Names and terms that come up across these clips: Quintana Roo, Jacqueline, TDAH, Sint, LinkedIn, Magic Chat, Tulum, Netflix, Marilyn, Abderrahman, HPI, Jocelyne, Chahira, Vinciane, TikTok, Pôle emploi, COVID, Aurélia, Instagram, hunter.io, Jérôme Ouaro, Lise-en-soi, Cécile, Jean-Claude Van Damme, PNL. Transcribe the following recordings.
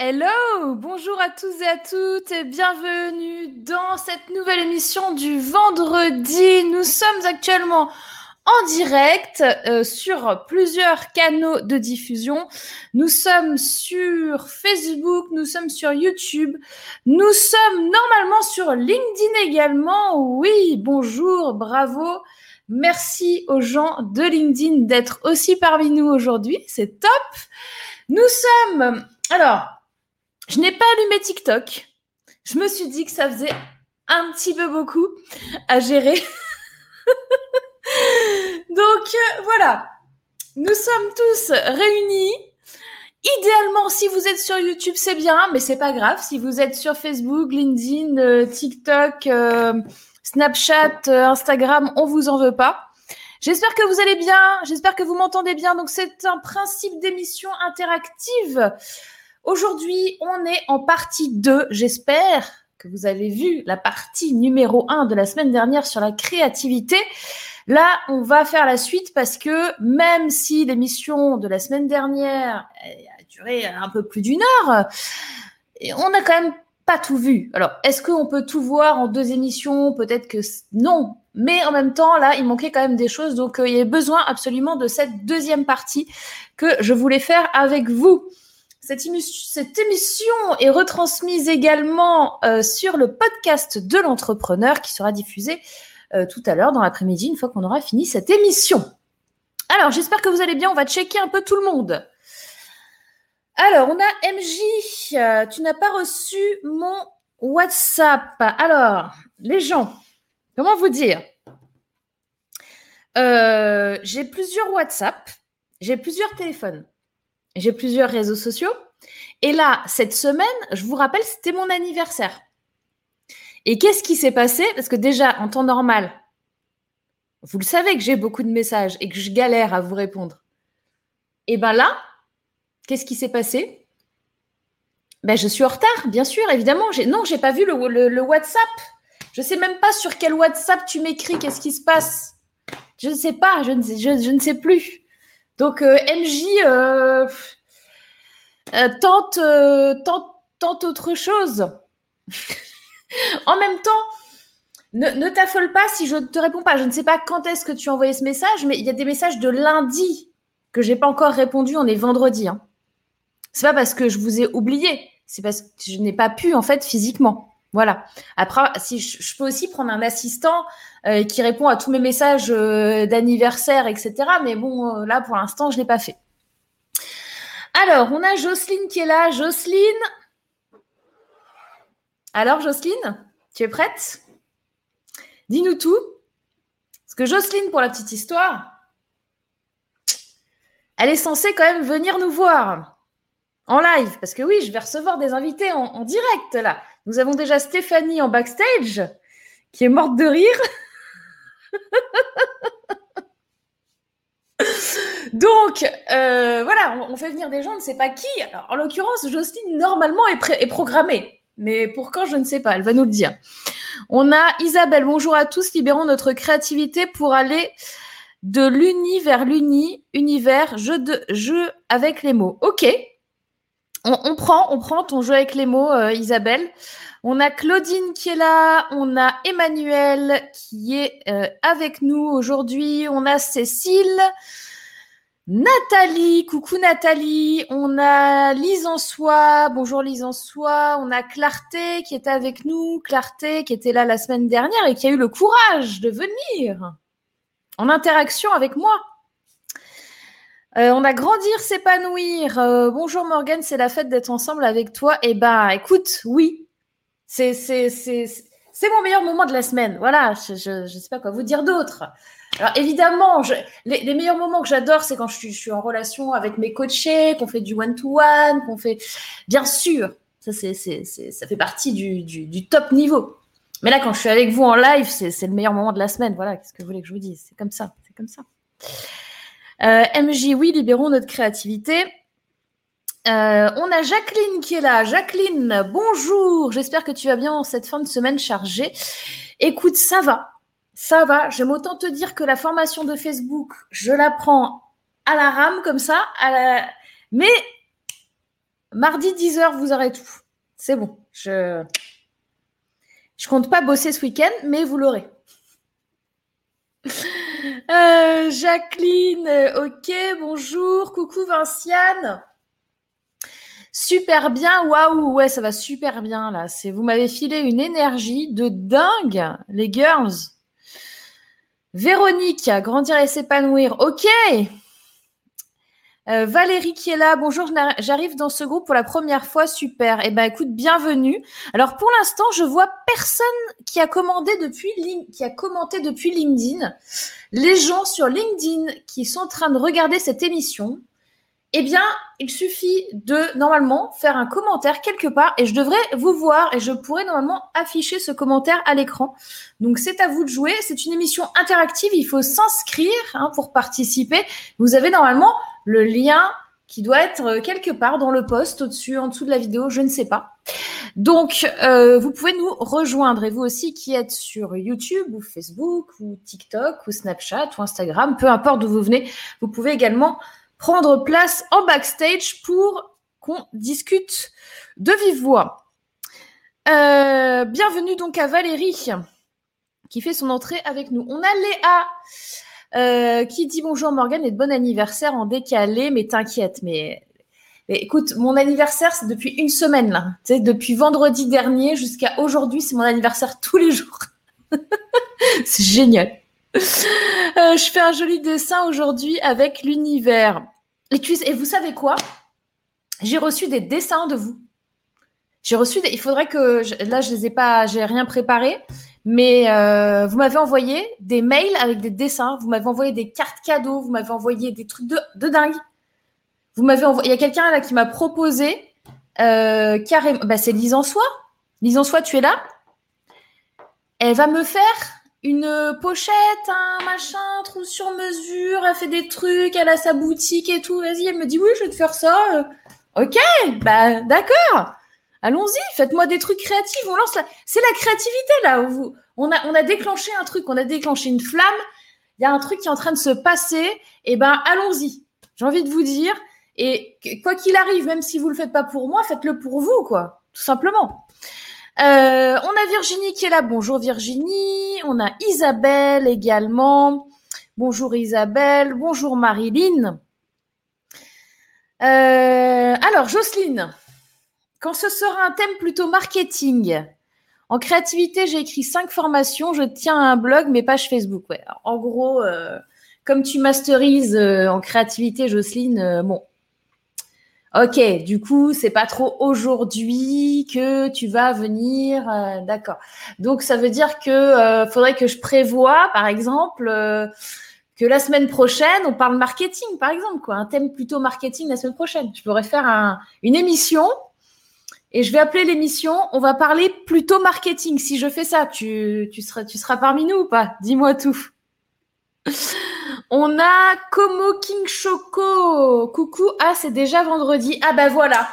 Hello, bonjour à tous et à toutes et bienvenue dans cette nouvelle émission du vendredi. Nous sommes actuellement en direct sur plusieurs canaux de diffusion. Nous sommes sur Facebook, nous sommes sur YouTube, nous sommes normalement sur LinkedIn également. Oui, bonjour, bravo. Merci aux gens de LinkedIn d'être aussi parmi nous aujourd'hui. C'est top. Nous sommes... Alors... Je n'ai pas allumé TikTok. Je me suis dit que ça faisait un petit peu beaucoup à gérer. Donc, voilà. Nous sommes tous réunis. Idéalement, si vous êtes sur YouTube, c'est bien, mais c'est pas grave. Si vous êtes sur Facebook, LinkedIn, TikTok, Snapchat, Instagram, on vous en veut pas. J'espère que vous allez bien. J'espère que vous m'entendez bien. Donc, c'est un principe d'émission interactive. Aujourd'hui, on est en partie 2. J'espère que vous avez vu la partie numéro 1 de la semaine dernière sur la créativité. Là, on va faire la suite parce que même si l'émission de la semaine dernière a duré un peu plus d'une heure, on n'a quand même pas tout vu. Alors, est-ce qu'on peut tout voir en deux émissions ? Peut-être que non. Mais en même temps, là, il manquait quand même des choses. Donc, il y a besoin absolument de cette deuxième partie que je voulais faire avec vous. Cette émission est retransmise également sur le podcast de l'entrepreneur qui sera diffusé tout à l'heure dans l'après-midi, une fois qu'on aura fini cette émission. Alors, j'espère que vous allez bien. On va checker un peu tout le monde. Alors, on a MJ. Tu n'as pas reçu mon WhatsApp. Alors, les gens, comment vous dire ? J'ai plusieurs WhatsApp, j'ai plusieurs téléphones. J'ai plusieurs réseaux sociaux. Et là, cette semaine, je vous rappelle, c'était mon anniversaire. Et qu'est-ce qui s'est passé ? Parce que déjà, en temps normal, vous le savez que j'ai beaucoup de messages et que je galère à vous répondre. Et bien là, qu'est-ce qui s'est passé ? Ben, je suis en retard, bien sûr, évidemment. Non, je n'ai pas vu le WhatsApp. Je ne sais même pas sur quel WhatsApp tu m'écris, qu'est-ce qui se passe. Je ne sais pas, je ne sais plus. Donc, MJ tente autre chose. En même temps, ne t'affole pas si je ne te réponds pas. Je ne sais pas quand est-ce que tu as envoyé ce message, mais il y a des messages de lundi que je n'ai pas encore répondu. On est vendredi. Hein. Ce n'est pas parce que je vous ai oublié. C'est parce que je n'ai pas pu, en fait, physiquement. Voilà. Après, si je peux aussi prendre un assistant qui répond à tous mes messages d'anniversaire, etc. Mais bon, là, pour l'instant, je ne l'ai pas fait. Alors, on a Jocelyne qui est là. Jocelyne. Alors, Jocelyne, tu es prête ? Dis-nous tout. Parce que Jocelyne, pour la petite histoire, elle est censée quand même venir nous voir en live. Parce que oui, je vais recevoir des invités en direct, là. Nous avons déjà Stéphanie en backstage qui est morte de rire. Donc, voilà, on fait venir des gens, on ne sait pas qui. Alors, en l'occurrence, Jocelyne, normalement, est programmée. Mais pour quand, je ne sais pas, elle va nous le dire. On a Isabelle. Bonjour à tous, libérons notre créativité pour aller de l'uni vers l'uni, univers, jeu avec les mots. OK. On prend ton jeu avec les mots, Isabelle. On a Claudine qui est là. On a Emmanuel qui est avec nous aujourd'hui. On a Cécile. Nathalie. Coucou Nathalie. On a Lise-en-soi. Bonjour Lise-en-soi. On a Clarté qui est avec nous. Clarté qui était là la semaine dernière et qui a eu le courage de venir en interaction avec moi. On a grandir, s'épanouir. Bonjour Morgane, c'est la fête d'être ensemble avec toi. Eh ben, écoute, oui, c'est mon meilleur moment de la semaine. Voilà, je ne sais pas quoi vous dire d'autre. Alors évidemment, les meilleurs moments que j'adore, c'est quand je suis en relation avec mes coachés, qu'on fait du one-to-one, qu'on fait… Bien sûr, ça, ça fait partie du top niveau. Mais là, quand je suis avec vous en live, c'est le meilleur moment de la semaine. Voilà, qu'est-ce que vous voulez que je vous dise ? C'est comme ça, c'est comme ça. MJ, oui, libérons notre créativité. On a Jacqueline qui est là. Jacqueline, bonjour. J'espère que tu vas bien en cette fin de semaine chargée. Écoute, ça va. Ça va. J'aime autant te dire que la formation de Facebook, je la prends à la rame comme ça. Mais Mardi 10h, vous aurez tout. C'est bon. Je compte pas bosser ce week-end, mais vous l'aurez. Jacqueline, ok, bonjour. Coucou Vinciane. Super bien, waouh, ouais, ça va super bien là. Vous m'avez filé une énergie de dingue, les girls. Véronique, grandir et s'épanouir, ok. Valérie qui est là, bonjour, j'arrive dans ce groupe pour la première fois, super. Eh bien, écoute, bienvenue. Alors, pour l'instant, je vois personne qui a commenté depuis LinkedIn. Les gens sur LinkedIn qui sont en train de regarder cette émission, eh bien, il suffit de, normalement, faire un commentaire quelque part et je devrais vous voir et je pourrais normalement afficher ce commentaire à l'écran. Donc, c'est à vous de jouer. C'est une émission interactive. Il faut s'inscrire pour participer. Vous avez normalement le lien qui doit être quelque part dans le post, au-dessus, en dessous de la vidéo, je ne sais pas. Donc, vous pouvez nous rejoindre. Et vous aussi qui êtes sur YouTube ou Facebook ou TikTok ou Snapchat ou Instagram, peu importe d'où vous venez, vous pouvez également prendre place en backstage pour qu'on discute de vive voix. Bienvenue donc à Valérie qui fait son entrée avec nous. On a Léa qui dit « Bonjour Morgane et de bon anniversaire en décalé, mais t'inquiète. » Mais écoute, mon anniversaire, c'est depuis une semaine là. Tu sais, depuis vendredi dernier jusqu'à aujourd'hui, c'est mon anniversaire tous les jours. C'est génial. Je fais un joli dessin aujourd'hui avec l'univers. Les cuisses. Et vous savez quoi? J'ai reçu des dessins de vous. Il faudrait que... Là, je les ai pas... J'ai rien préparé. Mais vous m'avez envoyé des mails avec des dessins. Vous m'avez envoyé des cartes cadeaux. Vous m'avez envoyé des trucs de dingue. Vous m'avez envoyé... Il y a quelqu'un là qui m'a proposé carrément... Bah, c'est Lise-en-soi. Lise-en-soi, tu es là? Elle va me faire... une pochette, un machin, un trou sur mesure, elle fait des trucs, elle a sa boutique et tout. Vas-y, elle me dit « Oui, je vais te faire ça. » Ok, bah d'accord. Allons-y, faites-moi des trucs créatifs. On lance c'est la créativité là. On a déclenché un truc, on a déclenché une flamme. Il y a un truc qui est en train de se passer. Eh ben, allons-y. J'ai envie de vous dire. Et quoi qu'il arrive, même si vous le faites pas pour moi, faites-le pour vous, quoi. Tout simplement. On a Virginie qui est là. Bonjour Virginie. On a Isabelle également. Bonjour Isabelle. Bonjour Marilyn. Alors Jocelyne, quand ce sera un thème plutôt marketing, en créativité, j'ai écrit 5 formations. Je tiens un blog, mes pages Facebook. Ouais. Alors, en gros, comme tu masterises en créativité, Jocelyne, bon. Ok, du coup, c'est pas trop aujourd'hui que tu vas venir, d'accord. Donc, ça veut dire que faudrait que je prévoie, par exemple, que la semaine prochaine, on parle marketing, par exemple, quoi, un thème plutôt marketing la semaine prochaine. Je pourrais faire une émission et je vais appeler l'émission « On va parler plutôt marketing ». Si je fais ça, tu seras parmi nous ou pas? Dis-moi tout. On a Como King Choco. Coucou. Ah, c'est déjà vendredi. Ah, bah voilà.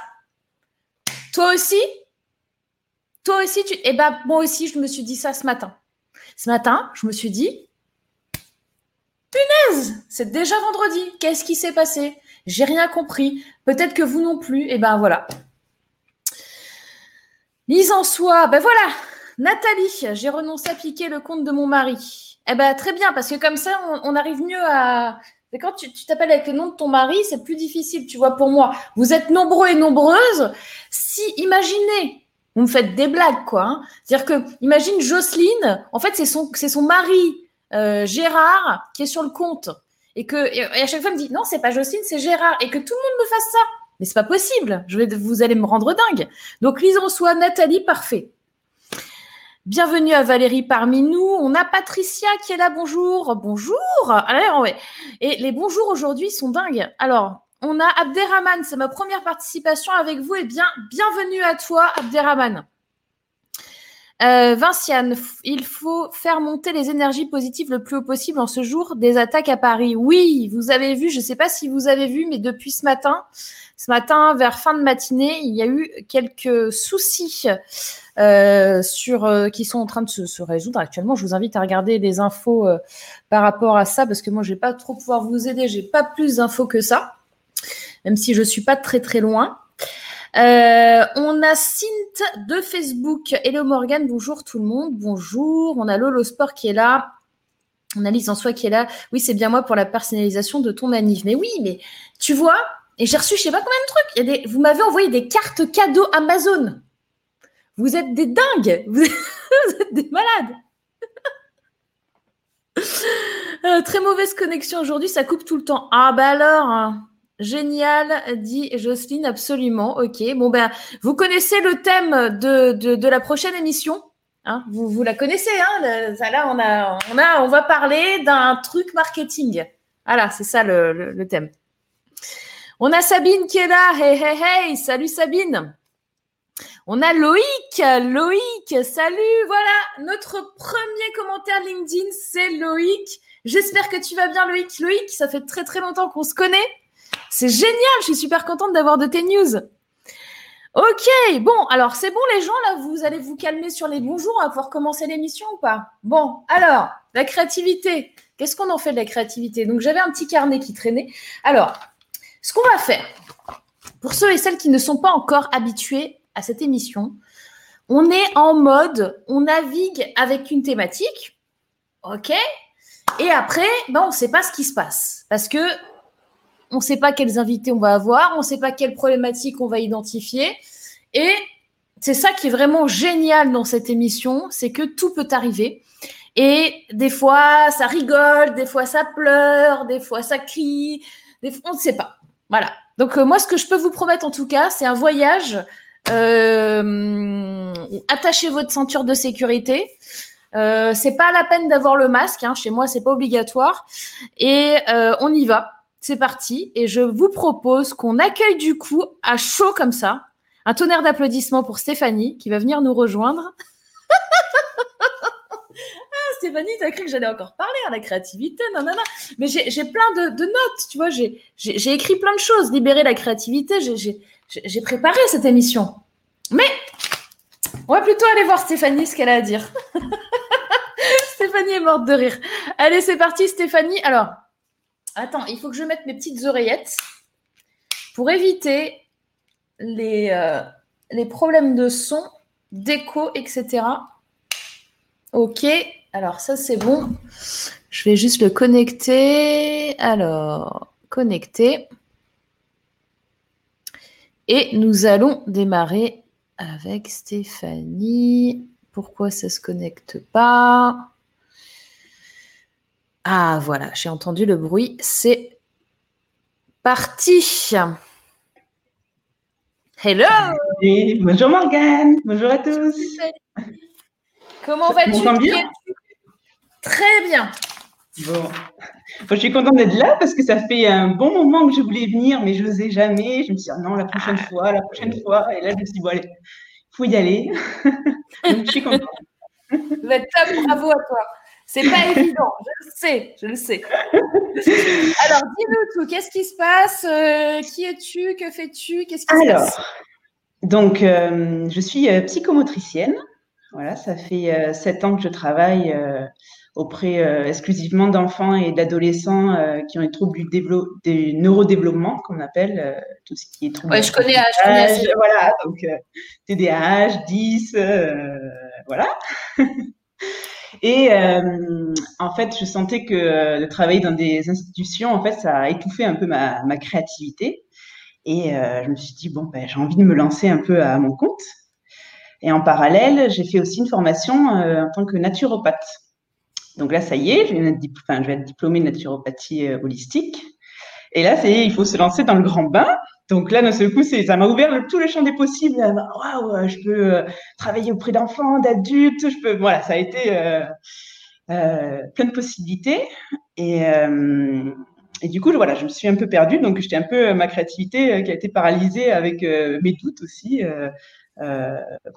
Toi aussi? Toi aussi, tu... Eh ben, moi aussi, je me suis dit ça ce matin. Ce matin, je me suis dit... Punaise! C'est déjà vendredi. Qu'est-ce qui s'est passé? J'ai rien compris. Peut-être que vous non plus. Eh ben, voilà. Mise en soi. Ben voilà. Nathalie, j'ai renoncé à piquer le compte de mon mari. Eh ben, très bien, parce que comme ça, on arrive mieux à… Quand tu t'appelles avec le nom de ton mari, c'est plus difficile, tu vois, pour moi. Vous êtes nombreux et nombreuses. Si, imaginez, vous me faites des blagues, quoi. Hein. C'est-à-dire que, imagine Jocelyne, en fait, c'est son mari, Gérard, qui est sur le compte. Et à chaque fois, elle me dit, non, c'est pas Jocelyne, c'est Gérard. Et que tout le monde me fasse ça. Mais c'est pas possible. Vous allez me rendre dingue. Donc, Lise-en-soi, Nathalie, parfait. Bienvenue à Valérie parmi nous. On a Patricia qui est là. Bonjour. Bonjour. Alors, ouais. Et les bonjours aujourd'hui sont dingues. Alors, on a Abderrahman. C'est ma première participation avec vous. Eh bien, bienvenue à toi, Abderrahman. Vinciane, il faut faire monter les énergies positives le plus haut possible en ce jour des attaques à Paris. Oui, vous avez vu, je ne sais pas si vous avez vu, mais depuis ce matin, vers fin de matinée, il y a eu quelques soucis qui sont en train de se résoudre actuellement. Je vous invite à regarder les infos par rapport à ça, parce que moi, je ne vais pas trop pouvoir vous aider. Je n'ai pas plus d'infos que ça, même si je ne suis pas très, très loin. On a Sint de Facebook. Hello Morgane, bonjour tout le monde. Bonjour. On a Lolo Sport qui est là. On a Lise-en-soi qui est là. Oui, c'est bien moi pour la personnalisation de ton anniv. Mais oui, mais tu vois, et j'ai reçu je sais pas combien de trucs. Vous m'avez envoyé des cartes cadeaux Amazon. Vous êtes des dingues. Vous êtes des malades. Très mauvaise connexion aujourd'hui, ça coupe tout le temps. Ah bah alors, hein. Génial, dit Jocelyne, absolument. Ok, bon ben, vous connaissez le thème de la prochaine émission, hein, vous la connaissez, hein, là on va parler d'un truc marketing. Voilà, c'est ça le thème. On a Sabine qui est là. Hey, hey, hey, salut Sabine. On a Loïc, salut, voilà, notre premier commentaire LinkedIn, c'est Loïc. J'espère que tu vas bien Loïc. Loïc, ça fait très très longtemps qu'on se connaît. C'est génial, je suis super contente d'avoir de tes news. Ok, bon, alors c'est bon les gens, là, vous allez vous calmer sur les bonjours, on va pouvoir commencer l'émission ou pas? Bon, alors, la créativité, qu'est-ce qu'on en fait de la créativité? Donc j'avais un petit carnet qui traînait. Alors, ce qu'on va faire, pour ceux et celles qui ne sont pas encore habitués à cette émission, on est en mode, on navigue avec une thématique, ok, et après, ben, on ne sait pas ce qui se passe, parce que on ne sait pas quels invités on va avoir, on ne sait pas quelles problématiques on va identifier, et c'est ça qui est vraiment génial dans cette émission, c'est que tout peut arriver, et des fois, ça rigole, des fois, ça pleure, des fois, ça crie, des fois, on ne sait pas, voilà. Donc, moi, ce que je peux vous promettre, en tout cas, c'est un voyage. Attachez votre ceinture de sécurité. C'est pas la peine d'avoir le masque. Hein. Chez moi, c'est pas obligatoire. Et on y va. C'est parti. Et je vous propose qu'on accueille du coup à chaud comme ça un tonnerre d'applaudissements pour Stéphanie qui va venir nous rejoindre. Ah, Stéphanie, t'as cru que j'allais encore parler à la créativité, nanana. Mais j'ai plein de notes, tu vois. J'ai écrit plein de choses. Libérer la créativité. J'ai préparé cette émission. Mais on va plutôt aller voir Stéphanie, ce qu'elle a à dire. Stéphanie est morte de rire. Allez, c'est parti Stéphanie. Alors, attends, il faut que je mette mes petites oreillettes pour éviter les problèmes de son, d'écho, etc. Ok, alors ça c'est bon. Je vais juste le connecter. Alors, connecter. Et nous allons démarrer avec Stéphanie. Pourquoi ça ne se connecte pas? Ah, voilà, j'ai entendu le bruit. C'est parti. Hello. Et bonjour Morgane. Bonjour à tous. Comment vas-tu? Très bien. Bon. Je suis contente d'être là parce que ça fait un bon moment que je voulais venir, mais je n'osais jamais. Je me suis dit, non, la prochaine fois. Et là, je me suis dit, bon, allez, il faut y aller. Donc, je suis contente. Le top, bravo à toi. C'est pas évident, je le sais. Alors, dis-nous tout, qu'est-ce qui se passe? Qui es-tu? Que fais-tu? Qu'est-ce qui se passe? Donc, je suis psychomotricienne. Voilà, ça fait 7 ans que je travaille auprès exclusivement d'enfants et d'adolescents qui ont des troubles du neurodéveloppement, qu'on appelle tout ce qui est troubles. Ouais, je connais assez. Voilà, donc TDAH, 10, voilà. Et en fait, je sentais que de travailler dans des institutions, en fait, ça a étouffé un peu ma créativité. Et je me suis dit, bon, ben, j'ai envie de me lancer un peu à mon compte. Et en parallèle, j'ai fait aussi une formation en tant que naturopathe. Donc là, ça y est, je vais être diplômée de naturopathie holistique. Et là, ça y est, il faut se lancer dans le grand bain. Donc là, d'un seul coup, ça m'a ouvert tout le champ des possibles. Waouh, je peux travailler auprès d'enfants, d'adultes. Voilà, ça a été plein de possibilités. Et du coup, voilà, je me suis un peu perdue. Donc, j'étais un peu ma créativité qui a été paralysée avec mes doutes aussi.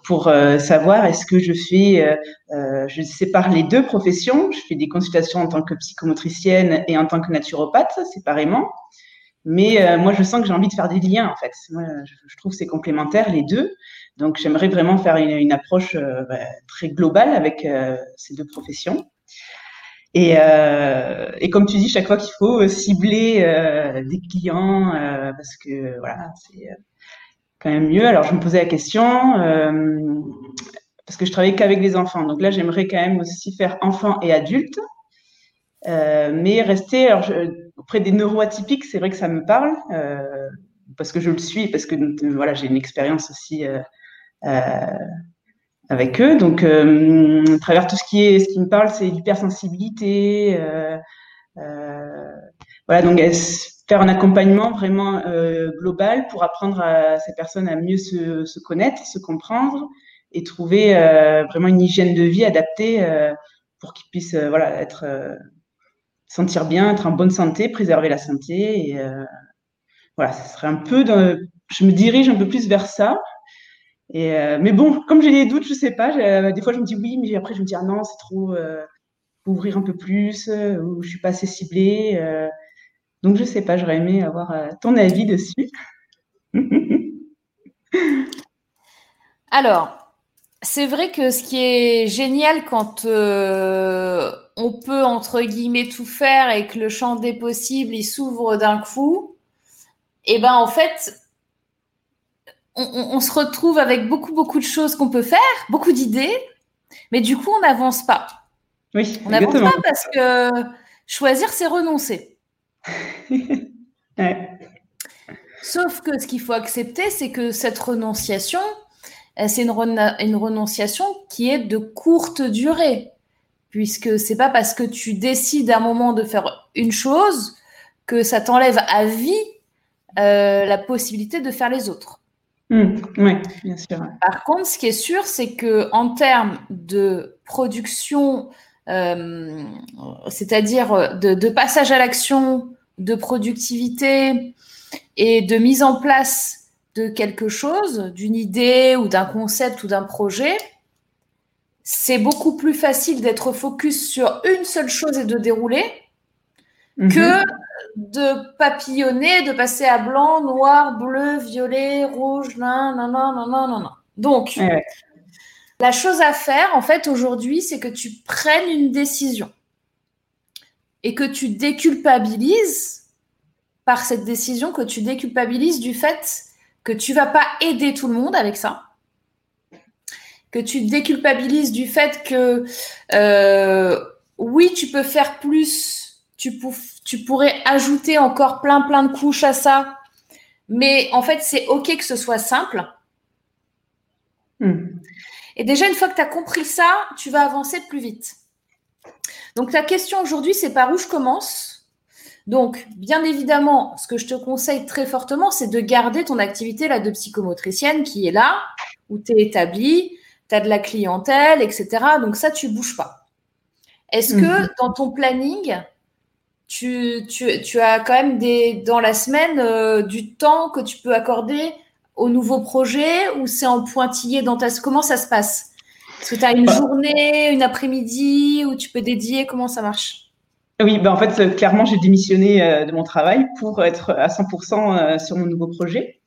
Pour savoir est-ce que je fais, je sépare les deux professions, je fais des consultations en tant que psychomotricienne et en tant que naturopathe séparément, mais moi je sens que j'ai envie de faire des liens en fait, moi, je trouve que c'est complémentaire les deux, donc j'aimerais vraiment faire une approche très globale avec ces deux professions. Et comme tu dis, chaque fois qu'il faut cibler des clients, parce que voilà, c'est quand même mieux. Alors, je me posais la question parce que je travaillais qu'avec les enfants. Donc là, j'aimerais quand même aussi faire enfants et adultes. Mais rester auprès des neuroatypiques, c'est vrai que ça me parle parce que je le suis, parce que voilà, j'ai une expérience aussi avec eux. Donc, à travers tout ce qui me parle, c'est l'hypersensibilité. Voilà, donc faire un accompagnement vraiment global pour apprendre à ces personnes à mieux se connaître, se comprendre et trouver vraiment une hygiène de vie adaptée pour qu'ils puissent voilà, être sentir bien, être en bonne santé, préserver la santé. Et, voilà, ça serait un peu. Je me dirige un peu plus vers ça. Et, mais bon, comme j'ai des doutes, je ne sais pas. Des fois, je me dis oui, mais après, je me dis ah non, c'est trop. Faut ouvrir un peu plus, ou je ne suis pas assez ciblée. Donc, je ne sais pas, j'aurais aimé avoir ton avis dessus. Alors. C'est vrai que ce qui est génial quand on peut, entre guillemets, tout faire et que le champ des possibles, il s'ouvre d'un coup, et ben en fait, on se retrouve avec beaucoup, beaucoup de choses qu'on peut faire, beaucoup d'idées, mais du coup, on n'avance pas. Oui, on n'avance pas parce que choisir, c'est renoncer. Ouais. Sauf que ce qu'il faut accepter, c'est que cette renonciation... C'est une renonciation qui est de courte durée, puisque c'est pas parce que tu décides à un moment de faire une chose que ça t'enlève à vie la possibilité de faire les autres. Mmh, oui, bien sûr. Par contre, ce qui est sûr, c'est qu'en termes de production, c'est-à-dire de passage à l'action, de productivité et de mise en place de quelque chose, d'une idée ou d'un concept ou d'un projet, c'est beaucoup plus facile d'être focus sur une seule chose et de dérouler que de papillonner, de passer à blanc, noir, bleu, violet, rouge, non. Donc, la chose à faire, en fait, aujourd'hui, c'est que tu prennes une décision et que tu déculpabilises par cette décision, que tu déculpabilises du fait que tu ne vas pas aider tout le monde avec ça, que tu déculpabilises du fait que oui, tu peux faire plus, tu pourrais ajouter encore plein de couches à ça, mais en fait, c'est OK que ce soit simple. Et déjà, une fois que tu as compris ça, tu vas avancer plus vite. Donc, ta question aujourd'hui, c'est par où je commence ? Donc, bien évidemment, ce que je te conseille très fortement, c'est de garder ton activité là, de psychomotricienne qui est là, où tu es établie, tu as de la clientèle, etc. Donc, ça, tu ne bouges pas. Est-ce que dans ton planning, tu as quand même dans la semaine du temps que tu peux accorder au nouveau projet ou c'est en pointillé dans ta… Comment ça se passe ? Est-ce que tu as une journée, une après-midi où tu peux dédier ? Comment ça marche ? Oui, ben en fait, clairement, j'ai démissionné de mon travail pour être à 100% sur mon nouveau projet.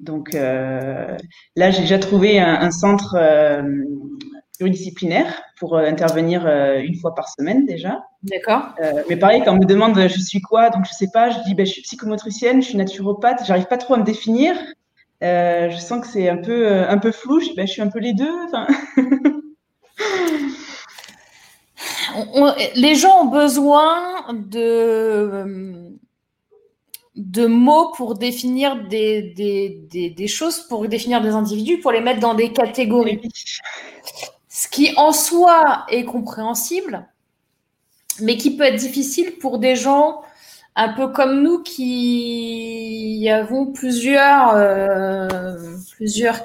Donc là, j'ai déjà trouvé un centre pluridisciplinaire pour intervenir une fois par semaine déjà. D'accord. Mais pareil, quand on me demande « je suis quoi ?», donc je sais pas, je dis « je suis psychomotricienne, je suis naturopathe », j'arrive pas trop à me définir. Je sens que c'est un peu flou, je dis « je suis un peu les deux ». Les gens ont besoin de mots pour définir des choses, pour définir des individus, pour les mettre dans des catégories. Ce qui en soi est compréhensible, mais qui peut être difficile pour des gens un peu comme nous qui avons plusieurs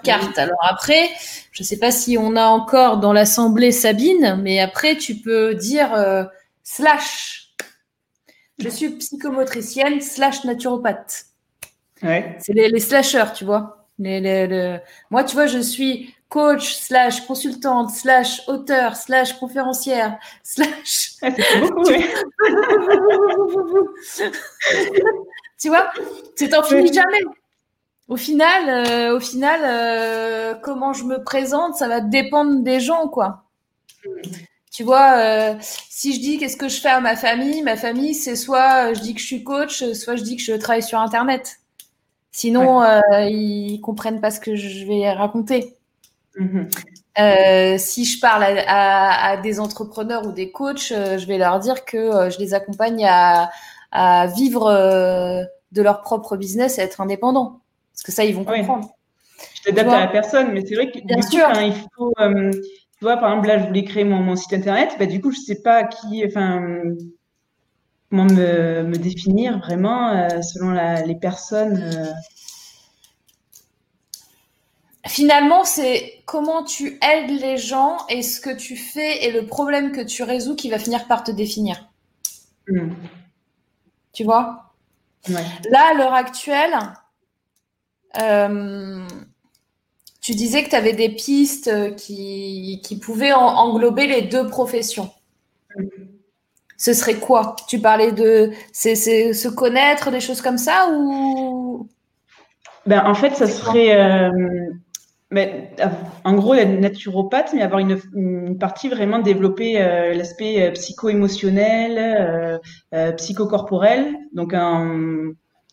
cartes. Alors après, je ne sais pas si on a encore dans l'assemblée Sabine, mais après, tu peux dire / je suis psychomotricienne / naturopathe. Ouais. C'est les slasheurs, tu vois. Moi, tu vois, je suis coach / consultante / auteur / conférencière / c'est beaucoup, oui. Tu vois, tu t'en finis jamais. Au final, comment je me présente, ça va dépendre des gens, quoi. Tu vois, si je dis qu'est-ce que je fais à ma famille, c'est soit je dis que je suis coach, soit je dis que je travaille sur Internet. Sinon, ils ne comprennent pas ce que je vais raconter. Si je parle à des entrepreneurs ou des coachs, je vais leur dire que je les accompagne à vivre de leur propre business et être indépendant. Parce que ça, ils vont comprendre. Oui. Je t'adapte à la personne, mais c'est vrai que du coup, quand il faut… tu vois, par exemple, là, je voulais créer mon site internet. Bah, du coup, je ne sais pas qui… Comment me définir vraiment selon les personnes Finalement, c'est comment tu aides les gens et ce que tu fais et le problème que tu résous qui va finir par te définir. Mmh. Tu vois ? Ouais. Là, à l'heure actuelle, tu disais que tu avais des pistes qui pouvaient englober les deux professions. Mmh. Ce serait quoi ? Tu parlais de se connaître, des choses comme ça ou… Ben, en fait, ça serait… en gros, être naturopathe, mais avoir une partie vraiment développer l'aspect psycho-émotionnel, psycho-corporel. Donc,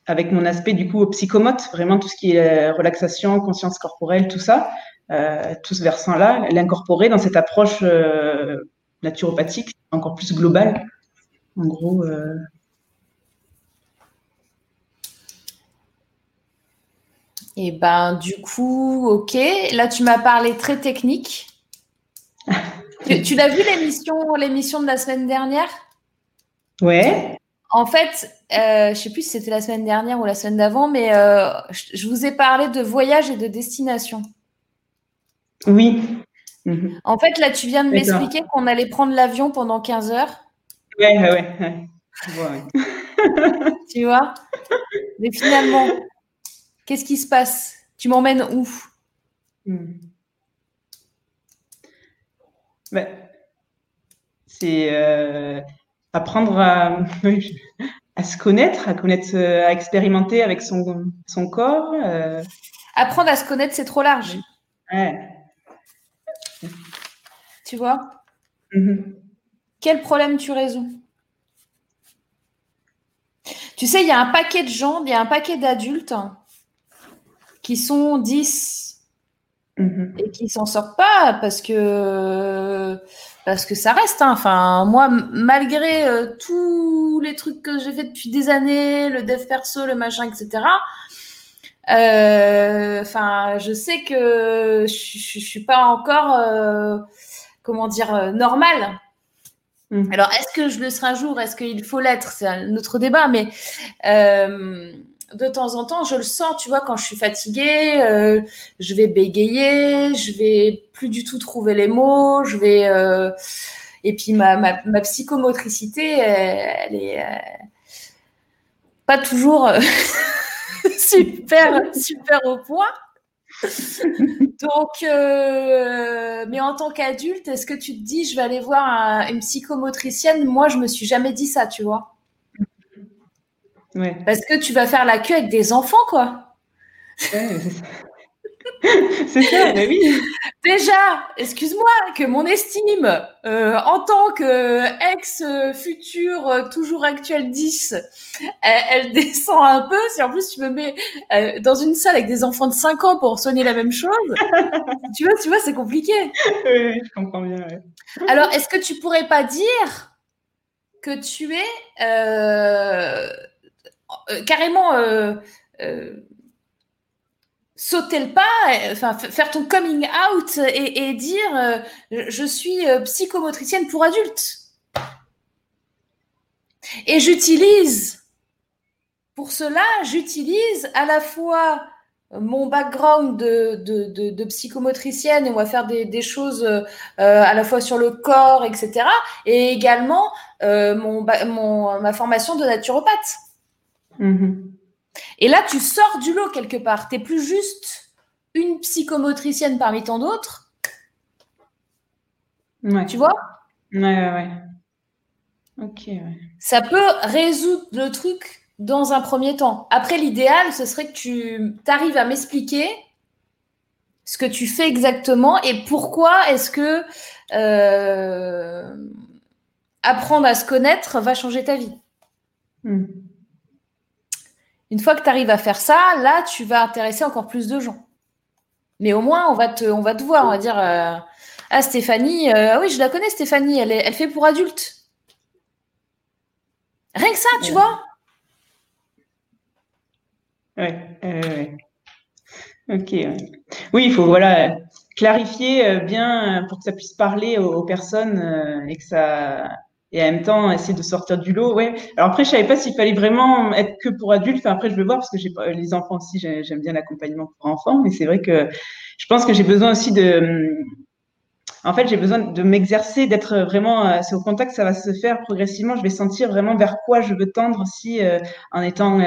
avec mon aspect du coup psychomote, vraiment tout ce qui est relaxation, conscience corporelle, tout ça, tout ce versant-là, l'incorporer dans cette approche naturopathique, encore plus globale. En gros… Et ben du coup, ok. Là, tu m'as parlé très technique. Tu l'as vu l'émission de la semaine dernière ? Ouais. En fait, je ne sais plus si c'était la semaine dernière ou la semaine d'avant, mais je vous ai parlé de voyage et de destination. Oui. Mmh. En fait, là, tu viens de m'expliquer qu'on allait prendre l'avion pendant 15 heures. Ouais. Ouais. Tu vois ? Mais finalement… Qu'est-ce qui se passe ? Tu m'emmènes où ? C'est apprendre à se connaître, à expérimenter avec son corps. Apprendre à se connaître, c'est trop large. Ouais. Tu vois ? Quel problème tu résous ? Tu sais, il y a un paquet de gens, il y a un paquet d'adultes qui sont 10 et qui ne s'en sortent pas parce que ça reste. Hein. Enfin, moi, malgré tous les trucs que j'ai fait depuis des années, le dev perso, le machin, etc., je sais que je ne suis pas encore normale. Mmh. Alors, est-ce que je le serai un jour ? Est-ce qu'il faut l'être ? C'est un autre débat, mais… de temps en temps, je le sens, tu vois, quand je suis fatiguée, je vais bégayer, je vais plus du tout trouver les mots, je vais… Et puis, ma psychomotricité, elle est pas toujours super, super au point. Donc, mais en tant qu'adulte, est-ce que tu te dis, je vais aller voir une psychomotricienne ? Moi, je me suis jamais dit ça, tu vois. Ouais. Parce que tu vas faire la queue avec des enfants, quoi. Ouais, c'est ça, mais oui. Déjà, excuse-moi, que mon estime en tant qu'ex-future, toujours actuelle 10, elle descend un peu. Si en plus tu me mets dans une salle avec des enfants de 5 ans pour soigner la même chose, tu vois, c'est compliqué. Oui, je comprends bien. Ouais. Alors, est-ce que tu pourrais pas dire que tu es… carrément sauter le pas, faire ton coming out et dire je suis psychomotricienne pour adultes et j'utilise à la fois mon background de psychomotricienne et on va faire des choses à la fois sur le corps, etc. et également ma formation de naturopathe. Mmh. Et là, tu sors du lot quelque part. Tu n'es plus juste une psychomotricienne parmi tant d'autres. Ouais. Tu vois ? Ouais. Ok. Ouais. Ça peut résoudre le truc dans un premier temps. Après, l'idéal, ce serait que tu arrives à m'expliquer ce que tu fais exactement et pourquoi est-ce que apprendre à se connaître va changer ta vie. Mmh. Une fois que tu arrives à faire ça, là, tu vas intéresser encore plus de gens. Mais au moins, on va te voir. On va dire « Ah, Stéphanie, oui, je la connais, Stéphanie. Elle fait pour adultes. » Rien que ça, tu vois. Ouais. Ok. Ouais. Oui, il faut clarifier bien pour que ça puisse parler aux personnes et en même temps essayer de sortir du lot. Ouais. Alors après, je savais pas s'il fallait vraiment être que pour adultes. Enfin, après, je vais voir parce que j'ai les enfants aussi. J'aime bien l'accompagnement pour enfants, mais c'est vrai que je pense que j'ai besoin aussi de. En fait, j'ai besoin de m'exercer, d'être vraiment. C'est au contact, ça va se faire progressivement. Je vais sentir vraiment vers quoi je veux tendre si, en étant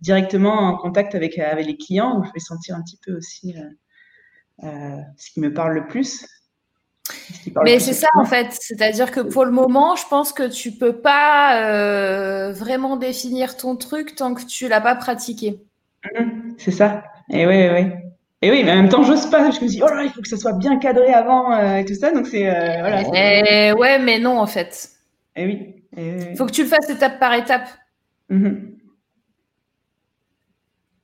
directement en contact avec les clients, je vais sentir un petit peu aussi ce qui me parle le plus. Mais c'est ça en fait, c'est-à-dire que pour le moment, je pense que tu peux pas vraiment définir ton truc tant que tu l'as pas pratiqué. C'est ça. Et oui, mais en même temps, j'ose pas. Je me dis, oh là, il faut que ça soit bien cadré avant et tout ça. Donc, c'est. Ouais, mais non, en fait. Et oui. Il faut que tu le fasses étape par étape. Ouais,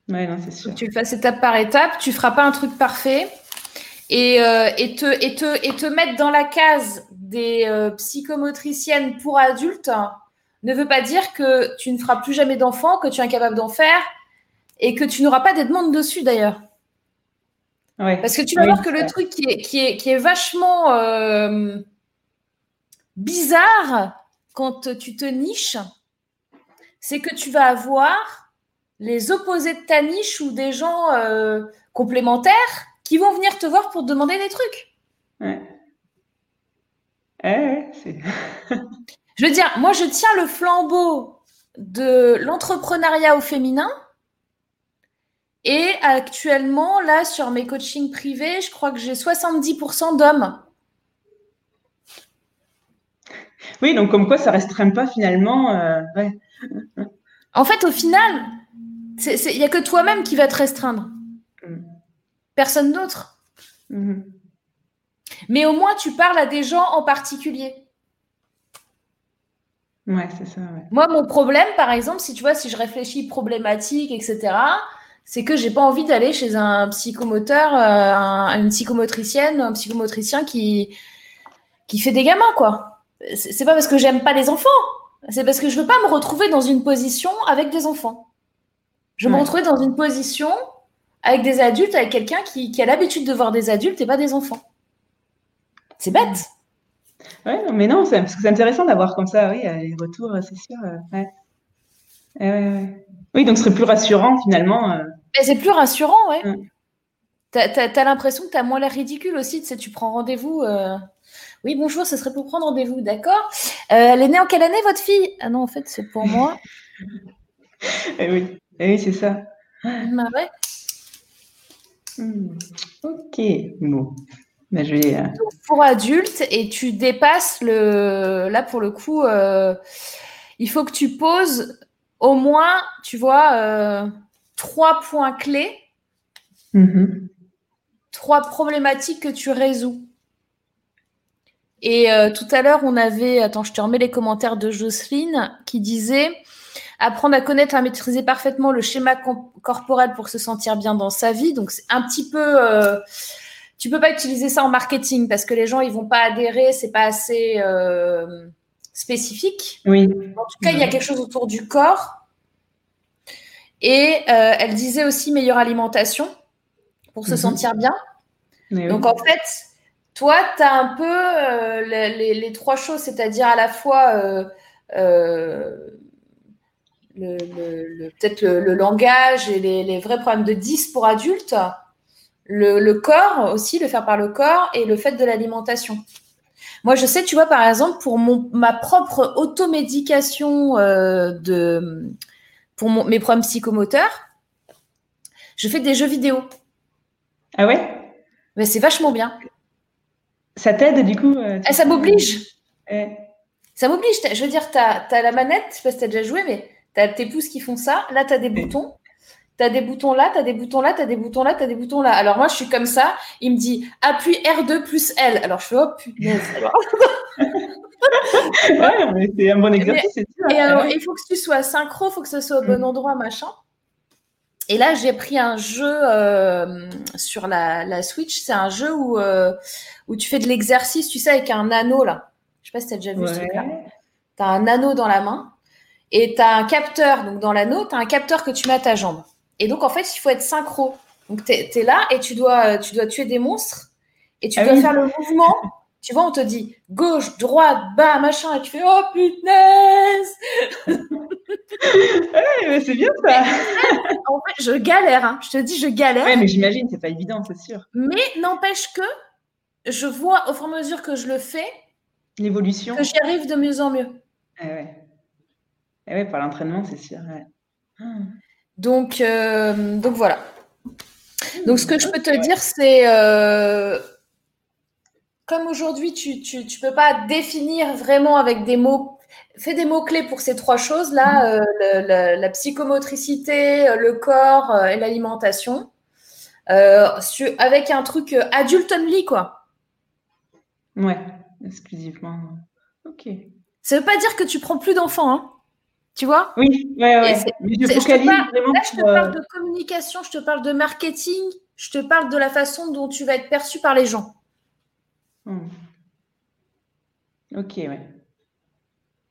non, c'est sûr. Faut que tu le fasses étape par étape. Tu feras pas un truc parfait. Et te mettre dans la case des psychomotriciennes pour adultes ne veut pas dire que tu ne feras plus jamais d'enfants, que tu es incapable d'en faire et que tu n'auras pas des demandes dessus, d'ailleurs. Ouais. Parce que tu vas voir que le truc qui est vachement bizarre quand tu te niches, c'est que tu vas avoir les opposés de ta niche ou des gens complémentaires qui vont venir te voir pour te demander des trucs. Ouais, je veux dire, moi, je tiens le flambeau de l'entrepreneuriat au féminin. Et actuellement, là, sur mes coachings privés, je crois que j'ai 70% d'hommes. Oui, donc comme quoi, ça ne restreint pas finalement. En fait, au final, il n'y a que toi-même qui va te restreindre. Personne d'autre. Mais au moins, tu parles à des gens en particulier. Ouais, c'est ça. Ouais. Moi, mon problème, par exemple, si je réfléchis problématique, etc., c'est que j'ai pas envie d'aller chez un psychomoteur, une psychomotricienne, un psychomotricien qui fait des gamins, quoi. C'est pas parce que j'aime pas les enfants, c'est parce que je veux pas me retrouver dans une position avec des enfants. Je veux me retrouver dans une position avec des adultes, avec quelqu'un qui a l'habitude de voir des adultes et pas des enfants. C'est bête. Ouais, mais non, parce que c'est intéressant d'avoir comme ça, les retours, c'est sûr. Oui, donc ce serait plus rassurant finalement. Mais c'est plus rassurant, ouais. T'as l'impression que t'as moins l'air ridicule aussi, tu sais, tu prends rendez-vous. Oui, bonjour, ce serait pour prendre rendez-vous, d'accord. Elle est née en quelle année, votre fille ? Ah non, en fait, c'est pour moi. Oui, c'est ça. Bah ouais. Ok, bon. Ben, je vais, donc, pour adulte, et tu dépasses le. Là, pour le coup, il faut que tu poses. Au moins, tu vois, 3 points clés, 3 problématiques que tu résous. Et tout à l'heure, on avait... Attends, je te remets les commentaires de Jocelyne qui disait « Apprendre à connaître, à maîtriser parfaitement le schéma corporel pour se sentir bien dans sa vie ». Donc, c'est un petit peu... tu peux pas utiliser ça en marketing parce que les gens, ils vont pas adhérer, c'est pas assez... spécifique. Oui. En tout cas, il y a quelque chose autour du corps. Et elle disait aussi meilleure alimentation pour se sentir bien. Mais donc, en fait, toi, tu as un peu les 3 choses, c'est-à-dire à la fois peut-être le langage et les vrais problèmes de 10 pour adultes, le corps aussi, le faire par le corps et le fait de l'alimentation. Moi, je sais, tu vois, par exemple, pour ma propre automédication pour mes problèmes psychomoteurs, je fais des jeux vidéo. Ah ouais ? Mais c'est vachement bien. Ça t'aide, du coup ça m'oblige. Ça m'oblige. Je veux dire, t'as la manette, je sais pas si t'as déjà joué, mais t'as tes pouces qui font ça. Là, t'as des boutons. T'as des boutons là, t'as des boutons là, t'as des boutons là, t'as des boutons là. Alors moi, je suis comme ça. Il me dit appuie R2 plus L. Alors je fais oh putain. Mais c'est un bon exercice. Il faut que tu sois synchro, il faut que ce soit au bon endroit, machin. Et là, j'ai pris un jeu sur la Switch. C'est un jeu où tu fais de l'exercice, tu sais, avec un anneau, là. Je sais pas si tu as déjà vu ce truc-là. Tu as un anneau dans la main et tu as un capteur. Donc, dans l'anneau, tu as un capteur que tu mets à ta jambe. Et donc, en fait, il faut être synchro. Donc, tu es là et tu dois tuer des monstres et tu dois faire le mouvement. Tu vois, on te dit gauche, droite, bas, machin. Et tu fais « Oh, putain !» Ouais, mais c'est bien ça. En fait, je galère. Je te dis, je galère. Ouais, mais j'imagine, c'est pas évident, c'est sûr. Mais n'empêche que je vois au fur et à mesure que je le fais, l'évolution, que j'y arrive de mieux en mieux. Ouais, par l'entraînement, c'est sûr. Ouais. Donc voilà. Donc ce que je peux te dire, c'est comme aujourd'hui, tu peux pas définir vraiment avec des mots. Fais des mots-clés pour ces trois choses-là, la psychomotricité, le corps et l'alimentation, avec un truc adulte-only, quoi. Ouais, exclusivement. Ok. Ça veut pas dire que tu prends plus d'enfants, hein. Tu vois ? Oui, ouais. Je te parle de communication, je te parle de marketing, je te parle de la façon dont tu vas être perçu par les gens. Ok, ouais.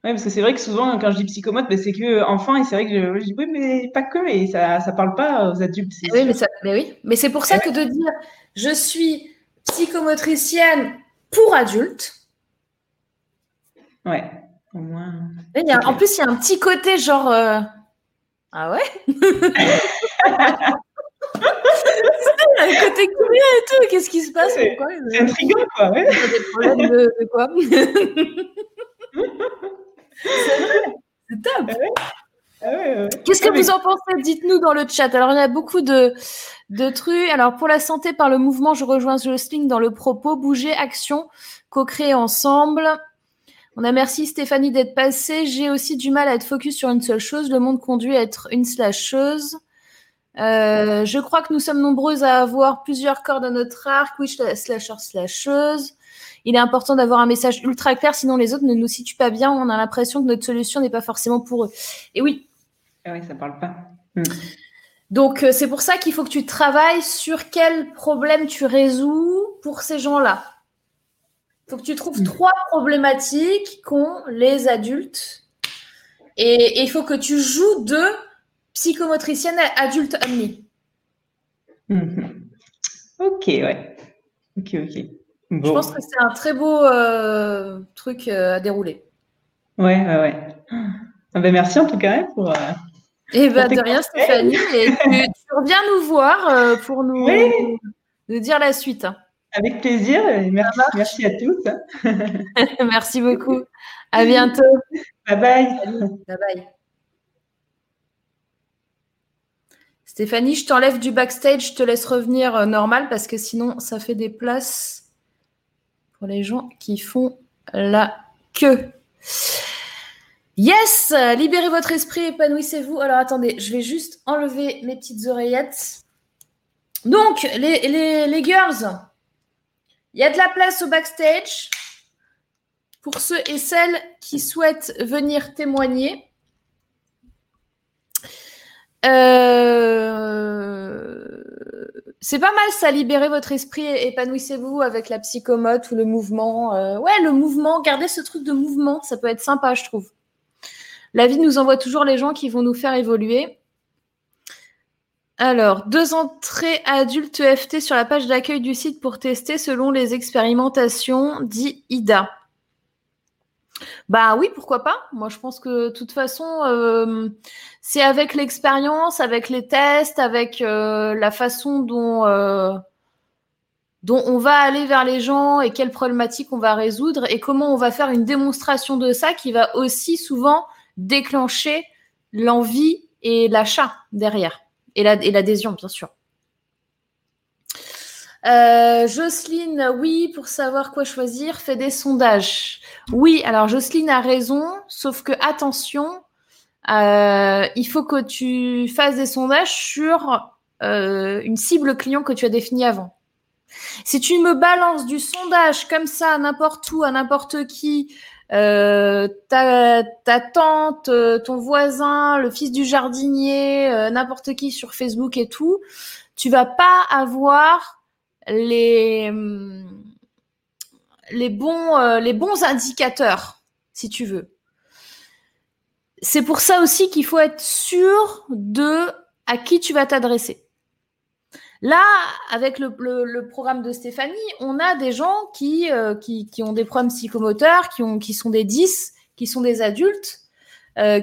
Oui, parce que c'est vrai que souvent, quand je dis psychomote, c'est que enfant, et c'est vrai que je dis oui, mais pas que, et ça ne parle pas aux adultes. Oui, mais c'est pour ça que de dire je suis psychomotricienne pour adultes. Ouais, au moins. En plus, il y a un petit côté genre ah ouais. Le côté curieux et tout, qu'est-ce qui se passe, pourquoi c'est intriguant, quoi. Ouais. Des problèmes de quoi. C'est vrai, c'est top. Ouais. Qu'est-ce que vous en pensez? Dites-nous dans le chat. Alors, il y a beaucoup de trucs. Alors, pour la santé, par le mouvement, je rejoins Jocelyne dans le propos. Bouger, action, co-créer ensemble. On a merci Stéphanie d'être passée. J'ai aussi du mal à être focus sur une seule chose. Le monde conduit à être une /chose. Je crois que nous sommes nombreuses à avoir plusieurs cordes à notre arc. Oui, /chose. Il est important d'avoir un message ultra clair, sinon les autres ne nous situent pas bien. On a l'impression que notre solution n'est pas forcément pour eux. Et oui. Ah oui, ça ne parle pas. Donc, c'est pour ça qu'il faut que tu travailles sur quel problème tu résous pour ces gens-là. Il faut que tu trouves trois problématiques qu'ont les adultes. Et il faut que tu joues de psychomotricienne à adulte only. Ok, ouais. Ok. Bon. Je pense que c'est un très beau truc à dérouler. Ouais. Merci en tout cas pour. De rien, Stéphanie. Et tu reviens nous voir pour nous dire la suite. Avec plaisir. Et merci à tous. Merci beaucoup. À bientôt. Bye bye. Bye bye. Stéphanie, je t'enlève du backstage. Je te laisse revenir normal parce que sinon, ça fait des places. Pour les gens qui font la queue. Yes, libérez votre esprit, épanouissez-vous. Alors, attendez, je vais juste enlever mes petites oreillettes. Donc, les girls, il y a de la place au backstage pour ceux et celles qui souhaitent venir témoigner. C'est pas mal ça, libérer votre esprit, épanouissez-vous avec la psychomote ou le mouvement. Le mouvement, gardez ce truc de mouvement, ça peut être sympa, je trouve. La vie nous envoie toujours les gens qui vont nous faire évoluer. Alors, 2 entrées adultes EFT sur la page d'accueil du site pour tester selon les expérimentations, dit Ida. Bah oui, pourquoi pas. Moi, je pense que de toute façon, c'est avec l'expérience, avec les tests, avec la façon dont on va aller vers les gens et quelles problématiques on va résoudre et comment on va faire une démonstration de ça qui va aussi souvent déclencher l'envie et l'achat derrière et l'adhésion, bien sûr. Jocelyne, oui, pour savoir quoi choisir, fais des sondages. Oui, alors Jocelyne a raison, sauf que attention, il faut que tu fasses des sondages sur une cible client que tu as définie avant. Si tu me balances du sondage comme ça à n'importe où, à n'importe qui, ta tante, ton voisin, le fils du jardinier, n'importe qui sur Facebook et tout, tu vas pas avoir les bons indicateurs, si tu veux. C'est pour ça aussi qu'il faut être sûr de à qui tu vas t'adresser. Là, avec le programme de Stéphanie, on a des gens qui ont des problèmes psychomoteurs, qui sont des 10, qui sont des adultes,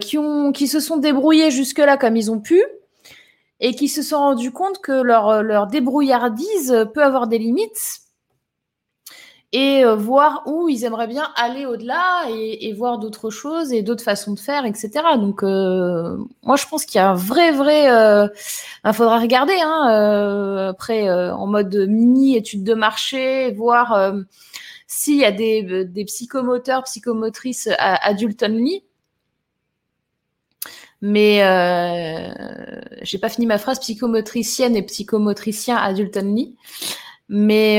qui se sont débrouillés jusque-là comme ils ont pu et qui se sont rendus compte que leur débrouillardise peut avoir des limites et voir où ils aimeraient bien aller au-delà et voir d'autres choses et d'autres façons de faire, etc. Donc, moi, je pense qu'il y a un vrai... faudra regarder, après, en mode mini-étude de marché, voir s'il y a des psychomoteurs, psychomotrices adultes-only. Mais j'ai pas fini ma phrase, psychomotricienne et psychomotricien adultes-only. Mais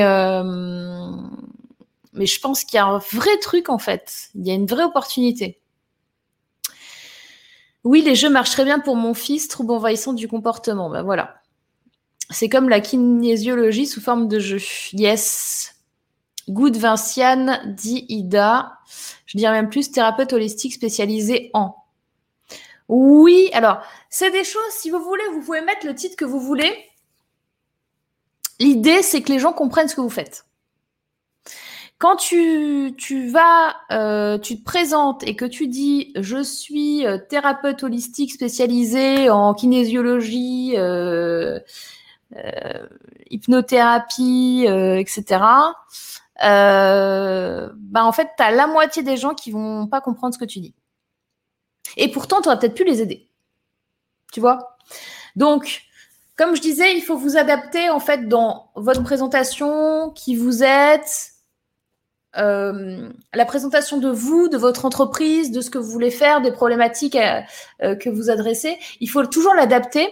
je pense qu'il y a un vrai truc, en fait. Il y a une vraie opportunité. Oui, les jeux marchent très bien pour mon fils, trouble envahissant du comportement. Ben voilà. C'est comme la kinésiologie sous forme de jeu. Yes. Good Vinciane, dit Ida. Je dirais même plus thérapeute holistique spécialisée en. Oui, alors, c'est des choses, si vous voulez, vous pouvez mettre le titre que vous voulez. L'idée, c'est que les gens comprennent ce que vous faites. Quand tu te présentes et que tu dis « Je suis thérapeute holistique spécialisée en kinésiologie, hypnothérapie, etc. », ben en fait, tu as la moitié des gens qui vont pas comprendre ce que tu dis. Et pourtant, tu aurais peut-être pu les aider. Tu vois ? Donc, comme je disais, il faut vous adapter en fait dans votre présentation, qui vous êtes, la présentation de vous, de votre entreprise, de ce que vous voulez faire, des problématiques que vous adressez. Il faut toujours l'adapter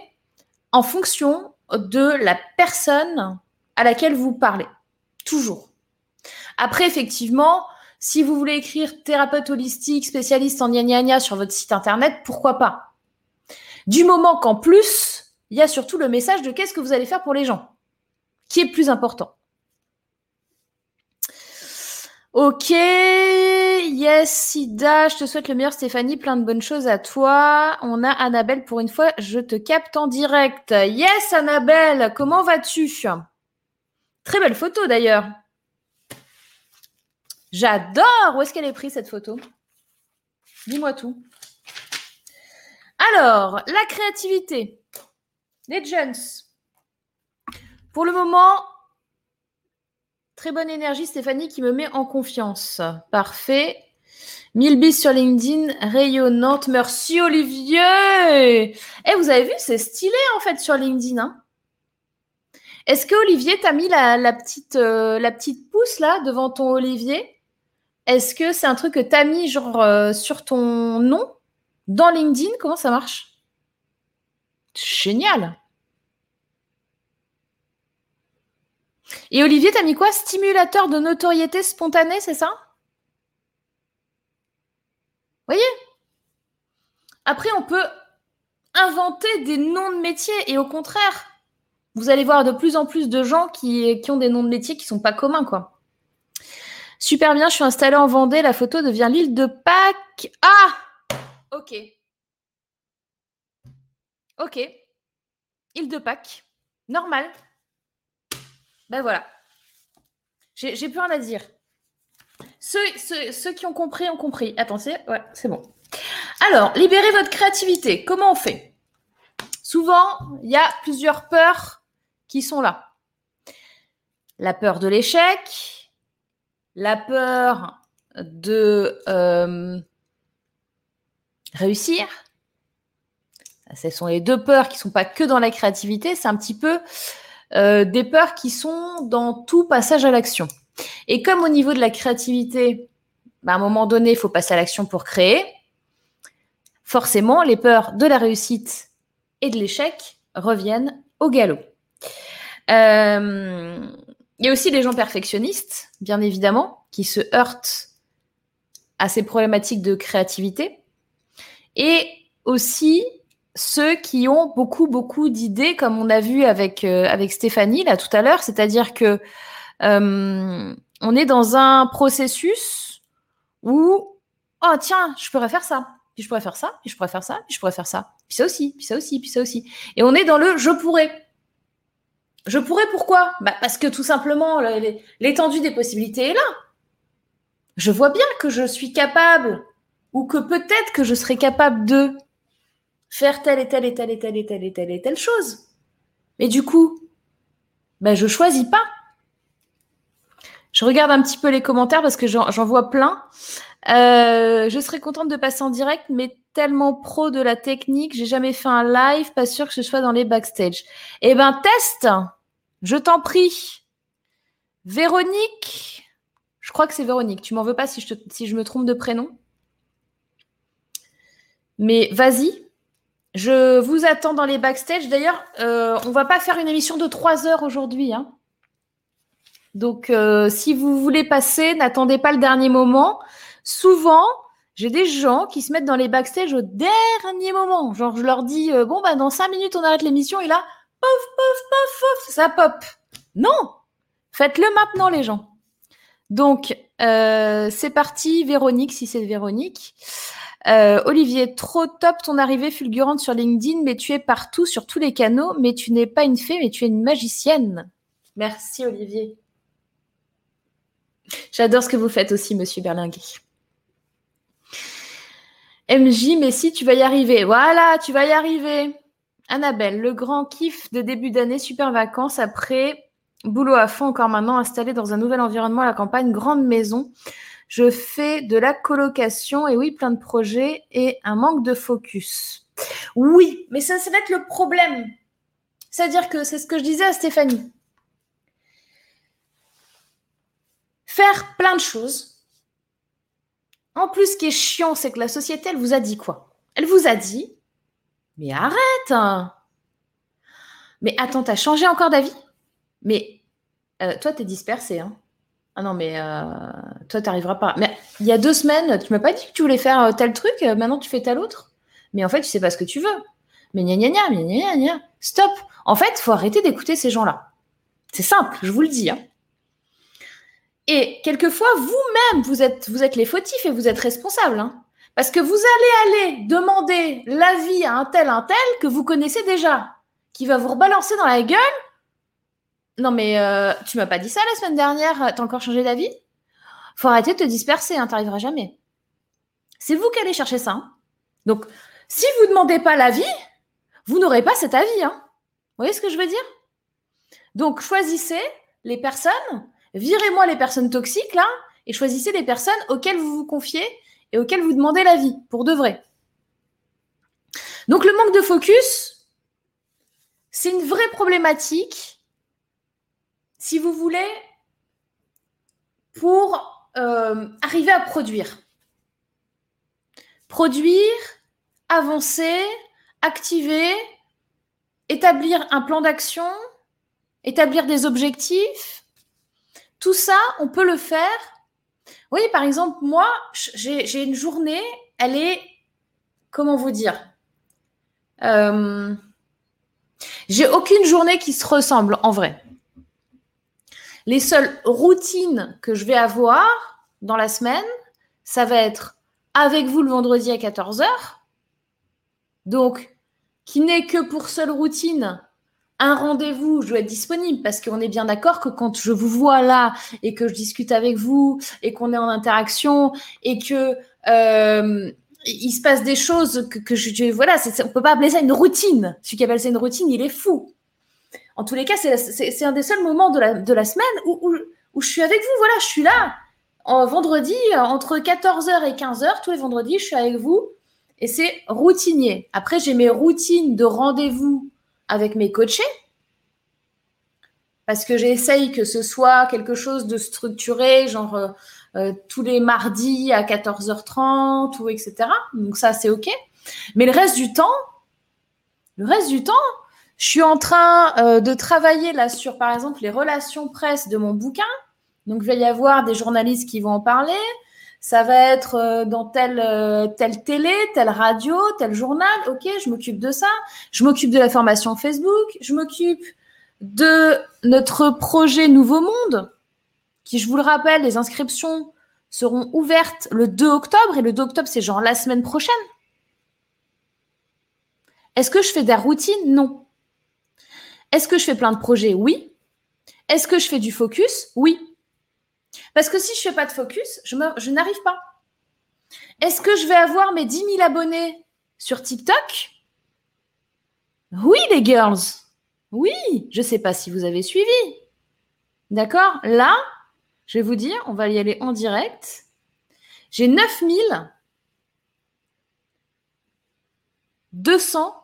en fonction de la personne à laquelle vous parlez. Toujours. Après, effectivement, si vous voulez écrire thérapeute holistique, spécialiste en gna gna gna sur votre site internet, pourquoi pas ? Du moment qu'en plus... il y a surtout le message de qu'est-ce que vous allez faire pour les gens, qui est plus important. Ok, yes, Ida, je te souhaite le meilleur, Stéphanie, plein de bonnes choses à toi. On a Annabelle pour une fois, je te capte en direct. Yes, Annabelle, comment vas-tu ? Très belle photo d'ailleurs. J'adore, où est-ce qu'elle est prise cette photo ? Dis-moi tout. Alors, la créativité. Les jeunes, pour le moment, très bonne énergie, Stéphanie, qui me met en confiance. Parfait. 1000 bis sur LinkedIn, rayonnante. Merci, Olivier. Eh, vous avez vu, c'est stylé, en fait, sur LinkedIn. Hein, est-ce que, Olivier, tu as mis la petite pouce, là, devant ton Olivier ? Est-ce que c'est un truc que tu as mis, genre, sur ton nom, dans LinkedIn ? Comment ça marche ? Génial. Et Olivier, t'as mis quoi ? Stimulateur de notoriété spontanée, c'est ça ? Voyez ? Après, on peut inventer des noms de métiers et au contraire, vous allez voir de plus en plus de gens qui ont des noms de métiers qui ne sont pas communs, quoi. Super bien, je suis installée en Vendée, la photo devient l'île de Pâques. Ah ! Ok. Ok, île de Pâques, normal. Ben voilà, j'ai plus rien à dire. Ceux qui ont compris. Attends, c'est bon. Alors, libérez votre créativité. Comment on fait ? Souvent, il y a plusieurs peurs qui sont là. La peur de l'échec, la peur de réussir. Ce sont les deux peurs qui ne sont pas que dans la créativité, c'est un petit peu des peurs qui sont dans tout passage à l'action. Et comme au niveau de la créativité, à un moment donné, il faut passer à l'action pour créer, forcément, les peurs de la réussite et de l'échec reviennent au galop. Il y a aussi les gens perfectionnistes, bien évidemment, qui se heurtent à ces problématiques de créativité, et aussi ceux qui ont beaucoup d'idées, comme on a vu avec Stéphanie là tout à l'heure, c'est-à-dire que on est dans un processus où « Oh tiens, je pourrais faire ça, puis je pourrais faire ça, puis je pourrais faire ça, puis je pourrais faire ça, puis ça aussi, puis ça aussi, puis ça aussi. » Et on est dans le « je pourrais ». Je pourrais pourquoi ? Bah, parce que tout simplement, l'étendue des possibilités est là. Je vois bien que je suis capable, ou que peut-être que je serais capable de faire telle et telle et telle et telle et telle et telle et telle chose. Mais du coup, bah, je choisis pas. Je regarde un petit peu les commentaires parce que j'en vois plein. Je serais contente de passer en direct, mais tellement pro de la technique, j'ai jamais fait un live, pas sûr que ce soit dans les backstage. Eh ben, teste, je t'en prie. Véronique, je crois que c'est Véronique, tu m'en veux pas si je me trompe de prénom. Mais vas-y, je vous attends dans les backstage. D'ailleurs, on va pas faire une émission de 3 heures aujourd'hui, hein. Donc, si vous voulez passer, n'attendez pas le dernier moment. Souvent, j'ai des gens qui se mettent dans les backstage au dernier moment. Genre, je leur dis, bon, bah, dans 5 minutes, on arrête l'émission. Et là, pouf, pouf, pouf, pouf, ça pop. Non, faites-le maintenant, les gens. Donc, c'est parti, Véronique, si c'est Véronique. Olivier, trop top ton arrivée fulgurante sur LinkedIn, mais tu es partout, sur tous les canaux. Mais tu n'es pas une fée, mais tu es une magicienne. Merci, Olivier. J'adore ce que vous faites aussi, monsieur Berlinguet. MJ, mais si, tu vas y arriver. Voilà, tu vas y arriver. Annabelle, le grand kiff de début d'année, super vacances après, boulot à fond encore maintenant, installé dans un nouvel environnement à la campagne, grande maison. Je fais de la colocation et oui, plein de projets et un manque de focus. Oui, mais ça va être le problème. C'est-à-dire que c'est ce que je disais à Stéphanie. Faire plein de choses. En plus, ce qui est chiant, c'est que la société, elle vous a dit quoi ? Elle vous a dit, mais arrête hein ! Mais attends, t'as changé encore d'avis ? Mais toi, t'es dispersé. Hein. Ah non, mais toi, t'arriveras pas. Mais il y a 2 semaines, tu m'as pas dit que tu voulais faire tel truc, maintenant tu fais tel autre. Mais en fait, tu sais pas ce que tu veux. Mais gna gna gna, gna gna gna. Stop ! En fait, il faut arrêter d'écouter ces gens-là. C'est simple, je vous le dis. Hein. Et quelquefois, vous-même, vous êtes les fautifs et vous êtes responsables. Hein, parce que vous allez demander l'avis à un tel que vous connaissez déjà, qui va vous rebalancer dans la gueule. Non, mais tu m'as pas dit ça la semaine dernière, t'as encore changé d'avis ? Faut arrêter de te disperser, hein, t'arriveras jamais. C'est vous qui allez chercher ça. Hein. Donc, si vous ne demandez pas l'avis, vous n'aurez pas cet avis. Hein. Vous voyez ce que je veux dire ? Donc, choisissez les personnes... Virez-moi les personnes toxiques, là, et choisissez les personnes auxquelles vous vous confiez et auxquelles vous demandez l'avis, pour de vrai. Donc, le manque de focus, c'est une vraie problématique, si vous voulez, pour arriver à produire. Produire, avancer, activer, établir un plan d'action, établir des objectifs... Tout ça, on peut le faire. Oui, par exemple, moi, j'ai une journée, elle est, comment vous dire, j'ai aucune journée qui se ressemble en vrai. Les seules routines que je vais avoir dans la semaine, ça va être avec vous le vendredi à 14h. Donc, qui n'est que pour seule routine... Un rendez-vous, je dois être disponible parce qu'on est bien d'accord que quand je vous vois là et que je discute avec vous et qu'on est en interaction et que il se passe des choses que je voilà, on peut pas appeler ça une routine. Celui qui appelle ça une routine, il est fou. En tous les cas, c'est un des seuls moments de la semaine où je suis avec vous. Voilà, je suis là en vendredi entre 14h et 15h tous les vendredis, je suis avec vous et c'est routinier. Après, j'ai mes routines de rendez-vous avec mes coachés, parce que j'essaye que ce soit quelque chose de structuré, genre tous les mardis à 14h30, ou etc. Donc ça, c'est OK. Mais le reste du temps, je suis en train de travailler là sur, par exemple, les relations presse de mon bouquin. Donc, il va y avoir des journalistes qui vont en parler. Ça va être dans telle télé, telle radio, tel journal. OK, je m'occupe de ça. Je m'occupe de la formation Facebook. Je m'occupe de notre projet Nouveau Monde, qui, je vous le rappelle, les inscriptions seront ouvertes le 2 octobre. Et le 2 octobre, c'est genre la semaine prochaine. Est-ce que je fais de la routine? Non. Est-ce que je fais plein de projets? Oui. Est-ce que je fais du focus? Oui. Parce que si je ne fais pas de focus, je n'arrive pas. Est-ce que je vais avoir mes 10 000 abonnés sur TikTok? Oui, les girls. Oui, je ne sais pas si vous avez suivi. D'accord? Là, je vais vous dire, on va y aller en direct. J'ai 9 200...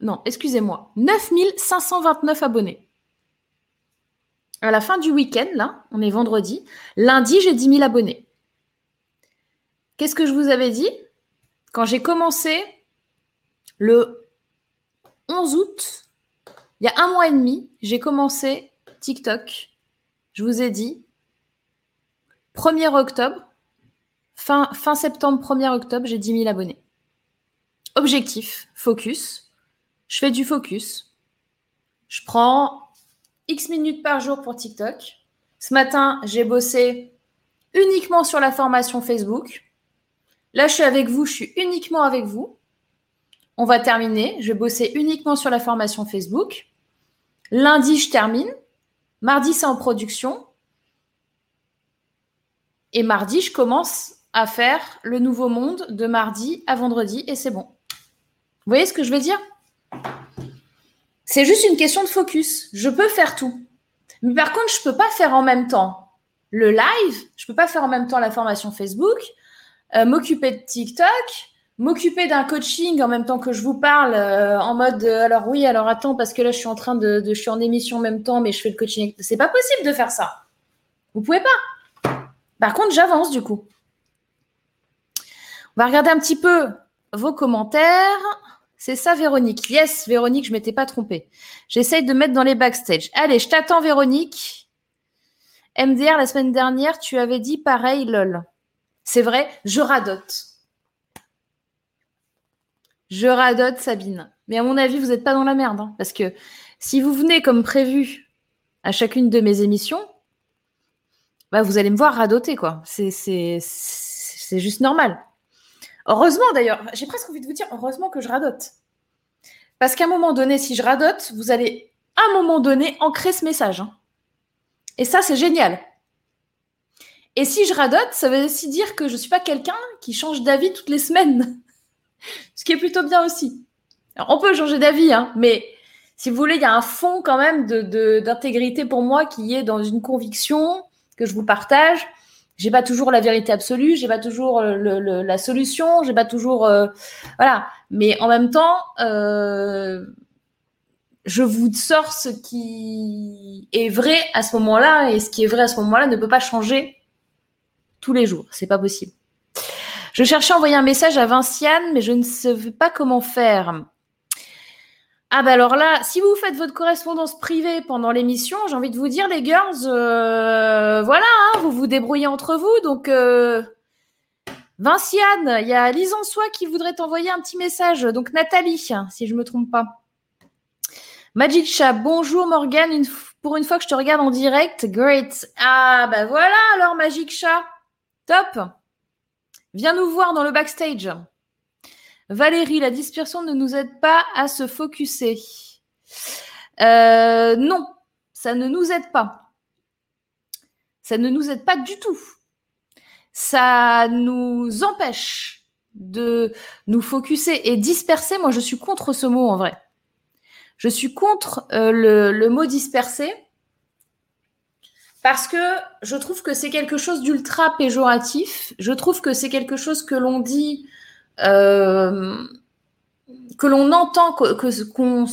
Non, excusez-moi. 9 529 abonnés. À la fin du week-end, là, on est vendredi. Lundi, j'ai 10 000 abonnés. Qu'est-ce que je vous avais dit? Quand j'ai commencé le 11 août, il y a un mois et demi, j'ai commencé TikTok. Je vous ai dit, 1er octobre, fin septembre, 1er octobre, j'ai 10 000 abonnés. Objectif, focus. Je fais du focus. Je prends X minutes par jour pour TikTok. Ce matin, j'ai bossé uniquement sur la formation Facebook. Là, je suis avec vous, je suis uniquement avec vous. On va terminer. Je vais bosser uniquement sur la formation Facebook. Lundi, je termine. Mardi, c'est en production. Et mardi, je commence à faire le Nouveau Monde de mardi à vendredi et c'est bon. Vous voyez ce que je veux dire ? C'est juste une question de focus. Je peux faire tout. Mais par contre, je ne peux pas faire en même temps le live. Je ne peux pas faire en même temps la formation Facebook, m'occuper de TikTok, m'occuper d'un coaching en même temps que je vous parle en mode « alors oui, alors attends, parce que là, je suis en train je suis en émission en même temps, mais je fais le coaching. » C'est pas possible de faire ça. Vous ne pouvez pas. Par contre, j'avance du coup. On va regarder un petit peu vos commentaires. C'est ça, Véronique. Yes, Véronique, je ne m'étais pas trompée. J'essaye de mettre dans les backstage. Allez, je t'attends, Véronique. MDR, la semaine dernière, tu avais dit pareil, lol. C'est vrai, je radote. Je radote, Sabine. Mais à mon avis, vous n'êtes pas dans la merde. Hein, parce que si vous venez comme prévu à chacune de mes émissions, bah, vous allez me voir radoter, quoi. C'est juste normal. Heureusement d'ailleurs, j'ai presque envie de vous dire heureusement que je radote. Parce qu'à un moment donné, si je radote, vous allez à un moment donné ancrer ce message. Hein. Et ça, c'est génial. Et si je radote, ça veut aussi dire que je ne suis pas quelqu'un qui change d'avis toutes les semaines. Ce qui est plutôt bien aussi. Alors, on peut changer d'avis, hein, mais si vous voulez, il y a un fond quand même d'intégrité pour moi qui est dans une conviction que je vous partage. J'ai pas toujours la vérité absolue, j'ai pas toujours la solution, j'ai pas toujours voilà. Mais en même temps, je vous sors ce qui est vrai à ce moment-là et ce qui est vrai à ce moment-là ne peut pas changer tous les jours. C'est pas possible. Je cherchais à envoyer un message à Vinciane, mais je ne savais pas comment faire. Ah bah alors là, si vous faites votre correspondance privée pendant l'émission, j'ai envie de vous dire, les girls, voilà, hein, vous vous débrouillez entre vous. Donc, Vinciane, il y a Lise-en-soi qui voudrait t'envoyer un petit message. Donc, Nathalie, si je ne me trompe pas. Magic Chat, bonjour Morgane, pour une fois que je te regarde en direct. Great. Ah bah voilà alors, Magic Chat. Top. Viens nous voir dans le backstage. Valérie, la dispersion ne nous aide pas à se focusser. Non, ça ne nous aide pas. Ça ne nous aide pas du tout. Ça nous empêche de nous focusser et disperser. Moi, je suis contre ce mot en vrai. Je suis contre le mot disperser parce que je trouve que c'est quelque chose d'ultra péjoratif. Je trouve que c'est quelque chose que l'on dit... que l'on entend, qu'on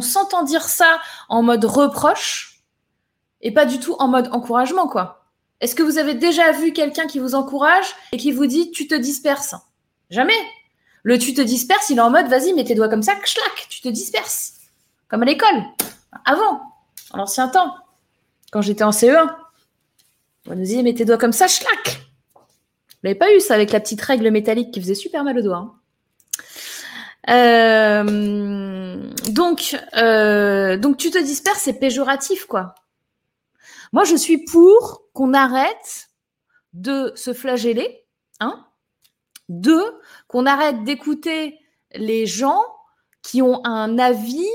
s'entend dire ça en mode reproche et pas du tout en mode encouragement, quoi. Est-ce que vous avez déjà vu quelqu'un qui vous encourage et qui vous dit « tu te disperses » ? Jamais. Le « tu te disperses », il est en mode « vas-y, mets tes doigts comme ça, clac, tu te disperses ». Comme à l'école, avant, en l'ancien temps, quand j'étais en CE1. On nous disait « mets tes doigts comme ça, clac, Vous n'avez pas eu ça avec la petite règle métallique qui faisait super mal aux doigts. Hein. Donc tu te disperses, c'est péjoratif, quoi. Moi, je suis pour qu'on arrête de se flageller, hein. Deux, qu'on arrête d'écouter les gens qui ont un avis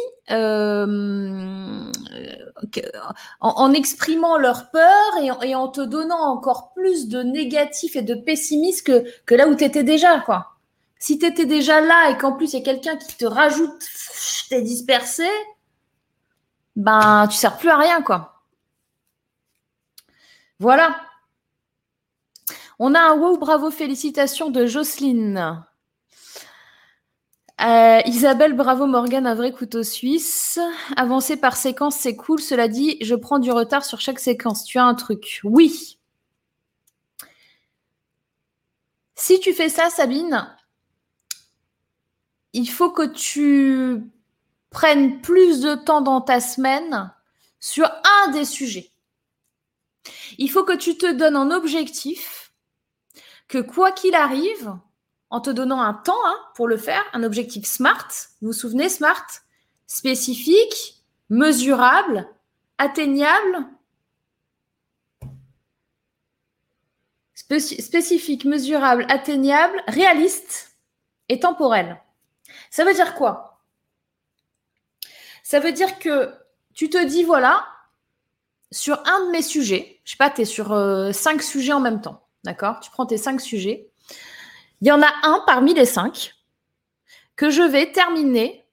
en exprimant leur peur et en te donnant encore plus de négatif et de pessimisme que là où tu étais déjà, quoi. Si tu étais déjà là et qu'en plus, il y a quelqu'un qui te rajoute, t'es dispersé, ben, tu ne sers plus à rien, quoi. Voilà. On a un « wow, bravo, félicitations » de Jocelyne. Isabelle, bravo, Morgane, un vrai couteau suisse. Avancer par séquence, c'est cool. Cela dit, je prends du retard sur chaque séquence. Tu as un truc. Oui. Si tu fais ça, Sabine, il faut que tu prennes plus de temps dans ta semaine sur un des sujets. Il faut que tu te donnes un objectif, que quoi qu'il arrive, en te donnant un temps hein, pour le faire, un objectif SMART, vous vous souvenez, SMART, spécifique, mesurable, atteignable, spécifique, mesurable, atteignable, réaliste et temporel. Ça veut dire quoi? Ça veut dire que tu te dis, voilà, sur un de mes sujets, je ne sais pas, tu es sur 5 sujets en même temps, d'accord? Tu prends tes 5 sujets. Il y en a un parmi les 5 que je vais terminer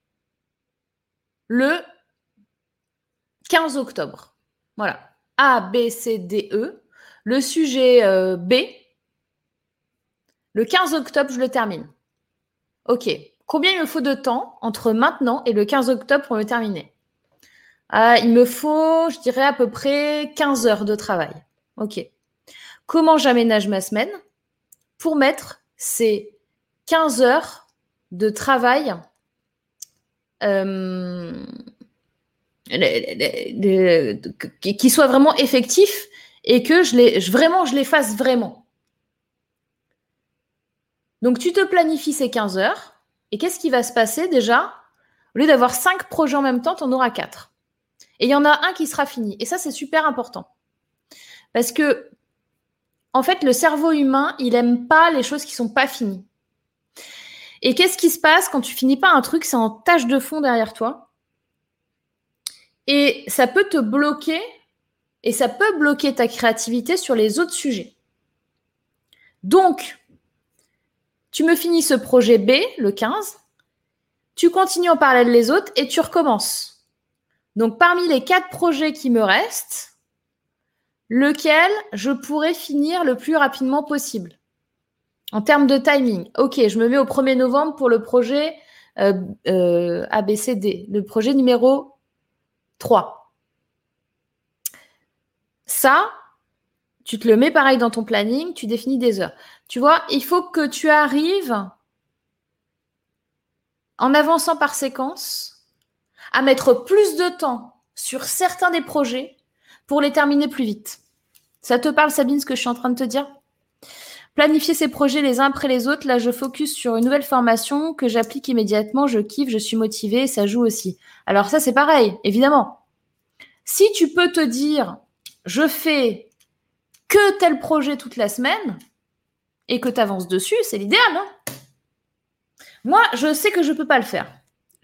le 15 octobre. Voilà, A, B, C, D, E. Le sujet B, le 15 octobre, je le termine. OK. Combien il me faut de temps entre maintenant et le 15 octobre pour le terminer? Il me faut, je dirais, à peu près 15 heures de travail. OK. Comment j'aménage ma semaine pour mettre ces 15 heures de travail qui soient vraiment effectifs et que je les fasse vraiment. Donc, tu te planifies ces 15 heures. Et qu'est-ce qui va se passer déjà? Au lieu d'avoir 5 projets en même temps, tu en auras 4. Et il y en a un qui sera fini. Et ça, c'est super important. Parce que, en fait, le cerveau humain, il n'aime pas les choses qui ne sont pas finies. Et qu'est-ce qui se passe quand tu finis pas un truc? C'est en tâche de fond derrière toi. Et ça peut te bloquer, et ça peut bloquer ta créativité sur les autres sujets. Donc, tu me finis ce projet B, le 15, tu continues en parallèle les autres et tu recommences. Donc, parmi les 4 projets qui me restent, lequel je pourrais finir le plus rapidement possible en termes de timing? OK, je me mets au 1er novembre pour le projet ABCD, le projet numéro 3. Ça, tu te le mets pareil dans ton planning, tu définis des heures. Tu vois, il faut que tu arrives, en avançant par séquence, à mettre plus de temps sur certains des projets pour les terminer plus vite. Ça te parle, Sabine, ce que je suis en train de te dire? Planifier ces projets les uns après les autres. Là, je focus sur une nouvelle formation que j'applique immédiatement. Je kiffe, je suis motivée, ça joue aussi. Alors ça, c'est pareil, évidemment. Si tu peux te dire, je fais que tel projet toute la semaine et que tu avances dessus, c'est l'idéal. Hein, moi, je sais que je ne peux pas le faire.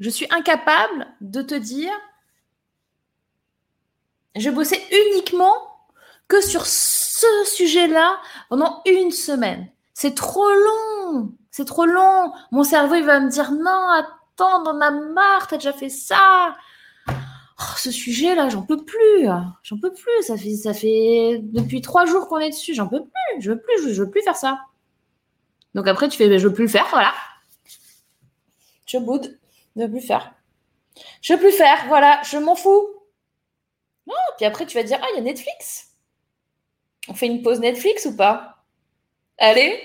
Je suis incapable de te dire je bossais uniquement que sur ce sujet-là pendant une semaine. C'est trop long. C'est trop long. Mon cerveau, il va me dire non, attends, on en a marre, t'as déjà fait ça. Oh, ce sujet-là, j'en peux plus, ça fait depuis 3 jours qu'on est dessus, je veux plus faire ça. Donc après, tu fais, je veux plus le faire, voilà. Je boude, je veux plus faire, voilà, je m'en fous. Oh, puis après, tu vas te dire, ah, il y a Netflix. On fait une pause Netflix ou pas? Allez.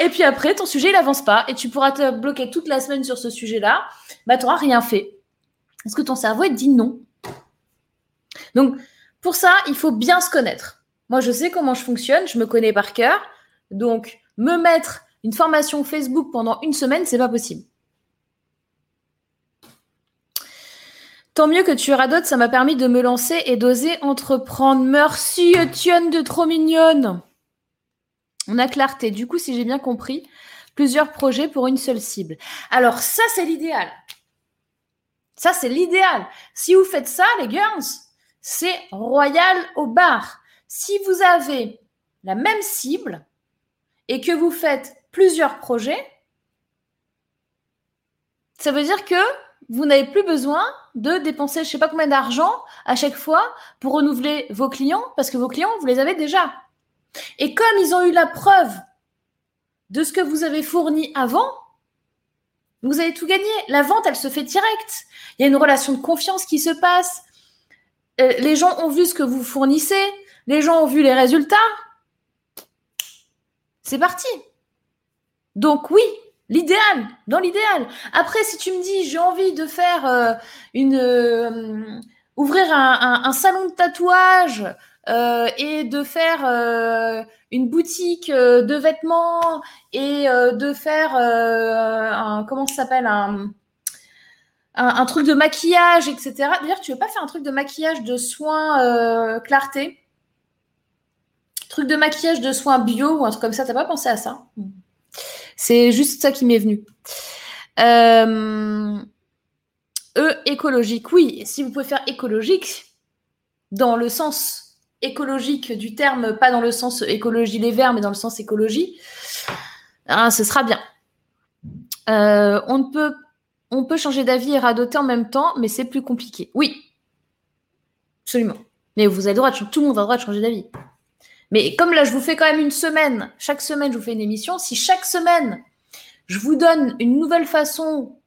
Et puis après, ton sujet, il avance pas, et tu pourras te bloquer toute la semaine sur ce sujet-là, bah, t'auras rien fait. Parce que ton cerveau, il te dit non. Donc, pour ça, il faut bien se connaître. Moi, je sais comment je fonctionne, je me connais par cœur. Donc, me mettre une formation Facebook pendant une semaine, c'est pas possible. Tant mieux que tu radotes, ça m'a permis de me lancer et d'oser entreprendre. Merci Etienne de trop mignonne. On a Clarté. Du coup, si j'ai bien compris, plusieurs projets pour une seule cible. Alors ça, c'est l'idéal. Ça, c'est l'idéal. Si vous faites ça, les girls, c'est royal au bar. Si vous avez la même cible et que vous faites plusieurs projets, ça veut dire que vous n'avez plus besoin de dépenser je ne sais pas combien d'argent à chaque fois pour renouveler vos clients, parce que vos clients, vous les avez déjà. Et comme ils ont eu la preuve de ce que vous avez fourni avant, vous avez tout gagné. La vente, elle se fait directe. Il y a une relation de confiance qui se passe. Les gens ont vu ce que vous fournissez. Les gens ont vu les résultats. C'est parti. Donc oui, l'idéal, dans l'idéal. Après, si tu me dis, j'ai envie de faire ouvrir un salon de tatouage et de faire une boutique de vêtements et de faire un truc de maquillage, etc. D'ailleurs, tu ne veux pas faire un truc de maquillage de soins Clarté, truc de maquillage de soins bio ou un truc comme ça, tu n'as pas pensé à ça? C'est juste ça qui m'est venu. Écologique, oui. Si vous pouvez faire écologique, dans le sens écologique du terme, pas dans le sens écologie les verts, mais dans le sens écologie, hein, ce sera bien. On peut changer d'avis et radoter en même temps, mais c'est plus compliqué. Oui, absolument. Mais vous avez le droit, tout le monde a le droit de changer d'avis. Mais comme là, je vous fais quand même une semaine, chaque semaine, je vous fais une émission. Si chaque semaine, je vous donne une nouvelle façon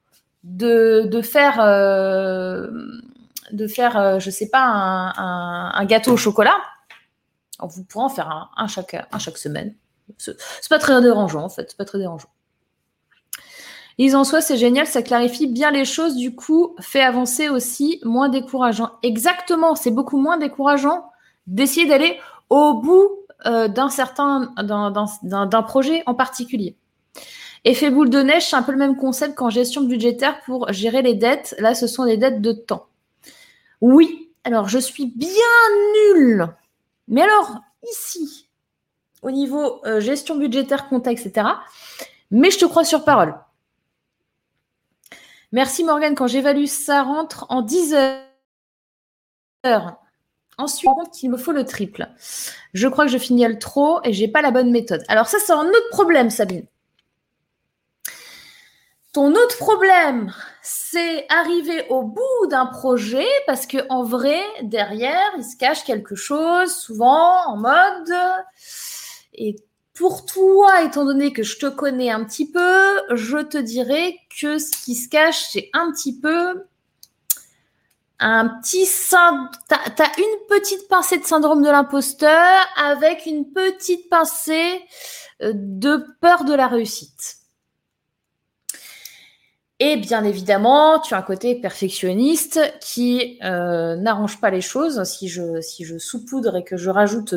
de faire je ne sais pas, un gâteau au chocolat, alors vous pourrez en faire un chaque semaine. Ce n'est pas très dérangeant, en fait. C'est pas très dérangeant. Lise-en-soi, c'est génial, ça clarifie bien les choses. Du coup, fait avancer aussi, moins décourageant. Exactement, c'est beaucoup moins décourageant d'essayer d'aller au bout d'un projet en particulier. Effet boule de neige, c'est un peu le même concept qu'en gestion budgétaire pour gérer les dettes. Là, ce sont des dettes de temps. Oui, alors je suis bien nulle. Mais alors, ici, au niveau gestion budgétaire, compta, etc. Mais je te crois sur parole. Merci Morgane, quand j'évalue, ça rentre en 10 heures. Ensuite, il me faut le triple. Je crois que je fignole trop et je n'ai pas la bonne méthode. Alors ça, c'est un autre problème, Sabine. Ton autre problème, c'est arriver au bout d'un projet parce qu'en vrai, derrière, il se cache quelque chose, souvent en mode. Et pour toi, étant donné que je te connais un petit peu, je te dirais que ce qui se cache, c'est un petit peu... T'as une petite pincée de syndrome de l'imposteur avec une petite pincée de peur de la réussite. Et bien évidemment, tu as un côté perfectionniste qui n'arrange pas les choses. Si je saupoudre et que je rajoute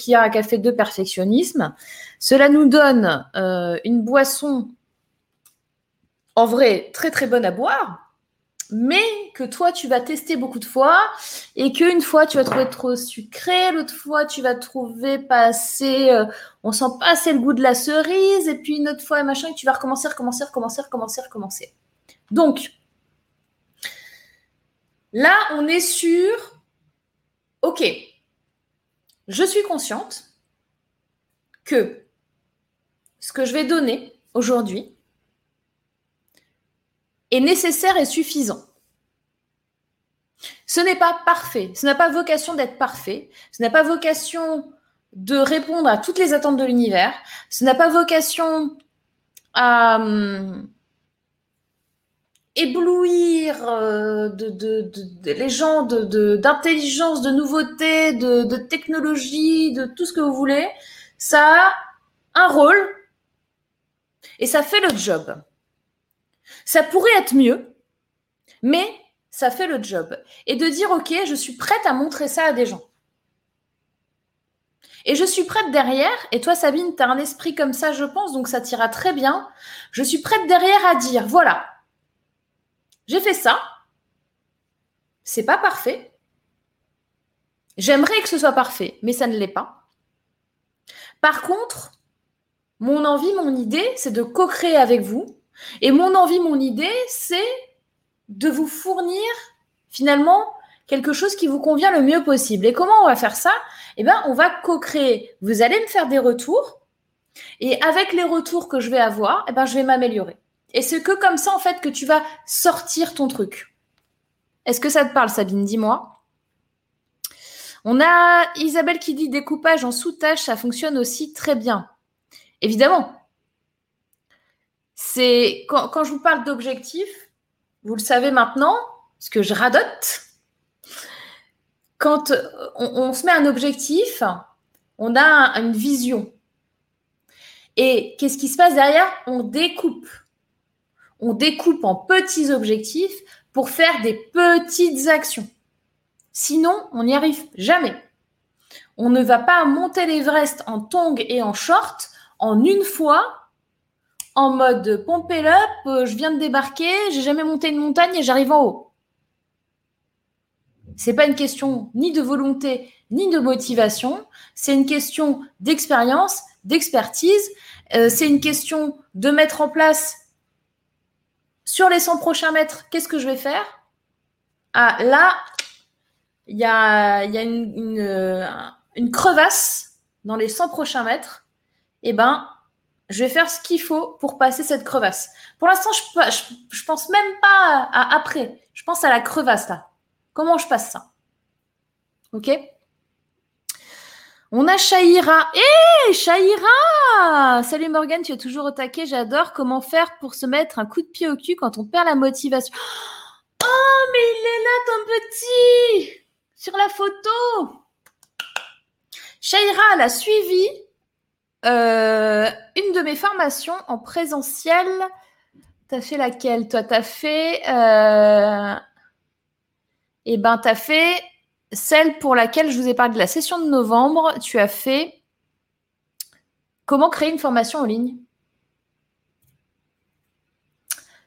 qui a un café de perfectionnisme, cela nous donne une boisson en vrai très très bonne à boire, mais que toi, tu vas tester beaucoup de fois et qu'une fois, tu vas trouver trop sucré, l'autre fois, tu vas trouver pas assez... on sent pas assez le goût de la cerise et puis une autre fois, machin, et tu vas recommencer. Donc, là, on est sur... OK, je suis consciente que ce que je vais donner aujourd'hui est nécessaire et suffisant. Ce n'est pas parfait. Ce n'a pas vocation d'être parfait. Ce n'a pas vocation de répondre à toutes les attentes de l'univers. Ce n'a pas vocation à éblouir les gens d'intelligence, de nouveautés, de technologie, de tout ce que vous voulez. Ça a un rôle et ça fait le job. Ça pourrait être mieux, mais ça fait le job. Et de dire, OK, je suis prête à montrer ça à des gens. Et je suis prête derrière, et toi Sabine, tu as un esprit comme ça, je pense, donc ça t'ira très bien. Je suis prête derrière à dire, voilà, j'ai fait ça, c'est pas parfait. J'aimerais que ce soit parfait, mais ça ne l'est pas. Par contre, mon envie, mon idée, c'est de co-créer avec vous. Et mon envie, mon idée, c'est de vous fournir finalement quelque chose qui vous convient le mieux possible. Et comment on va faire ça ? Eh bien, on va co-créer. Vous allez me faire des retours et avec les retours que je vais avoir, eh ben, je vais m'améliorer. Et c'est que comme ça, en fait, que tu vas sortir ton truc. Est-ce que ça te parle, Sabine ? Dis-moi. On a Isabelle qui dit « Découpage en sous-tâches, ça fonctionne aussi très bien. » Évidemment. C'est quand je vous parle d'objectifs, vous le savez maintenant, parce que je radote. Quand on se met un objectif, on a une vision. Et qu'est-ce qui se passe derrière ? On découpe. On découpe en petits objectifs pour faire des petites actions. Sinon, on n'y arrive jamais. On ne va pas monter l'Everest en tongs et en short en une fois, en mode pompez l'up, je viens de débarquer, j'ai jamais monté une montagne et j'arrive en haut. Ce n'est pas une question ni de volonté, ni de motivation. C'est une question d'expérience, d'expertise. C'est une question de mettre en place sur les 100 prochains mètres, qu'est-ce que je vais faire ? Ah, là... Il y a une crevasse dans les 100 prochains mètres, et ben, je vais faire ce qu'il faut pour passer cette crevasse. Pour l'instant, je pense même pas à après. Je pense à la crevasse, là. Comment je passe ça ? OK ? On a Chahira. Hé, Chahira ! Salut Morgane, tu es toujours au taquet. J'adore. Comment faire pour se mettre un coup de pied au cul quand on perd la motivation ? Oh, mais il est là, ton petit ! Sur la photo, Chahira, elle a suivi une de mes formations en présentiel. T'as fait laquelle, toi ? T'as fait... Eh ben, t'as fait celle pour laquelle je vous ai parlé de la session de novembre. Tu as fait comment créer une formation en ligne.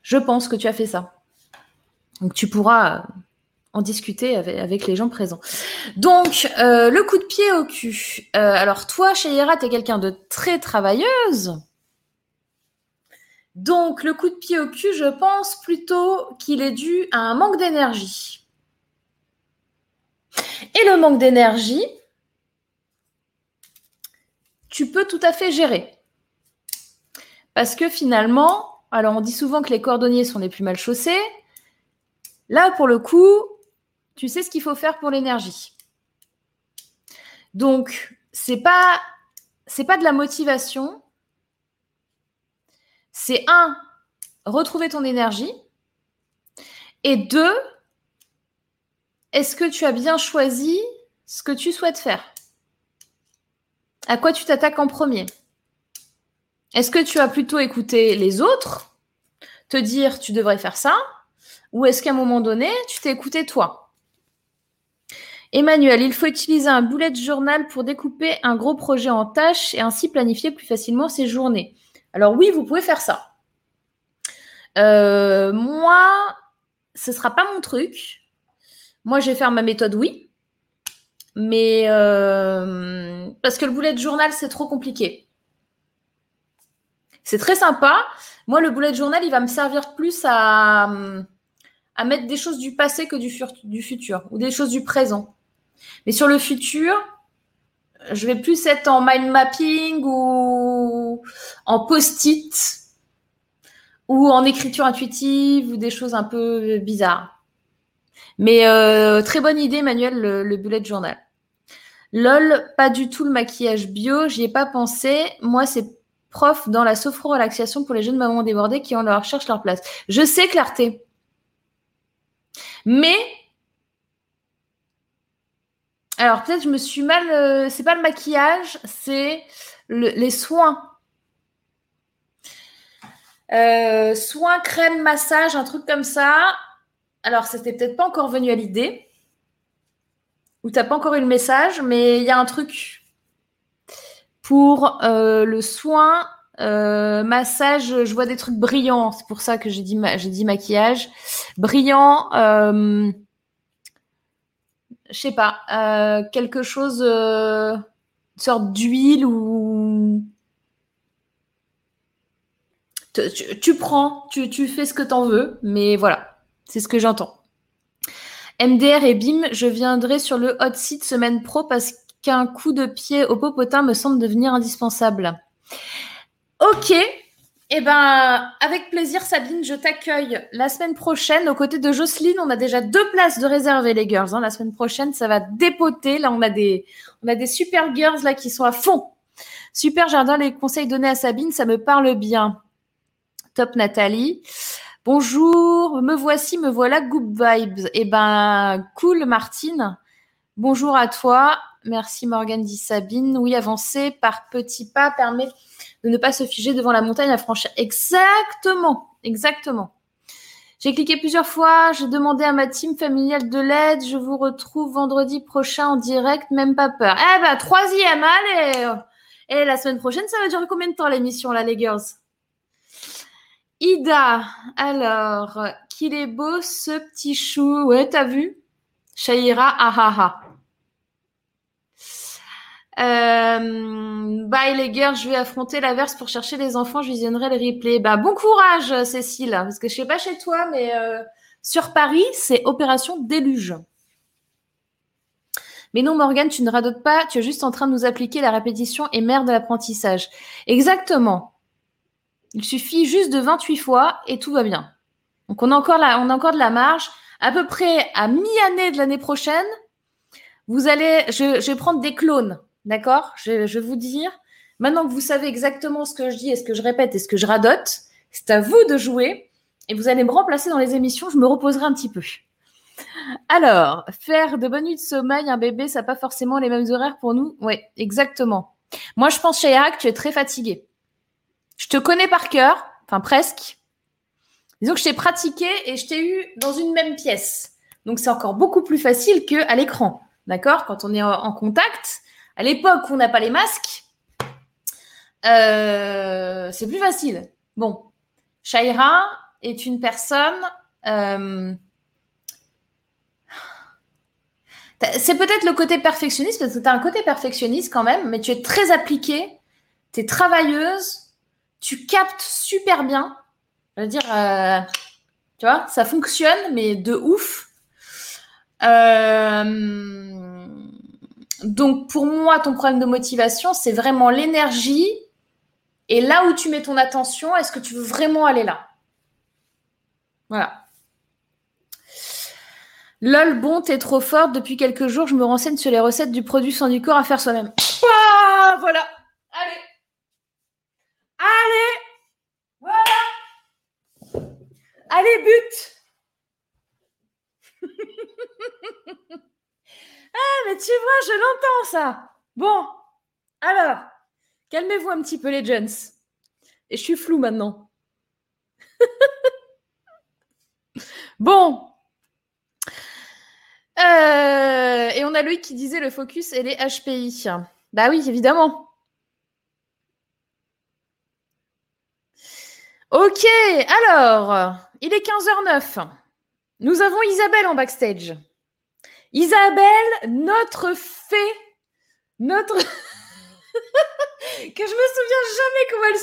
Je pense que tu as fait ça. Donc, tu pourras... en discuter avec les gens présents. Donc, le coup de pied au cul. Alors, toi, Chahira, tu es quelqu'un de très travailleuse. Donc, le coup de pied au cul, je pense plutôt qu'il est dû à un manque d'énergie. Et le manque d'énergie, tu peux tout à fait gérer. Parce que finalement, alors on dit souvent que les cordonniers sont les plus mal chaussés. Là, pour le coup... Tu sais ce qu'il faut faire pour l'énergie. Donc, c'est pas de la motivation. C'est un, retrouver ton énergie. Et deux, est-ce que tu as bien choisi ce que tu souhaites faire ? À quoi tu t'attaques en premier ? Est-ce que tu as plutôt écouté les autres, te dire tu devrais faire ça ? Ou est-ce qu'à un moment donné, tu t'es écouté toi ? Emmanuel, il faut utiliser un bullet journal pour découper un gros projet en tâches et ainsi planifier plus facilement ses journées. Alors oui, vous pouvez faire ça. Moi, ce ne sera pas mon truc. Moi, je vais faire ma méthode, oui. Mais parce que le bullet journal, c'est trop compliqué. C'est très sympa. Moi, le bullet journal, il va me servir plus à mettre des choses du passé que du futur ou des choses du présent. Mais sur le futur, je vais plus être en mind mapping ou en post-it ou en écriture intuitive ou des choses un peu bizarres. Mais très bonne idée, Emmanuel, le bullet journal. Lol, pas du tout le maquillage bio, j'y ai pas pensé. Moi, c'est prof dans la sophro-relaxation pour les jeunes mamans débordées qui cherchent leur place. Je sais, Clarté. Mais, alors peut-être je me suis mal... c'est pas le maquillage, c'est les soins. Soins, crème, massage, un truc comme ça. Alors, c'était peut-être pas encore venu à l'idée. Ou t'as pas encore eu le message, mais il y a un truc. Pour le soin, massage, je vois des trucs brillants. C'est pour ça que j'ai dit maquillage. Brillant, je sais pas, quelque chose, une sorte d'huile ou... Tu prends, tu fais ce que t'en veux, mais voilà, c'est ce que j'entends. MDR et bim, je viendrai sur le hot seat semaine pro parce qu'un coup de pied au popotin me semble devenir indispensable. Ok, eh ben avec plaisir Sabine, je t'accueille la semaine prochaine aux côtés de Jocelyne. On a déjà 2 places de réservées les girls. Hein. La semaine prochaine, ça va dépoter. Là, on a des super girls là qui sont à fond. Super, j'adore les conseils donnés à Sabine, ça me parle bien. Top Nathalie. Bonjour, me voici, me voilà, good vibes. Eh ben, cool Martine. Bonjour à toi. Merci Morgane, dit Sabine. Oui, avancer par petits pas permet de ne pas se figer devant la montagne à franchir. Exactement, exactement. J'ai cliqué plusieurs fois, j'ai demandé à ma team familiale de l'aide. Je vous retrouve vendredi prochain en direct, même pas peur. Eh ben, 3e, allez. Et la semaine prochaine, ça va durer combien de temps l'émission là, les girls ? Ida, alors, qu'il est beau ce petit chou. Ouais, t'as vu ? Chahira, ah ah ah. Bye les girls, je vais affronter l'averse pour chercher les enfants. Je visionnerai le replay. Bah, bon courage, Cécile, parce que je sais pas chez toi, mais sur Paris, c'est opération déluge. Mais non, Morgane, tu ne radotes pas. Tu es juste en train de nous appliquer la répétition et mère de l'apprentissage. Exactement. Il suffit juste de 28 fois et tout va bien. Donc, on a encore de la marge. À peu près à mi-année de l'année prochaine, vous allez, je vais prendre des clones, d'accord ? Je vais vous dire, maintenant que vous savez exactement ce que je dis et ce que je répète et ce que je radote, c'est à vous de jouer et vous allez me remplacer dans les émissions, je me reposerai un petit peu. Alors, faire de bonnes nuits de sommeil, un bébé, ça n'a pas forcément les mêmes horaires pour nous. Oui, exactement. Moi, je pense, Chahira, que tu es très fatiguée. Je te connais par cœur, enfin presque. Disons que je t'ai pratiqué et je t'ai eu dans une même pièce. Donc, c'est encore beaucoup plus facile qu'à l'écran, d'accord ? Quand on est en contact, à l'époque où on n'a pas les masques, c'est plus facile. Bon, Chahira est une personne... C'est peut-être le côté perfectionniste, parce que tu as un côté perfectionniste quand même, mais tu es très appliquée, tu es travailleuse... Tu captes super bien. Je veux dire, tu vois, ça fonctionne, mais de ouf. Donc, pour moi, ton problème de motivation, c'est vraiment l'énergie. Et là où tu mets ton attention, est-ce que tu veux vraiment aller là ? Voilà. Lol, bon, t'es trop forte. Depuis quelques jours, je me renseigne sur les recettes du produit sans du corps à faire soi-même. Ah, voilà. Allez. Allez, voilà. Allez, but. Ah, mais tu vois, je l'entends, ça. Bon, alors, calmez-vous un petit peu, les gens. Et je suis floue maintenant. Bon. Et on a Loïc qui disait le focus et les HPI. Bah oui, évidemment. Ok, alors, il est 15h09. Nous avons Isabelle en backstage. Isabelle, notre fée, que je me souviens jamais comment elle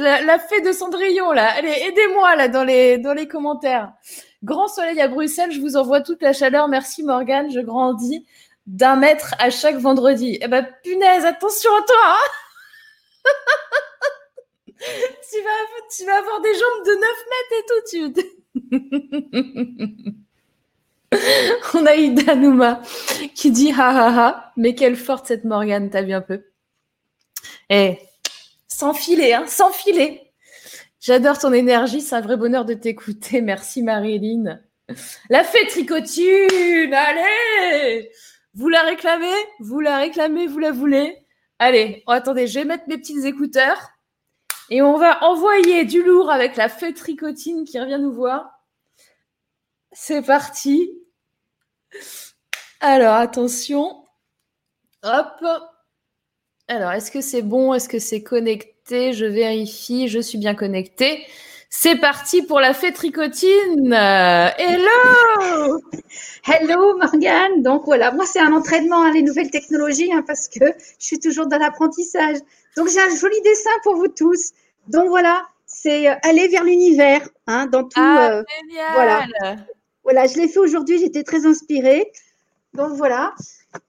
s'appelle, la fée de Cendrillon, là. Allez, aidez-moi, là, dans les commentaires. Grand soleil à Bruxelles, je vous envoie toute la chaleur. Merci, Morgane, je grandis d'1 mètre à chaque vendredi. Eh ben, punaise, attention à toi, hein. Tu vas avoir des jambes de 9 mètres et tout. On a Ida Nouma qui dit « Ha ha ha ». Mais quelle forte cette Morgane, t'as vu un peu. Eh, sans filer, hein, sans filer. J'adore ton énergie, c'est un vrai bonheur de t'écouter. Merci Marie-Hélène. La fée tricotune, allez. Vous la réclamez, vous la voulez. Allez, oh, attendez, je vais mettre mes petits écouteurs. Et on va envoyer du lourd avec la fée tricotine qui revient nous voir. C'est parti. Alors, attention. Hop. Alors, est-ce que c'est bon? Est-ce que c'est connecté? Je vérifie, je suis bien connectée. C'est parti pour la fée tricotine. Hello! Hello Morgane. Donc voilà, moi c'est un entraînement, les nouvelles technologies, parce que je suis toujours dans l'apprentissage. Donc j'ai un joli dessin pour vous tous. Donc voilà, c'est aller vers l'univers, dans tout. Ah, génial. Voilà, je l'ai fait aujourd'hui, j'étais très inspirée. Donc voilà.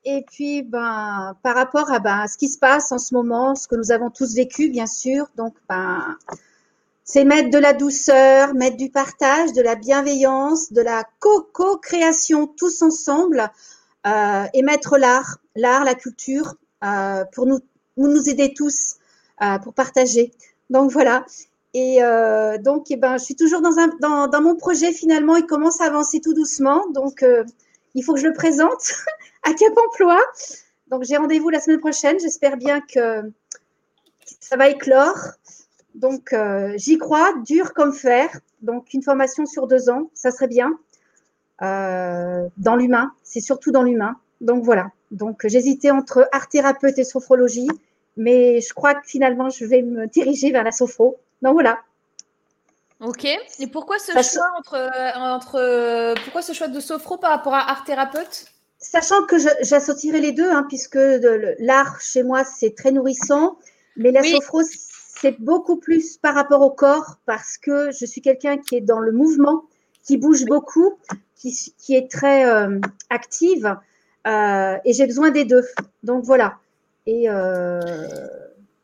Et puis, par rapport à ce qui se passe en ce moment, ce que nous avons tous vécu, bien sûr. Donc, c'est mettre de la douceur, mettre du partage, de la bienveillance, de la co-création tous ensemble, et mettre l'art, la culture, pour nous aider tous, pour partager. Donc voilà. Et donc, je suis toujours dans mon projet finalement. Il commence à avancer tout doucement. Donc, il faut que je le présente à Cap Emploi. Donc, j'ai rendez-vous la semaine prochaine. J'espère bien que ça va éclore. Donc, j'y crois, dur comme fer. Donc, une formation sur 2 ans, ça serait bien. Dans l'humain, c'est surtout dans l'humain. Donc, voilà. Donc, j'hésitais entre art-thérapeute et sophrologie, mais je crois que finalement, je vais me diriger vers la sophro. Donc, voilà. Ok. Et pourquoi ce choix de sophro par rapport à art-thérapeute ? Sachant que j'associerai les deux, puisque l'art, chez moi, c'est très nourrissant, mais la sophro, c'est beaucoup plus par rapport au corps, parce que je suis quelqu'un qui est dans le mouvement, qui bouge beaucoup, qui est très active, et j'ai besoin des deux. Donc, voilà. Et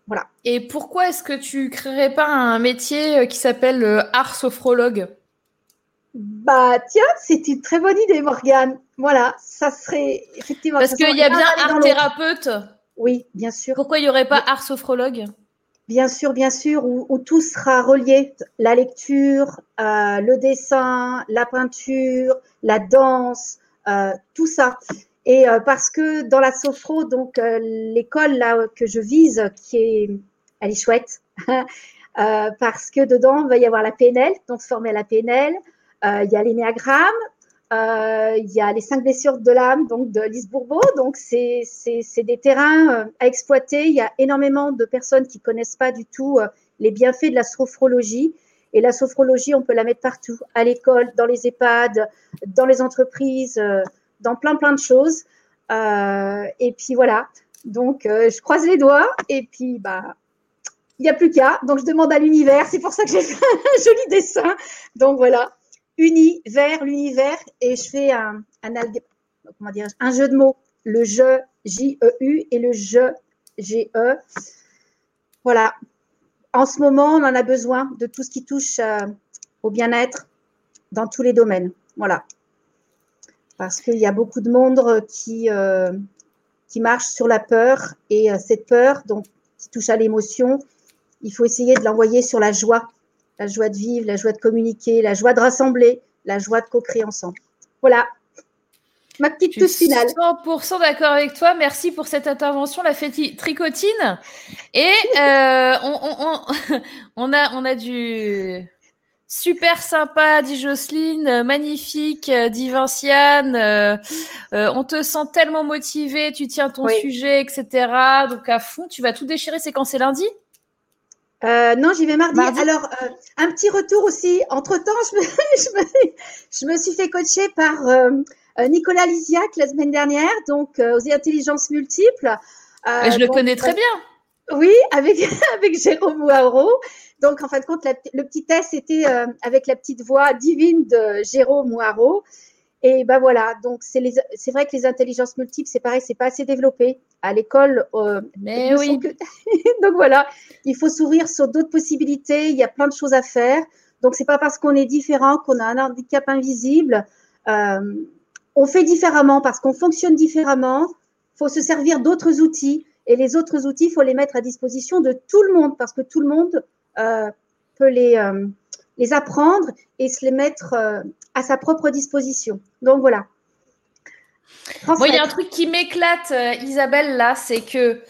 voilà. Et pourquoi est-ce que tu ne créerais pas un métier qui s'appelle art sophrologue ? Bah tiens, c'est une très bonne idée, Morgane. Voilà, ça serait effectivement… Parce qu'il y a bien art thérapeute. Oui, bien sûr. Pourquoi il n'y aurait pas art sophrologue ? Bien sûr, où tout sera relié. La lecture, le dessin, la peinture, la danse, tout ça. Et parce que dans la sophro, donc l'école là que je vise, elle est chouette, parce que dedans, il va y avoir la PNL, donc se former à la PNL. Il y a l'énéagramme, il y a les 5 blessures de l'âme, donc de Lise Bourbeau. Donc, c'est des terrains à exploiter. Il y a énormément de personnes qui ne connaissent pas du tout les bienfaits de la sophrologie. Et la sophrologie, on peut la mettre partout, à l'école, dans les EHPAD, dans les entreprises, dans plein de choses. Et puis, voilà. Donc, je croise les doigts et puis, il n'y a plus qu'à. Donc, je demande à l'univers. C'est pour ça que j'ai fait un joli dessin. Donc, voilà. Univers, l'univers, et je fais un jeu de mots. Le je, J-E-U, et le je, G-E. Voilà. En ce moment, on en a besoin de tout ce qui touche au bien-être dans tous les domaines. Voilà. Parce qu'il y a beaucoup de monde qui marche sur la peur, et cette peur, donc, qui touche à l'émotion, il faut essayer de l'envoyer sur la joie. La joie de vivre, la joie de communiquer, la joie de rassembler, la joie de co-créer ensemble. Voilà, ma petite touche finale. Je suis 100% d'accord avec toi. Merci pour cette intervention, la fête tricotine. Et on a du super sympa, dit Jocelyne, magnifique, dit Vinciane. On te sent tellement motivée, tu tiens ton sujet, etc. Donc, à fond, tu vas tout déchirer, c'est quand, c'est lundi ? Non, j'y vais mardi. Alors, un petit retour aussi. Entre-temps, je me suis fait coacher par Nicolas Lisiac la semaine dernière, donc aux intelligences multiples. Je le connais très bien. Oui, avec Jérôme Ouaro. Donc, en fin de compte, le petit test était avec la petite voix divine de Jérôme Ouaro. Et voilà, donc c'est vrai que les intelligences multiples, c'est pareil, c'est pas assez développé à l'école. Mais oui. Donc voilà, il faut s'ouvrir sur d'autres possibilités. Il y a plein de choses à faire. Donc c'est pas parce qu'on est différent qu'on a un handicap invisible. On fait différemment parce qu'on fonctionne différemment. Il faut se servir d'autres outils, et les autres outils, il faut les mettre à disposition de tout le monde, parce que tout le monde peut les apprendre et se les mettre à sa propre disposition. Donc, voilà. Moi, il y a un truc qui m'éclate, Isabelle, là, c'est que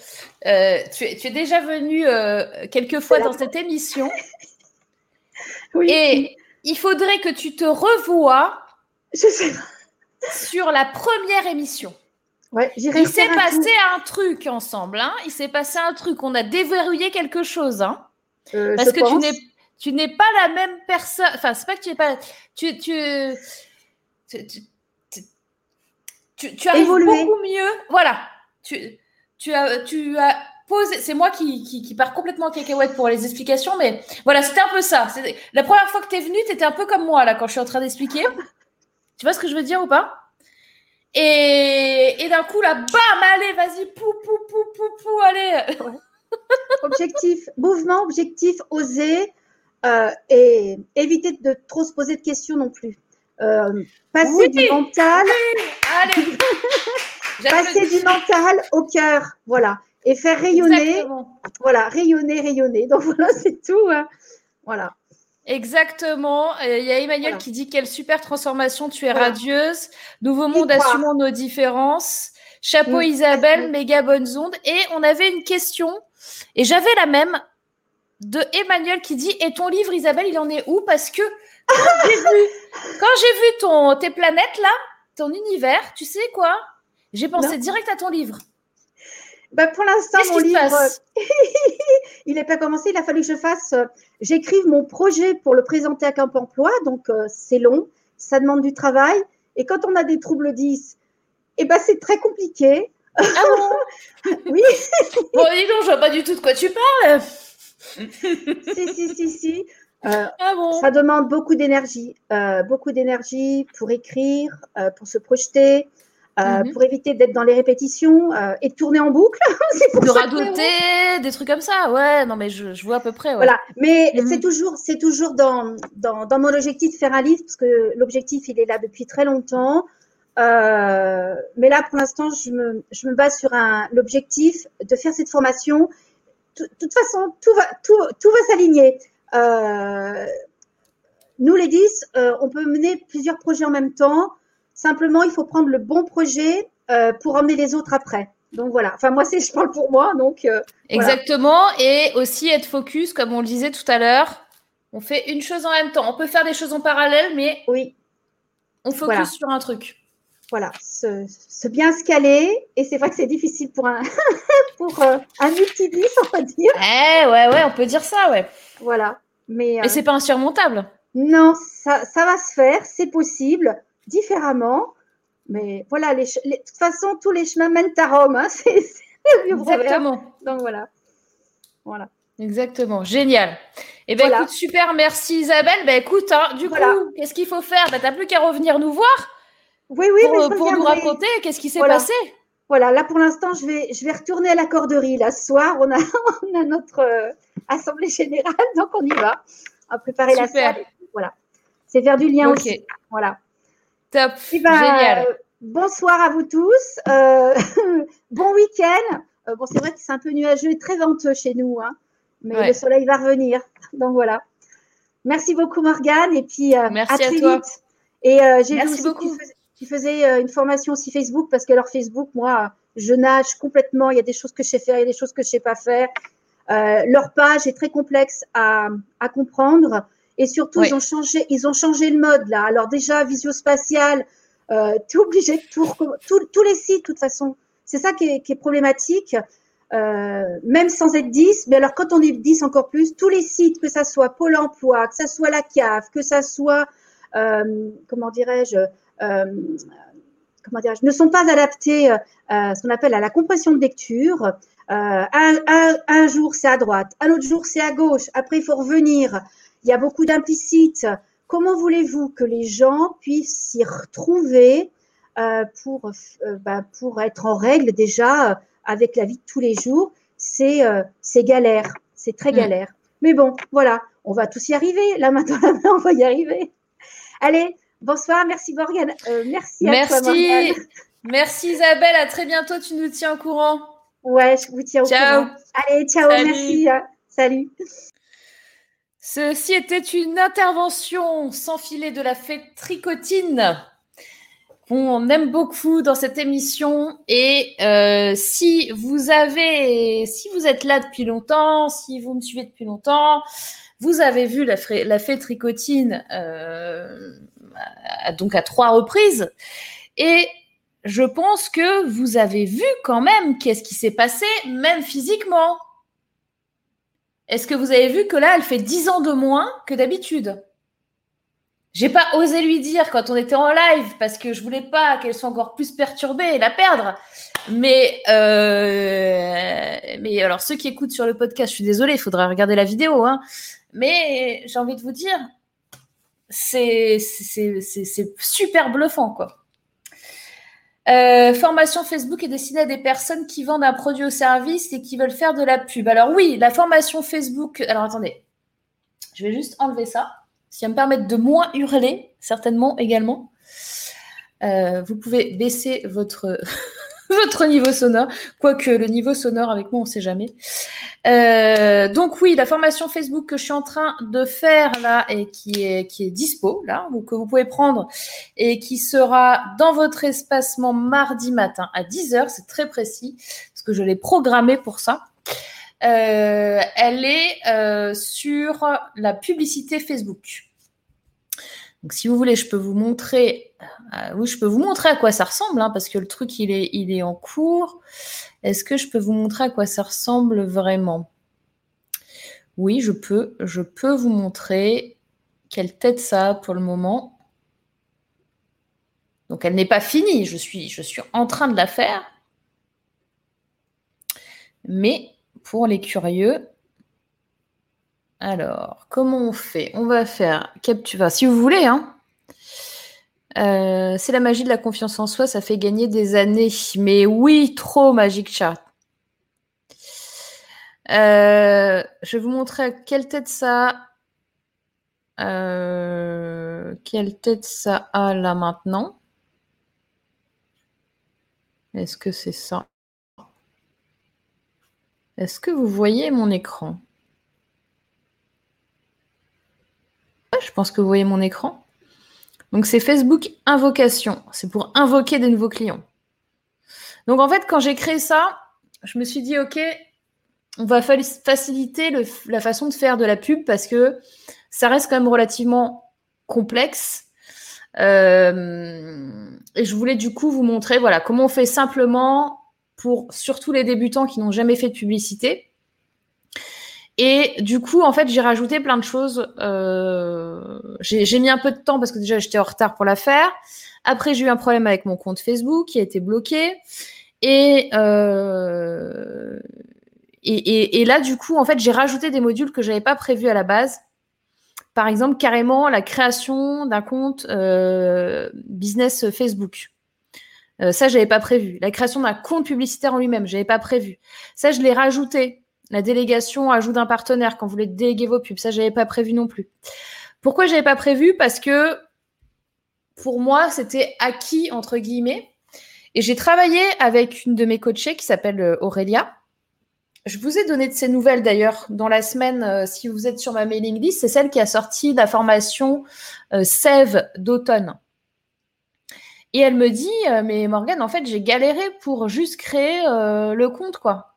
tu es déjà venue quelques fois dans cette émission. Oui. Et il faudrait que tu te revoies sur la première émission. Ouais, il s'est passé un truc ensemble. Hein. Il s'est passé un truc. On a déverrouillé quelque chose. Hein. Parce que tu n'es pas la même personne. Enfin, c'est pas que tu n'es pas. Tu as évolué beaucoup mieux. Voilà. Tu as posé. C'est moi qui pars complètement en cacahuète pour les explications, mais voilà, c'était un peu ça. La première fois que tu es venue, tu étais un peu comme moi, là, quand je suis en train d'expliquer. Tu vois ce que je veux dire ou pas ? Et d'un coup, là, bam, allez, vas-y, pou, allez. Ouais. Objectif, mouvement, objectif, oser et éviter de trop se poser de questions non plus. Passer du mental. Allez. Passer du mental au cœur, voilà. Et faire rayonner. Exactement. Voilà, rayonner. Donc voilà, c'est tout. Hein. Voilà. Exactement. Il y a Emmanuel qui dit « Quelle super transformation, tu es radieuse. Nouveau Monde, assumons nos différences. Chapeau Isabelle, méga bonnes ondes. » Et on avait une question, et j'avais la même, de Emmanuel qui dit « Et ton livre, Isabelle, il en est où ?» Parce que quand j'ai vu tes planètes, là, ton univers, tu sais quoi ? J'ai pensé direct à ton livre. Bah pour l'instant, mon livre, il n'est pas commencé. Il a fallu que je fasse… J'écrive mon projet pour le présenter à Camp Emploi. Donc, c'est long. Ça demande du travail. Et quand on a des troubles 10, c'est très compliqué. Ah bon? Oui. Bon, dis donc, je ne vois pas du tout de quoi tu parles. Si. Ah bon? Ça demande beaucoup d'énergie. Pour écrire, pour se projeter. Pour éviter d'être dans les répétitions et de tourner en boucle. C'est pour de radoter, des trucs comme ça. Ouais, non, mais je vois à peu près. Ouais. Voilà, mais c'est toujours dans mon objectif de faire un livre, parce que l'objectif, il est là depuis très longtemps. Mais là, pour l'instant, je me base sur l'objectif de faire cette formation. De toute façon, tout va s'aligner. Nous, les 10, on peut mener plusieurs projets en même temps. Simplement, il faut prendre le bon projet pour emmener les autres après. Donc voilà. Enfin, moi, je parle pour moi. Donc, exactement. Voilà. Et aussi être focus, comme on le disait tout à l'heure. On fait une chose en même temps. On peut faire des choses en parallèle, mais on focus sur un truc. Voilà. Se bien se caler. Et c'est vrai que c'est difficile pour un multi-10, on va dire. Ouais, on peut dire ça, ouais. Voilà. Mais c'est pas insurmontable. Non, ça va se faire. C'est possible. Différemment, mais voilà, de toute façon, tous les chemins mènent à Rome, hein, c'est le vrai. Exactement. Donc voilà. Exactement, génial. Et écoute, super, merci Isabelle. Écoute, hein, du coup, qu'est-ce qu'il faut faire ? T'as plus qu'à revenir nous voir. Oui, pour nous raconter qu'est-ce qui s'est passé. Voilà, là pour l'instant, je vais retourner à la corderie. Là, ce soir, on a notre assemblée générale, donc on y va. On va préparer la salle. Voilà, c'est faire du lien aussi. Voilà. Top, génial. Bonsoir à vous tous. Bon week-end. Bon, c'est vrai que c'est un peu nuageux et très venteux chez nous, hein, mais le soleil va revenir. Donc voilà. Merci beaucoup Morgane et puis merci à très toi. Vite. Et j'ai merci vu aussi beaucoup. Que tu faisais une formation aussi Facebook parce que alors Facebook, moi, je nage complètement. Il y a des choses que je sais faire, il y a des choses que je ne sais pas faire. Leur page est très complexe à comprendre. Et surtout, ils ont changé le mode, là. Alors déjà, visio-spatial, tu es obligé de tous les sites, de toute façon. C'est ça qui est problématique, même sans être 10. Mais alors, quand on est 10 encore plus, tous les sites, que ça soit Pôle emploi, que ça soit la CAF, que ça soit, ne sont pas adaptés à ce qu'on appelle à la compression de lecture. Un jour, c'est à droite. Un autre jour, c'est à gauche. Après, il faut revenir. Il y a beaucoup d'implicites. Comment voulez-vous que les gens puissent s'y retrouver pour être en règle déjà avec la vie de tous les jours ? C'est galère, c'est très galère. Mais bon, voilà, on va tous y arriver. Là, maintenant, on va y arriver. Allez, bonsoir, merci Morgane. Merci à toi, Morgane. Merci Isabelle, à très bientôt. Tu nous tiens au courant. Ouais, je vous tiens au courant. Allez, ciao, salut. Merci. Salut. Ceci était une intervention sans filet de la fée Tricotine qu'on aime beaucoup dans cette émission. Et si vous êtes là depuis longtemps, si vous me suivez depuis longtemps, vous avez vu la fée Tricotine donc à 3 reprises. Et je pense que vous avez vu quand même qu'est-ce qui s'est passé, même physiquement. Est-ce que vous avez vu que là, elle fait 10 ans de moins que d'habitude ? J'ai pas osé lui dire quand on était en live parce que je voulais pas qu'elle soit encore plus perturbée et la perdre. Mais alors ceux qui écoutent sur le podcast, je suis désolée, il faudra regarder la vidéo, hein. Mais j'ai envie de vous dire, c'est super bluffant, quoi. Formation Facebook est destinée à des personnes qui vendent un produit ou service et qui veulent faire de la pub. Alors oui, la formation Facebook. Alors attendez, je vais juste enlever ça. Ça me permet de moins hurler, certainement également. Vous pouvez baisser votre, votre niveau sonore, quoique le niveau sonore avec moi, on ne sait jamais. Donc oui, la formation Facebook que je suis en train de faire là et qui est dispo, là, ou que vous pouvez prendre et qui sera dans votre espacement mardi matin à 10h, c'est très précis, parce que je l'ai programmé pour ça. Elle est sur la publicité Facebook. Donc, si vous voulez, je peux vous montrer. Oui, je peux vous montrer à quoi ça ressemble, hein, parce que le truc il est en cours. Est-ce que je peux vous montrer à quoi ça ressemble vraiment ? Oui, je peux vous montrer quelle tête ça a pour le moment. Donc, elle n'est pas finie. Je suis en train de la faire, mais pour les curieux, alors, comment on fait ? On va faire capture, enfin, si vous voulez, hein. C'est la magie de la confiance en soi, ça fait gagner des années. Mais oui, trop Magic Chat. Je vais vous montrer à quelle tête ça a là maintenant. Est-ce que c'est ça ? Est-ce que vous voyez mon écran ? Ah, je pense que vous voyez mon écran. Donc, c'est Facebook Invocation. C'est pour invoquer des nouveaux clients. Donc, en fait, quand j'ai créé ça, je me suis dit, OK, on va faciliter la façon de faire de la pub parce que ça reste quand même relativement complexe. Et je voulais du coup vous montrer voilà, comment on fait simplement pour surtout les débutants qui n'ont jamais fait de publicité. Et du coup, en fait, j'ai rajouté plein de choses. J'ai mis un peu de temps parce que déjà, j'étais en retard pour la faire. Après, j'ai eu un problème avec mon compte Facebook qui a été bloqué. Et là, du coup, en fait, j'ai rajouté des modules que je n'avais pas prévus à la base. Par exemple, carrément, la création d'un compte business Facebook. Ça, je n'avais pas prévu. La création d'un compte publicitaire en lui-même, je n'avais pas prévu. Ça, je l'ai rajouté. La délégation, ajout d'un partenaire quand vous voulez déléguer vos pubs, ça, je n'avais pas prévu non plus. Pourquoi je n'avais pas prévu ? Parce que pour moi, c'était acquis, entre guillemets. Et j'ai travaillé avec une de mes coachées qui s'appelle Aurélia. Je vous ai donné de ses nouvelles d'ailleurs dans la semaine, si vous êtes sur ma mailing list, c'est celle qui a sorti la formation Sève d'automne. Et elle me dit, mais Morgane, en fait, j'ai galéré pour juste créer le compte, quoi.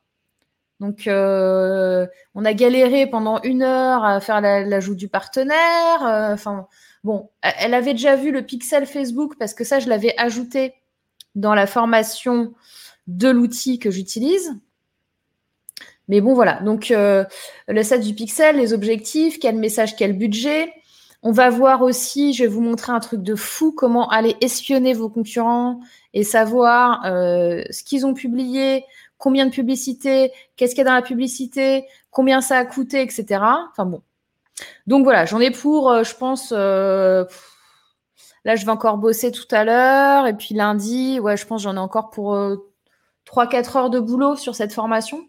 Donc, on a galéré pendant 1 heure à faire l'ajout du partenaire. Enfin, bon, elle avait déjà vu le pixel Facebook parce que ça, je l'avais ajouté dans la formation de l'outil que j'utilise. Mais bon, voilà. Donc, le set du pixel, les objectifs, quel message, quel budget. On va voir aussi, je vais vous montrer un truc de fou, comment aller espionner vos concurrents et savoir ce qu'ils ont publié, combien de publicité, qu'est-ce qu'il y a dans la publicité, combien ça a coûté, etc. Enfin bon. Donc voilà, j'en ai pour, je pense, là je vais encore bosser tout à l'heure et puis lundi, ouais, je pense j'en ai encore pour 3-4 heures de boulot sur cette formation.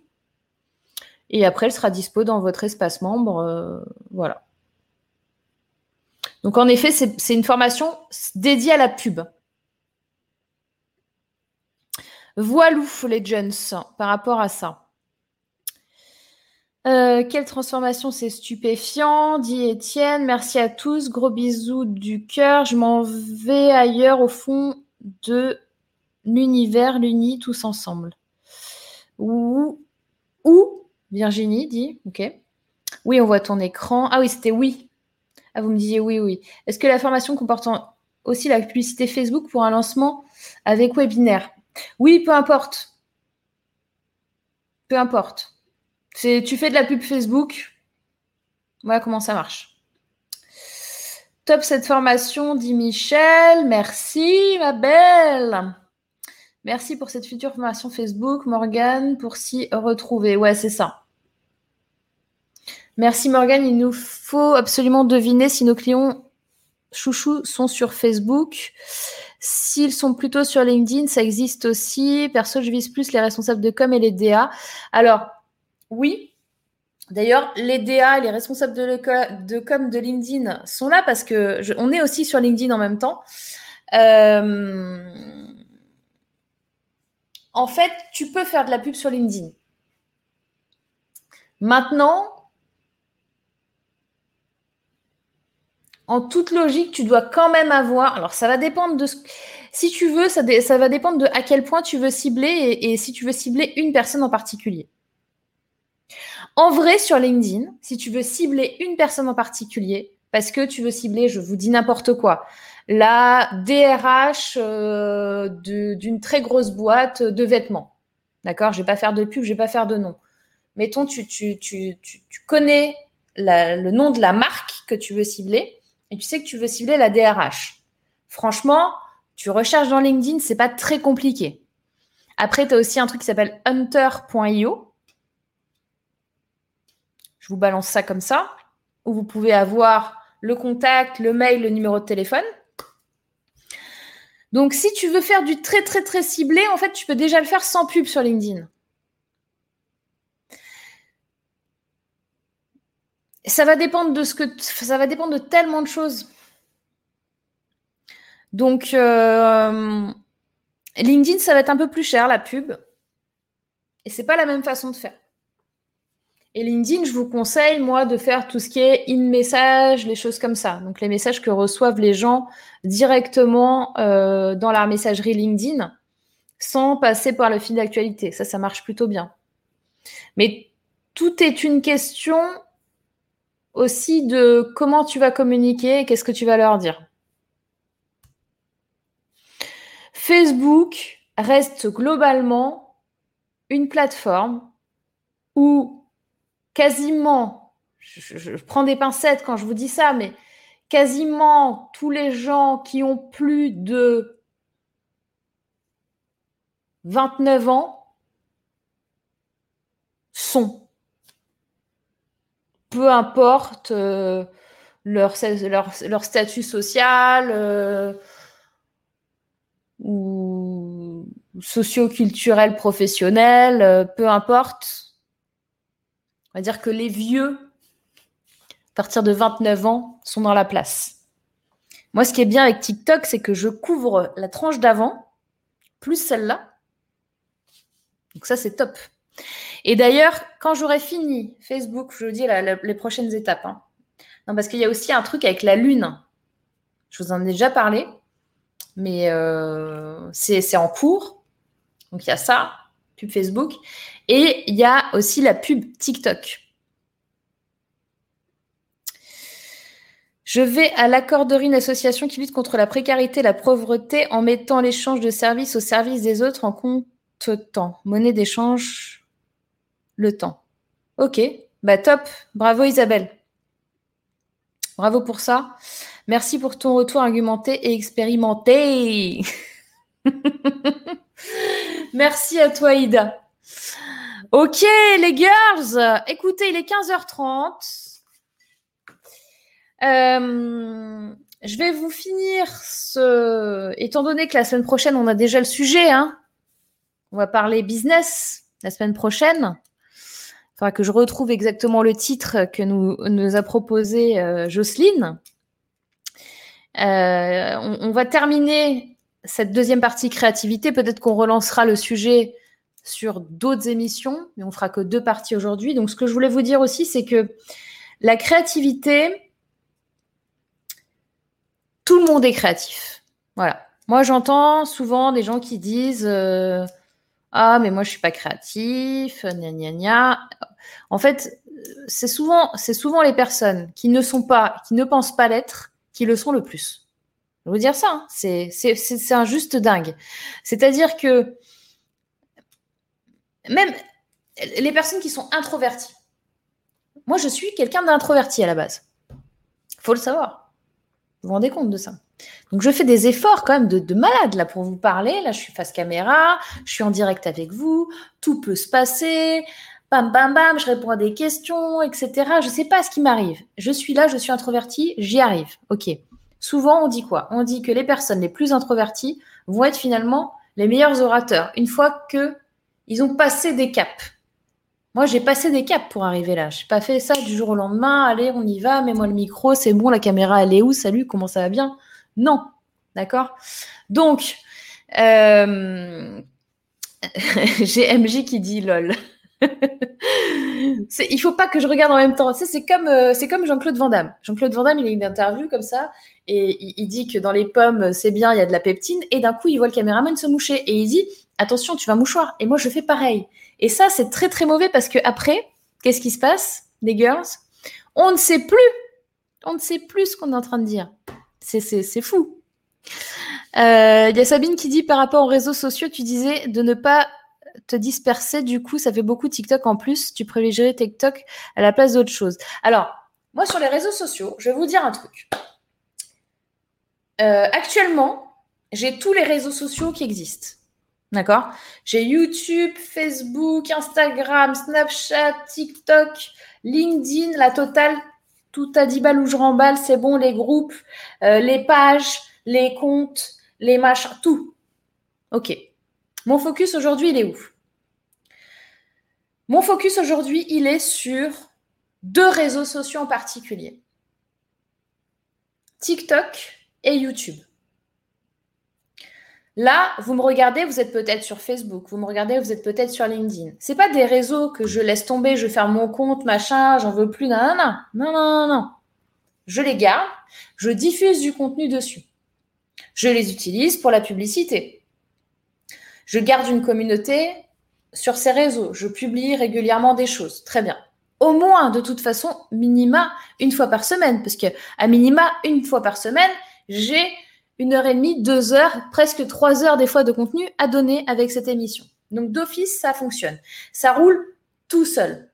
Et après, elle sera dispo dans votre espace membre, voilà. Donc, en effet, c'est une formation dédiée à la pub. Voilouf, les jeunes, par rapport à ça. Quelle transformation, c'est stupéfiant, dit Étienne. Merci à tous, gros bisous du cœur. Je m'en vais ailleurs au fond de l'univers, l'uni, tous ensemble. Ou Virginie dit, ok. Oui, on voit ton écran. Ah oui, c'était oui. Ah, vous me disiez oui. Est-ce que la formation comporte aussi la publicité Facebook pour un lancement avec webinaire. Oui, peu importe. Peu importe. C'est, tu fais de la pub Facebook, voilà comment ça marche. Top cette formation, dit Michel. Merci, ma belle. Merci pour cette future formation Facebook, Morgane, pour s'y retrouver. Ouais, c'est ça. Merci, Morgane. Il nous faut absolument deviner si nos clients chouchous sont sur Facebook. S'ils sont plutôt sur LinkedIn, ça existe aussi. Perso, je vise plus les responsables de com et les DA. Alors, oui. D'ailleurs, les DA et les responsables de com de LinkedIn sont là parce que on est aussi sur LinkedIn en même temps. En fait, tu peux faire de la pub sur LinkedIn. Maintenant, en toute logique, tu dois quand même avoir... Alors, ça va dépendre de... Si tu veux, ça va dépendre de à quel point tu veux cibler et si tu veux cibler une personne en particulier. En vrai, sur LinkedIn, si tu veux cibler une personne en particulier, parce que tu veux cibler, je vous dis n'importe quoi, la DRH d'une très grosse boîte de vêtements. D'accord ? Je ne vais pas faire de pub, je ne vais pas faire de nom. Mettons, tu connais le nom de la marque que tu veux cibler. Et tu sais que tu veux cibler la DRH. Franchement, tu recherches dans LinkedIn, c'est pas très compliqué. Après, tu as aussi un truc qui s'appelle hunter.io. Je vous balance ça comme ça, où vous pouvez avoir le contact, le mail, le numéro de téléphone. Donc, si tu veux faire du très, très, très ciblé, en fait, tu peux déjà le faire sans pub sur LinkedIn. Ça va dépendre de ça va dépendre de tellement de choses. Donc, LinkedIn, ça va être un peu plus cher, la pub. Et ce n'est pas la même façon de faire. Et LinkedIn, je vous conseille, moi, de faire tout ce qui est in-message, les choses comme ça. Donc, les messages que reçoivent les gens directement dans la messagerie LinkedIn sans passer par le fil d'actualité. Ça marche plutôt bien. Mais tout est une question... aussi de comment tu vas communiquer et qu'est-ce que tu vas leur dire. Facebook reste globalement une plateforme où quasiment, je prends des pincettes quand je vous dis ça, mais quasiment tous les gens qui ont plus de 29 ans sont. Peu importe leur statut social ou socio-culturel, professionnel, peu importe. On va dire que les vieux, à partir de 29 ans, sont dans la place. Moi, ce qui est bien avec TikTok, c'est que je couvre la tranche d'avant, plus celle-là. Donc ça, c'est top. Et d'ailleurs, quand j'aurai fini Facebook, je vous dis les prochaines étapes. Hein. Non, parce qu'il y a aussi un truc avec la lune. Je vous en ai déjà parlé, mais c'est en cours. Donc, il y a ça, pub Facebook. Et il y a aussi la pub TikTok. Je vais à l'accorderie, une association qui lutte contre la précarité et la pauvreté en mettant l'échange de services au service des autres en compte. Temps, monnaie d'échange, le temps. Ok, bah top, bravo Isabelle. Bravo pour ça. Merci pour ton retour argumenté et expérimenté. Merci à toi Ida. Ok les girls, écoutez, il est 15h30. Je vais vous finir étant donné que la semaine prochaine, on a déjà le sujet, hein. On va parler business la semaine prochaine. Il faudra que je retrouve exactement le titre que nous a proposé Jocelyne. On va terminer cette deuxième partie créativité. Peut-être qu'on relancera le sujet sur d'autres émissions, mais on ne fera que deux parties aujourd'hui. Donc, ce que je voulais vous dire aussi, c'est que la créativité, tout le monde est créatif. Voilà. Moi, j'entends souvent des gens qui disent... Ah, mais moi, je ne suis pas créatif, gna gna gna. En fait, c'est souvent les personnes qui ne pensent pas l'être qui le sont le plus. Je veux dire ça, hein. C'est un juste dingue. C'est-à-dire que même les personnes qui sont introverties, moi je suis quelqu'un d'introverti à la base. Il faut le savoir. Vous vous rendez compte de ça? Donc je fais des efforts quand même de malade là, pour vous parler. Là je suis face caméra, je suis en direct avec vous, tout peut se passer, bam bam bam, je réponds à des questions, etc. Je ne sais pas ce qui m'arrive. Je suis là, je suis introvertie, j'y arrive. Ok. Souvent, on dit quoi? On dit que les personnes les plus introverties vont être finalement les meilleurs orateurs une fois qu'ils ont passé des caps. Moi, j'ai passé des caps pour arriver là. Je n'ai pas fait ça du jour au lendemain. Allez, on y va, mets-moi le micro, c'est bon, la caméra, elle est où? Salut, comment ça va bien? Non, d'accord? Donc, j'ai MJ qui dit « lol ». Il ne faut pas que je regarde en même temps. C'est comme Jean-Claude Van Damme. Jean-Claude Van Damme, il a une interview comme ça et il dit que dans les pommes, c'est bien, il y a de la peptine. Et d'un coup, il voit le caméraman se moucher et il dit « attention, tu vas mouchoir ». Et moi, je fais pareil. Et ça, c'est très, très mauvais parce qu'après, qu'est-ce qui se passe, les girls? On ne sait plus. On ne sait plus ce qu'on est en train de dire. C'est fou. Il y a Sabine qui dit « par rapport aux réseaux sociaux, tu disais de ne pas… te disperser, du coup, ça fait beaucoup TikTok en plus. Tu privilégierais TikTok à la place d'autre chose. » Alors, moi, sur les réseaux sociaux, je vais vous dire un truc. Actuellement, j'ai tous les réseaux sociaux qui existent. D'accord? J'ai YouTube, Facebook, Instagram, Snapchat, TikTok, LinkedIn, la totale, tout à 10 balles où je remballe, c'est bon, les groupes, les pages, les comptes, les machins, tout. Ok. Mon focus aujourd'hui, il est où? Mon focus aujourd'hui, il est sur deux réseaux sociaux en particulier. TikTok et YouTube. Là, vous me regardez, vous êtes peut-être sur Facebook. Vous me regardez, vous êtes peut-être sur LinkedIn. Ce n'est pas des réseaux que je laisse tomber, je ferme mon compte, machin, j'en veux plus, nanana. Non, non, non, non. Je les garde, je diffuse du contenu dessus. Je les utilise pour la publicité. Je garde une communauté sur ces réseaux. Je publie régulièrement des choses. Très bien. Au moins, de toute façon, minima, une fois par semaine. Parce que à minima, une fois par semaine, j'ai 1h30, 2h, presque 3h des fois de contenu à donner avec cette émission. Donc, d'office, ça fonctionne. Ça roule tout seul.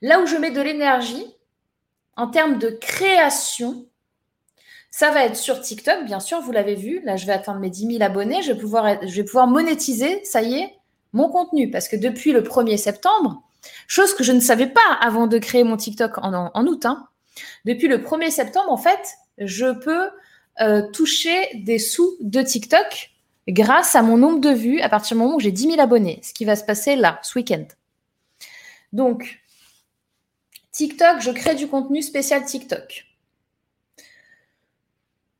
Là où je mets de l'énergie, en termes de création, ça va être sur TikTok, bien sûr, vous l'avez vu. Là, je vais atteindre mes 10 000 abonnés. Je vais pouvoir monétiser, ça y est, mon contenu. Parce que depuis le 1er septembre, chose que je ne savais pas avant de créer mon TikTok en août, hein, depuis le 1er septembre, en fait, je peux toucher des sous de TikTok grâce à mon nombre de vues à partir du moment où j'ai 10 000 abonnés, ce qui va se passer là, ce week-end. Donc, TikTok, je crée du contenu spécial TikTok,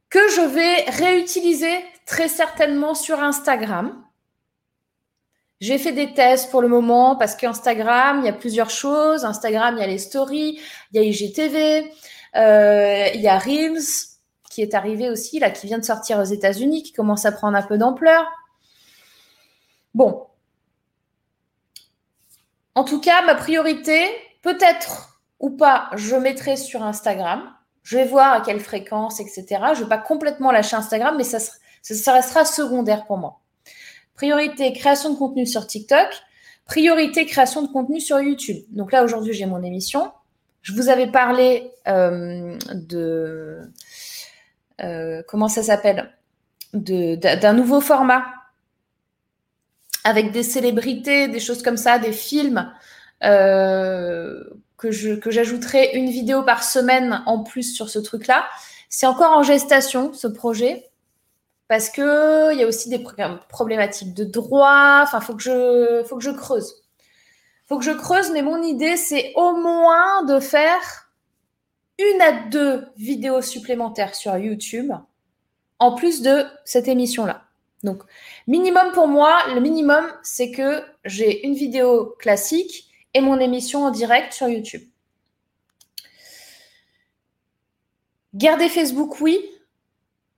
que je vais réutiliser très certainement sur Instagram. J'ai fait des tests pour le moment parce qu'Instagram, il y a plusieurs choses. Instagram, il y a les stories, il y a IGTV, il y a Reels qui est arrivé aussi, là, qui vient de sortir aux États-Unis, qui commence à prendre un peu d'ampleur. Bon. En tout cas, ma priorité, peut-être ou pas, je mettrai sur Instagram. Je vais voir à quelle fréquence, etc. Je ne vais pas complètement lâcher Instagram, mais ça restera secondaire pour moi. Priorité, création de contenu sur TikTok. Priorité, création de contenu sur YouTube. Donc là, aujourd'hui, j'ai mon émission. Je vous avais parlé comment ça s'appelle ? D'un nouveau format avec des célébrités, des choses comme ça, des films que j'ajouterai une vidéo par semaine en plus sur ce truc-là. C'est encore en gestation, ce projet, parce qu'il y a aussi des problématiques de droit. Enfin, il faut que je creuse. Il faut que je creuse, mais mon idée, c'est au moins de faire 1 à 2 vidéos supplémentaires sur YouTube en plus de cette émission-là. Donc, minimum pour moi, le minimum, c'est que j'ai une vidéo classique et mon émission en direct sur YouTube. Garder Facebook, oui,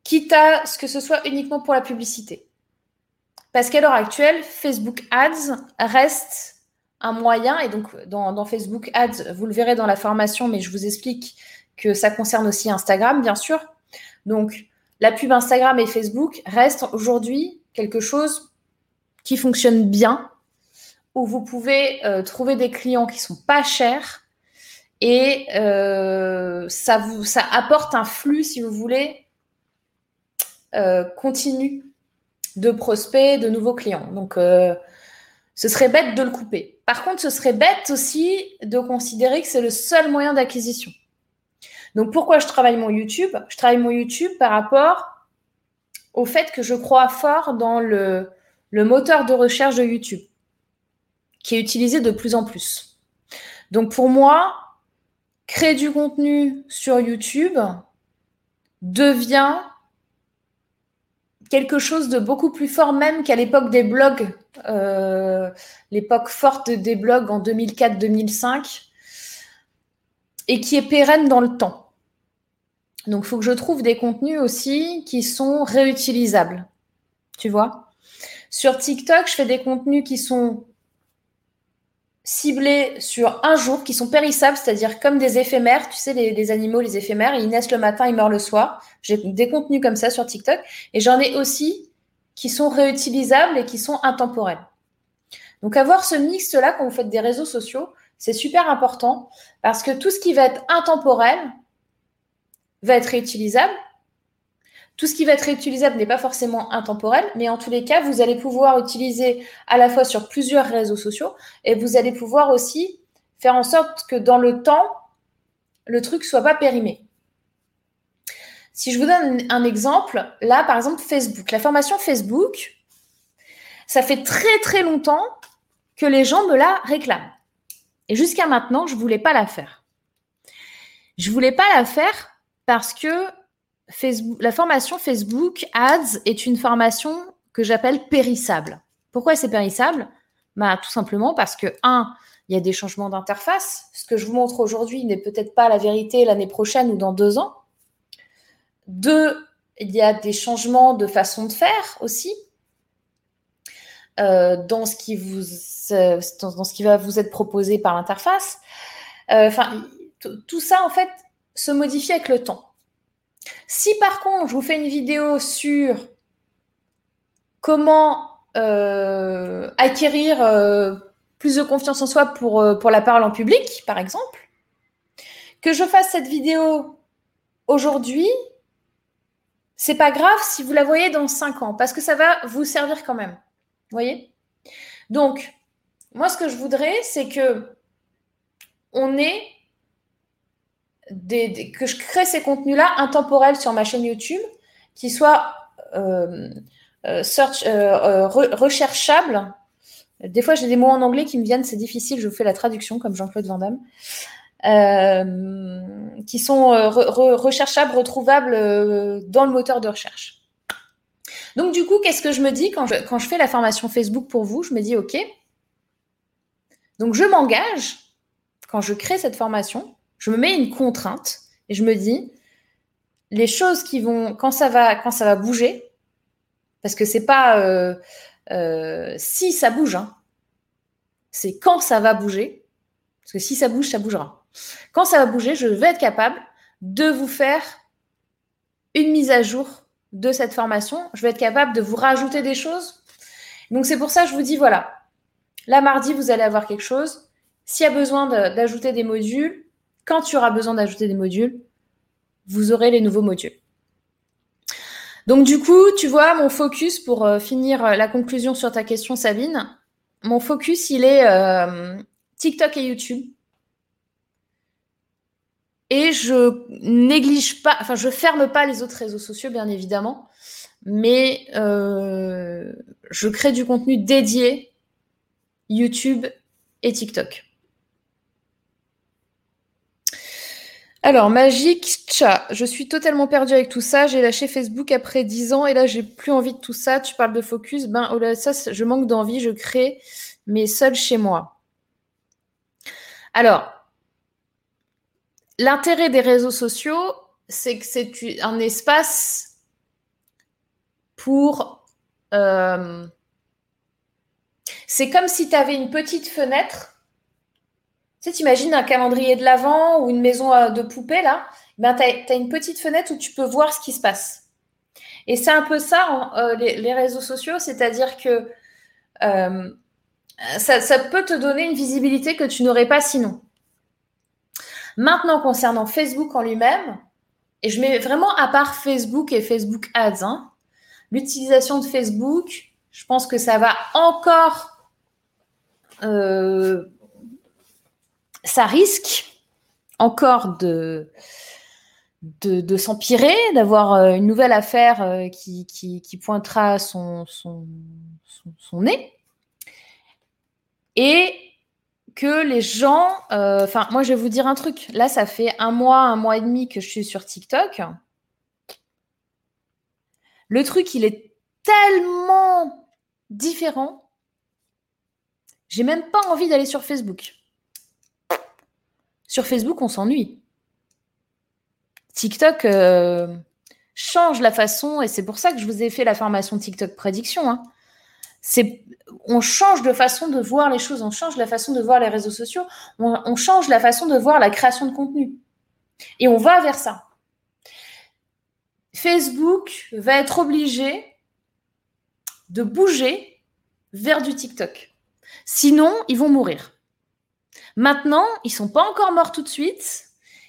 quitte à ce que ce soit uniquement pour la publicité. Parce qu'à l'heure actuelle, Facebook Ads reste un moyen, et donc dans Facebook Ads, vous le verrez dans la formation, mais je vous explique que ça concerne aussi Instagram, bien sûr. Donc, la pub Instagram et Facebook reste aujourd'hui quelque chose qui fonctionne bien, où vous pouvez trouver des clients qui sont pas chers et ça apporte un flux, si vous voulez, continu de prospects, de nouveaux clients. Donc, ce serait bête de le couper. Par contre, ce serait bête aussi de considérer que c'est le seul moyen d'acquisition. Donc, pourquoi je travaille mon YouTube ? Je travaille mon YouTube par rapport au fait que je crois fort dans le moteur de recherche de YouTube, qui est utilisé de plus en plus. Donc, pour moi, créer du contenu sur YouTube devient quelque chose de beaucoup plus fort même qu'à l'époque des blogs, l'époque forte des blogs en 2004-2005, et qui est pérenne dans le temps. Donc, il faut que je trouve des contenus aussi qui sont réutilisables, tu vois. Sur TikTok, je fais des contenus qui sont ciblés sur un jour, qui sont périssables, c'est-à-dire comme des éphémères, tu sais, les animaux, les éphémères, ils naissent le matin, ils meurent le soir. J'ai des contenus comme ça sur TikTok. Et j'en ai aussi qui sont réutilisables et qui sont intemporels. Donc, avoir ce mix-là quand vous faites des réseaux sociaux, c'est super important parce que tout ce qui va être intemporel va être réutilisable. Tout ce qui va être réutilisable n'est pas forcément intemporel, mais en tous les cas, vous allez pouvoir utiliser à la fois sur plusieurs réseaux sociaux et vous allez pouvoir aussi faire en sorte que dans le temps, le truc ne soit pas périmé. Si je vous donne un exemple, là, par exemple, Facebook. La formation Facebook, ça fait très, très longtemps que les gens me la réclament. Et jusqu'à maintenant, je ne voulais pas la faire. Je ne voulais pas la faire parce que Facebook, la formation Facebook Ads est une formation que j'appelle périssable. Pourquoi c'est périssable ? Bah, tout simplement parce que, un, il y a des changements d'interface. Ce que je vous montre aujourd'hui n'est peut-être pas la vérité l'année prochaine ou dans 2 ans. 2, il y a des changements de façon de faire aussi. Dans ce qui vous, dans ce qui va vous être proposé par l'interface. Tout ça, en fait, se modifie avec le temps. Si par contre, je vous fais une vidéo sur comment acquérir plus de confiance en soi pour la parole en public, par exemple, que je fasse cette vidéo aujourd'hui, c'est pas grave si vous la voyez dans 5 ans, parce que ça va vous servir quand même. Vous voyez ? Donc, moi, ce que je voudrais, c'est que on ait que je crée ces contenus-là intemporels sur ma chaîne YouTube qui soient recherchables. Des fois, j'ai des mots en anglais qui me viennent, c'est difficile, je vous fais la traduction comme Jean-Claude Van Damme. Qui sont recherchables, retrouvables dans le moteur de recherche. Donc, du coup, qu'est-ce que je me dis quand je fais la formation Facebook pour vous ? Je me dis, OK, donc je m'engage, quand je crée cette formation, je me mets une contrainte et je me dis, les choses qui vont, quand ça va bouger, parce que c'est pas si ça bouge, hein, c'est quand ça va bouger, parce que si ça bouge, ça bougera. Quand ça va bouger, je vais être capable de vous faire une mise à jour de cette formation. Je vais être capable de vous rajouter des choses. Donc, c'est pour ça que je vous dis, voilà, là, mardi, vous allez avoir quelque chose. S'il y a besoin d'ajouter des modules, quand il y aura besoin d'ajouter des modules, vous aurez les nouveaux modules. Donc, du coup, tu vois, mon focus, pour finir la conclusion sur ta question, Sabine, mon focus, il est TikTok et YouTube. Et je néglige pas, enfin, je ferme pas les autres réseaux sociaux, bien évidemment, mais je crée du contenu dédié YouTube et TikTok. Alors, Magic Chat, je suis totalement perdue avec tout ça. J'ai lâché Facebook après 10 ans et là, j'ai plus envie de tout ça. Tu parles de focus. Ben, oh là, ça, je manque d'envie. Je crée, mais seule chez moi. Alors, l'intérêt des réseaux sociaux, c'est que c'est un espace pour... c'est comme si tu avais une petite fenêtre. Tu sais, t'imagines un calendrier de l'Avent ou une maison de poupée, là. Ben, tu as une petite fenêtre où tu peux voir ce qui se passe. Et c'est un peu ça, les réseaux sociaux, c'est-à-dire que ça peut te donner une visibilité que tu n'aurais pas sinon. Maintenant, concernant Facebook en lui-même, et je mets vraiment à part Facebook et Facebook Ads, hein, l'utilisation de Facebook, je pense que ça va encore... ça risque encore de s'empirer, d'avoir une nouvelle affaire qui pointera son nez. Et que les gens... Enfin, moi, je vais vous dire un truc. Là, ça fait un mois et demi que je suis sur TikTok. Le truc, il est tellement différent. J'ai même pas envie d'aller sur Facebook. Sur Facebook, on s'ennuie. TikTok change la façon, et c'est pour ça que je vous ai fait la formation TikTok prédiction. Hein. On change de façon de voir les choses, on change la façon de voir les réseaux sociaux, on change la façon de voir la création de contenu. Et on va vers ça. Facebook va être obligé de bouger vers du TikTok. Sinon, ils vont mourir. Maintenant, ils ne sont pas encore morts tout de suite.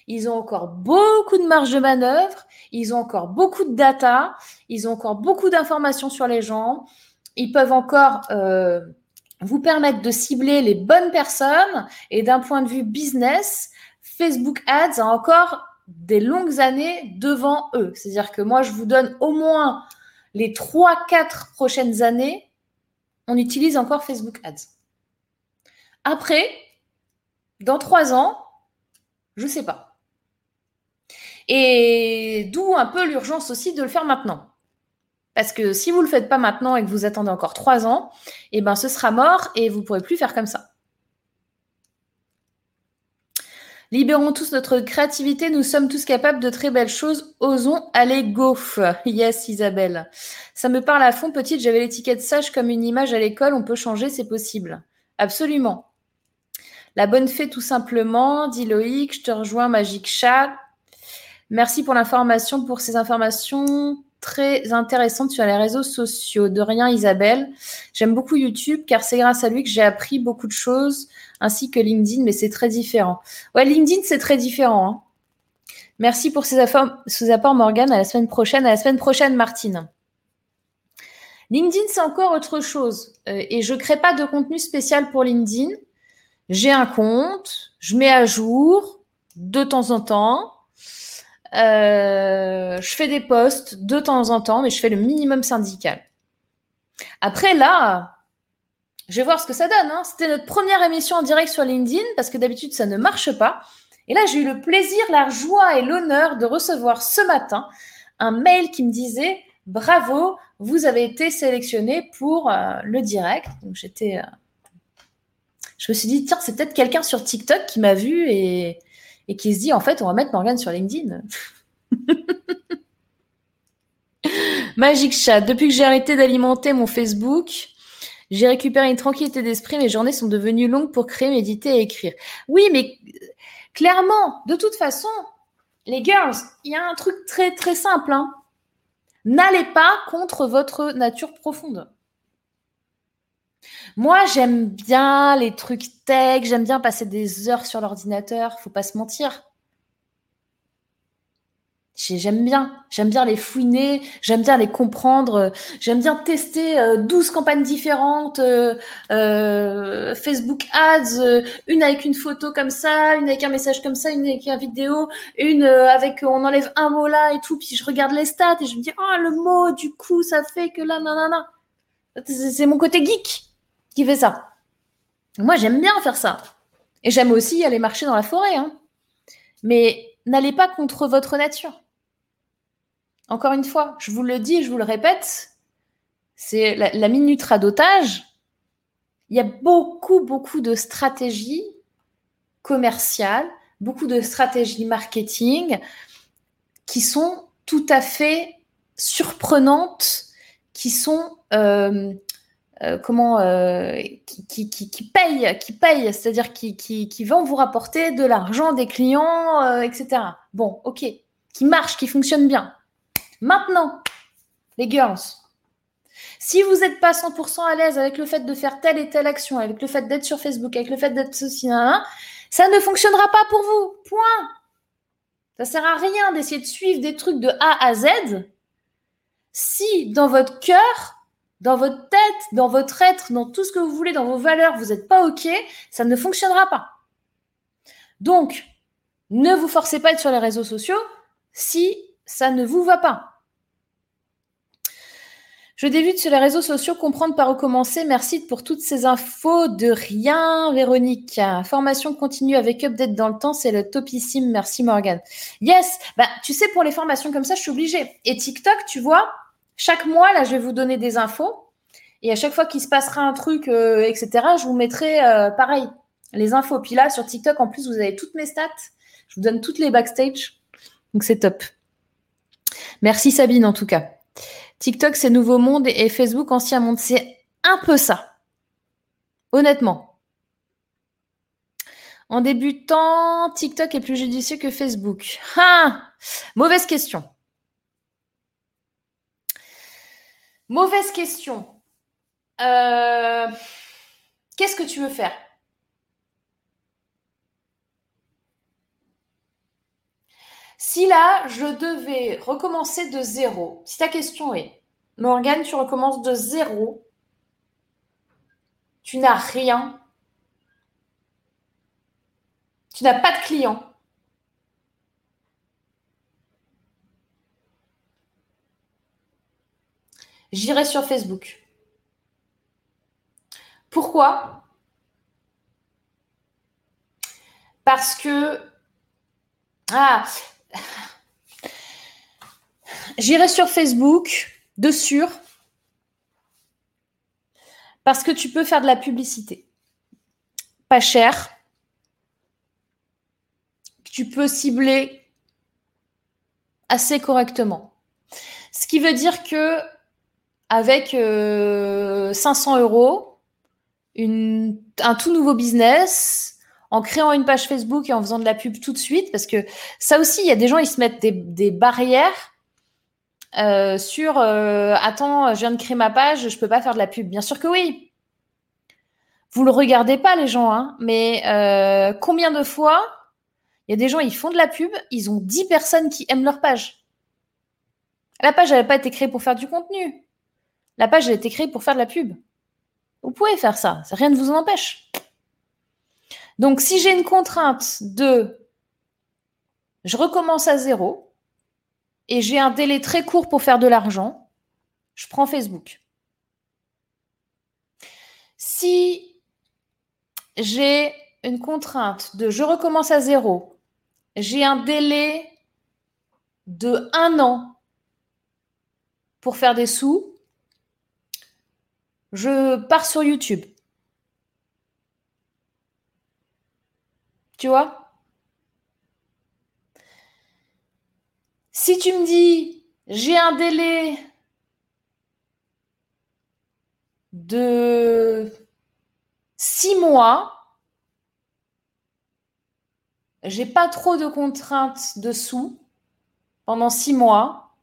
Ils ont encore beaucoup de marge de manœuvre. Ils ont encore beaucoup de data. Ils ont encore beaucoup d'informations sur les gens. Ils peuvent encore vous permettre de cibler les bonnes personnes. Et d'un point de vue business, Facebook Ads a encore des longues années devant eux. C'est-à-dire que moi, je vous donne au moins les 3-4 prochaines années, on utilise encore Facebook Ads. Après, dans 3 ans, je ne sais pas. Et d'où un peu l'urgence aussi de le faire maintenant. Parce que si vous ne le faites pas maintenant et que vous attendez encore 3 ans, eh ben, ce sera mort et vous ne pourrez plus faire comme ça. Libérons tous notre créativité, nous sommes tous capables de très belles choses, osons aller gaufre. Yes, Isabelle. Ça me parle à fond, petite, j'avais l'étiquette sage comme une image à l'école, on peut changer, c'est possible. Absolument. La bonne fée, tout simplement, dit Loïc, je te rejoins, Magic Chat. Merci pour l'information, pour ces informations très intéressantes sur les réseaux sociaux. De rien, Isabelle. J'aime beaucoup YouTube, car c'est grâce à lui que j'ai appris beaucoup de choses, ainsi que LinkedIn, mais c'est très différent. Ouais, LinkedIn, c'est très différent. Hein. Merci pour ces apports, Morgane. À la semaine prochaine. À la semaine prochaine, Martine. LinkedIn, c'est encore autre chose. Et je ne crée pas de contenu spécial pour LinkedIn. J'ai un compte, je mets à jour de temps en temps. Je fais des posts de temps en temps, mais je fais le minimum syndical. Après, là, je vais voir ce que ça donne. Hein. C'était notre première émission en direct sur LinkedIn, parce que d'habitude, ça ne marche pas. Et là, j'ai eu le plaisir, la joie et l'honneur de recevoir ce matin un mail qui me disait « Bravo, vous avez été sélectionné pour le direct ». Donc, j'étais... Je me suis dit, tiens, c'est peut-être quelqu'un sur TikTok qui m'a vu et qui se dit, en fait, on va mettre Morgane sur LinkedIn. Magic Chat. Depuis que j'ai arrêté d'alimenter mon Facebook, j'ai récupéré une tranquillité d'esprit. Mes journées sont devenues longues pour créer, méditer et écrire. Oui, mais clairement, de toute façon, les girls, il y a un truc très, très simple. Hein. N'allez pas contre votre nature profonde. Moi, j'aime bien les trucs tech, j'aime bien passer des heures sur l'ordinateur, faut pas se mentir. J'aime bien les fouiner, j'aime bien les comprendre, j'aime bien tester 12 campagnes différentes, Facebook Ads, une avec une photo comme ça, une avec un message comme ça, une avec une vidéo, une avec on enlève un mot là et tout, puis je regarde les stats et je me dis « Ah, le mot, du coup, ça fait que là, nanana ». C'est mon côté geek qui fait ça. Moi, j'aime bien faire ça. Et j'aime aussi aller marcher dans la forêt. Hein. Mais n'allez pas contre votre nature. Encore une fois, je vous le dis, je vous le répète, c'est la minute radotage. Il y a beaucoup, beaucoup de stratégies commerciales, beaucoup de stratégies marketing qui sont tout à fait surprenantes, qui sont qui payent, c'est-à-dire qui vont vous rapporter de l'argent, des clients, etc. Bon, ok, qui marchent, qui fonctionnent bien. Maintenant, les girls. Si vous n'êtes pas 100% à l'aise avec le fait de faire telle et telle action, avec le fait d'être sur Facebook, avec le fait d'être ceci, ça ne fonctionnera pas pour vous. Point. Ça ne sert à rien d'essayer de suivre des trucs de A à Z si dans votre cœur, dans votre tête, dans votre être, dans tout ce que vous voulez, dans vos valeurs, vous n'êtes pas OK, ça ne fonctionnera pas. Donc, ne vous forcez pas à être sur les réseaux sociaux si ça ne vous va pas. Je débute sur les réseaux sociaux, comprendre par où commencer. Merci pour toutes ces infos. De rien, Véronique. Formation continue avec Update dans le temps, c'est le topissime. Merci, Morgane. Yes, bah, tu sais, pour les formations comme ça, je suis obligée. Et TikTok, tu vois, chaque mois, là, je vais vous donner des infos. Et à chaque fois qu'il se passera un truc, etc., je vous mettrai, pareil, les infos. Puis là, sur TikTok, en plus, vous avez toutes mes stats. Je vous donne toutes les backstage. Donc, c'est top. Merci, Sabine, en tout cas. TikTok, c'est Nouveau Monde et Facebook, Ancien Monde. C'est un peu ça, honnêtement. En débutant, TikTok est plus judicieux que Facebook. Mauvaise question. Mauvaise question. Qu'est-ce que tu veux faire ? Si là, je devais recommencer de zéro, si ta question est « Morgane, tu recommences de zéro, tu n'as rien, tu n'as pas de clients, j'irai sur Facebook. » Pourquoi ? Parce que… J'irai sur Facebook, de sûr, parce que tu peux faire de la publicité. Pas cher. Tu peux cibler assez correctement. Ce qui veut dire que avec 500 €, un tout nouveau business… en créant une page Facebook et en faisant de la pub tout de suite, parce que ça aussi, il y a des gens, ils se mettent des barrières sur « Attends, je viens de créer ma page, je ne peux pas faire de la pub ». Bien sûr que oui. Vous ne le regardez pas, les gens, mais combien de fois, il y a des gens, ils font de la pub, ils ont 10 personnes qui aiment leur page. La page, elle n'a pas été créée pour faire du contenu. La page, elle a été créée pour faire de la pub. Vous pouvez faire ça, rien ne vous en empêche. Donc, si j'ai une contrainte de « je recommence à zéro » et j'ai un délai très court pour faire de l'argent, je prends Facebook. Si j'ai une contrainte de « je recommence à zéro », j'ai un délai de 1 an pour faire des sous, je pars sur YouTube. Tu vois ? Si tu me dis, j'ai un délai de 6 mois, j'ai pas trop de contraintes de sous pendant 6 mois,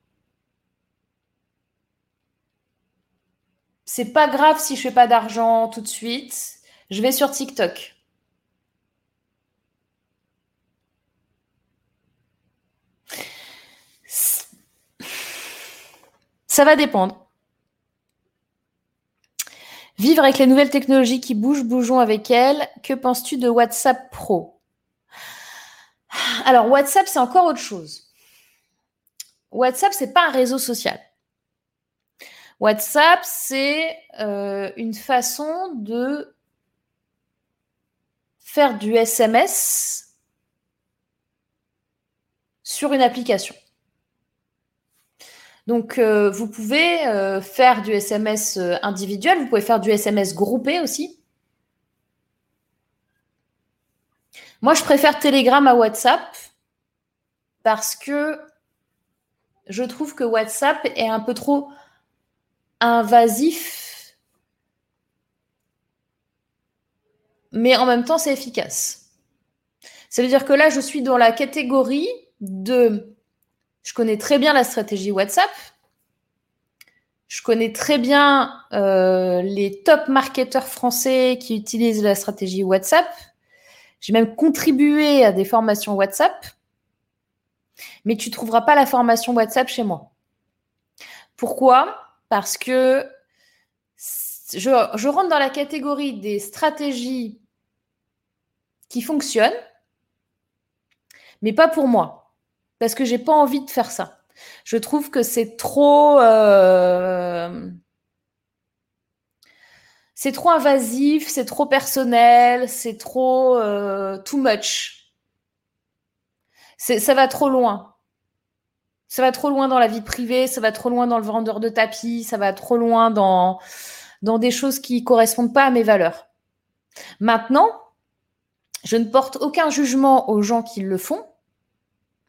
c'est pas grave si je fais pas d'argent tout de suite, je vais sur TikTok. Ça va dépendre. Vivre avec les nouvelles technologies qui bougent, bougeons avec elles. Que penses-tu de WhatsApp Pro ? Alors, WhatsApp, c'est encore autre chose. WhatsApp, ce n'est pas un réseau social. WhatsApp, c'est une façon de faire du SMS sur une application. Donc, vous pouvez faire du SMS individuel, vous pouvez faire du SMS groupé aussi. Moi, je préfère Telegram à WhatsApp parce que je trouve que WhatsApp est un peu trop invasif, mais en même temps, c'est efficace. Ça veut dire que là, je suis dans la catégorie de… Je connais très bien la stratégie WhatsApp. Je connais très bien les top marketeurs français qui utilisent la stratégie WhatsApp. J'ai même contribué à des formations WhatsApp. Mais tu ne trouveras pas la formation WhatsApp chez moi. Pourquoi ? Parce que je rentre dans la catégorie des stratégies qui fonctionnent, mais pas pour moi. Parce que je n'ai pas envie de faire ça. Je trouve que c'est trop invasif, c'est trop personnel, c'est trop too much. Ça va trop loin. Ça va trop loin dans la vie privée, ça va trop loin dans le vendeur de tapis, ça va trop loin dans des choses qui ne correspondent pas à mes valeurs. Maintenant, je ne porte aucun jugement aux gens qui le font.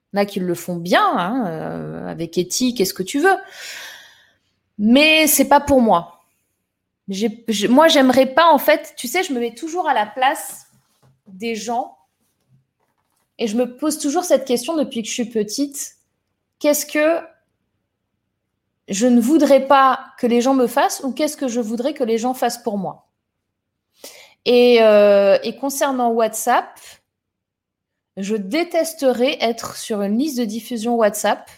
Il y en a qui le font bien, hein, avec éthique et ce que tu veux. Mais c'est pas pour moi. Moi, j'aimerais pas, en fait, tu sais, je me mets toujours à la place des gens et je me pose toujours cette question depuis que je suis petite. Qu'est-ce que je ne voudrais pas que les gens me fassent ou qu'est-ce que je voudrais que les gens fassent pour moi ? Et concernant WhatsApp... Je détesterais être sur une liste de diffusion WhatsApp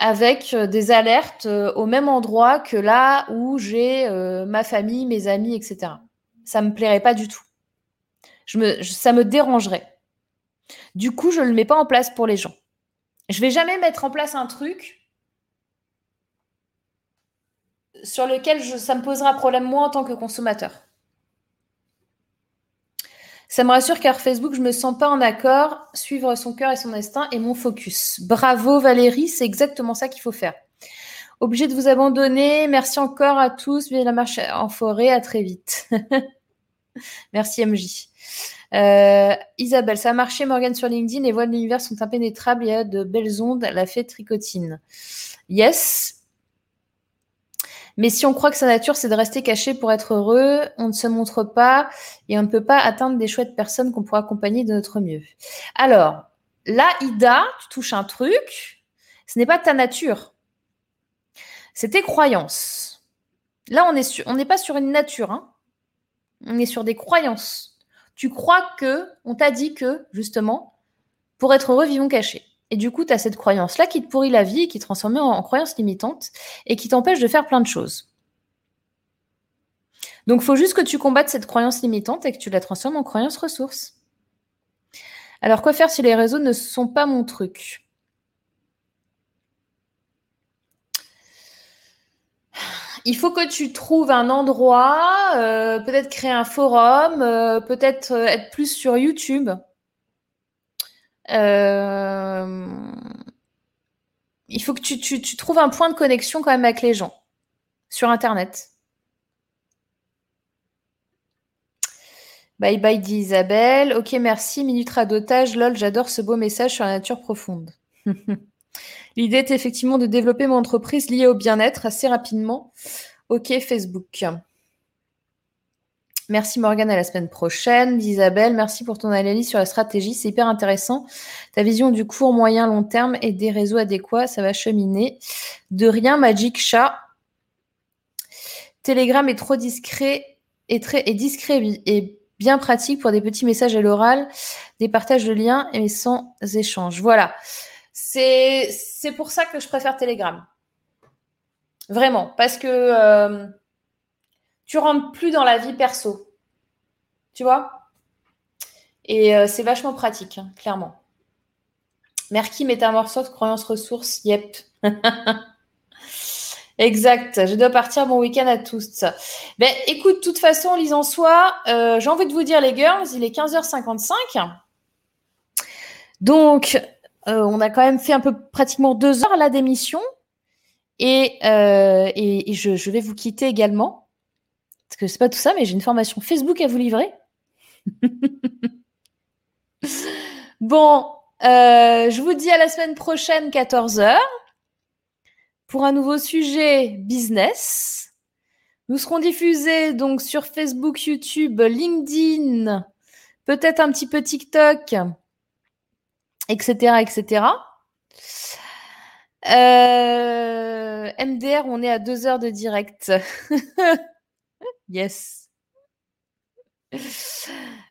avec des alertes au même endroit que là où j'ai ma famille, mes amis, etc. Ça ne me plairait pas du tout. Ça me dérangerait. Du coup, je ne le mets pas en place pour les gens. Je ne vais jamais mettre en place un truc sur lequel ça me posera problème moi en tant que consommateur. Ça me rassure car Facebook, je ne me sens pas en accord. Suivre son cœur et son instinct est mon focus. Bravo Valérie, c'est exactement ça qu'il faut faire. Obligé de vous abandonner. Merci encore à tous. Vive la marche en forêt, à très vite. Merci MJ. Isabelle, ça a marché Morgane sur LinkedIn. Les voies de l'univers sont impénétrables. Il y a de belles ondes. La fée tricotine. Yes. Mais si on croit que sa nature, c'est de rester caché pour être heureux, on ne se montre pas et on ne peut pas atteindre des chouettes personnes qu'on pourra accompagner de notre mieux. Alors, là, Ida, tu touches un truc, ce n'est pas ta nature, c'est tes croyances. Là, on n'est pas sur une nature, hein. On est sur des croyances. Tu crois que, on t'a dit que, justement, pour être heureux, vivons cachés. Et du coup, tu as cette croyance-là qui te pourrit la vie, qui te transforme en croyance limitante et qui t'empêche de faire plein de choses. Donc, il faut juste que tu combattes cette croyance limitante et que tu la transformes en croyance ressource. Alors, quoi faire si les réseaux ne sont pas mon truc ? Il faut que tu trouves un endroit, peut-être créer un forum, peut-être être plus sur YouTube. Il faut que tu trouves un point de connexion quand même avec les gens sur Internet. Bye bye, dit Isabelle. Ok, merci. Minute radotage. Lol, j'adore ce beau message sur la nature profonde. L'idée est effectivement de développer mon entreprise liée au bien-être assez rapidement. Ok, Facebook. Merci Morgane, à la semaine prochaine. Isabelle, merci pour ton analyse sur la stratégie, c'est hyper intéressant. Ta vision du court, moyen, long terme et des réseaux adéquats, ça va cheminer. De rien, Magic Chat. Telegram est trop discret et discret et bien pratique pour des petits messages à l'oral, des partages de liens et sans échange. Voilà, c'est pour ça que je préfère Telegram. Vraiment, parce que... tu rentres plus dans la vie perso, tu vois ? Et c'est vachement pratique, hein, clairement. Merki, métamorphose, croyance ressource, yep. Exact, je dois partir, bon week-end à tous. Ben, écoute, de toute façon, Lise-en-soi, j'ai envie de vous dire, les girls, il est 15h55. Donc, on a quand même fait un peu pratiquement 2 heures là d'émission. Et je vais vous quitter également. Parce que c'est pas tout ça, mais j'ai une formation Facebook à vous livrer. Bon, je vous dis à la semaine prochaine, 14h, pour un nouveau sujet business. Nous serons diffusés donc sur Facebook, YouTube, LinkedIn, peut-être un petit peu TikTok, etc., etc. MDR, on est à 2 heures de direct. Yes.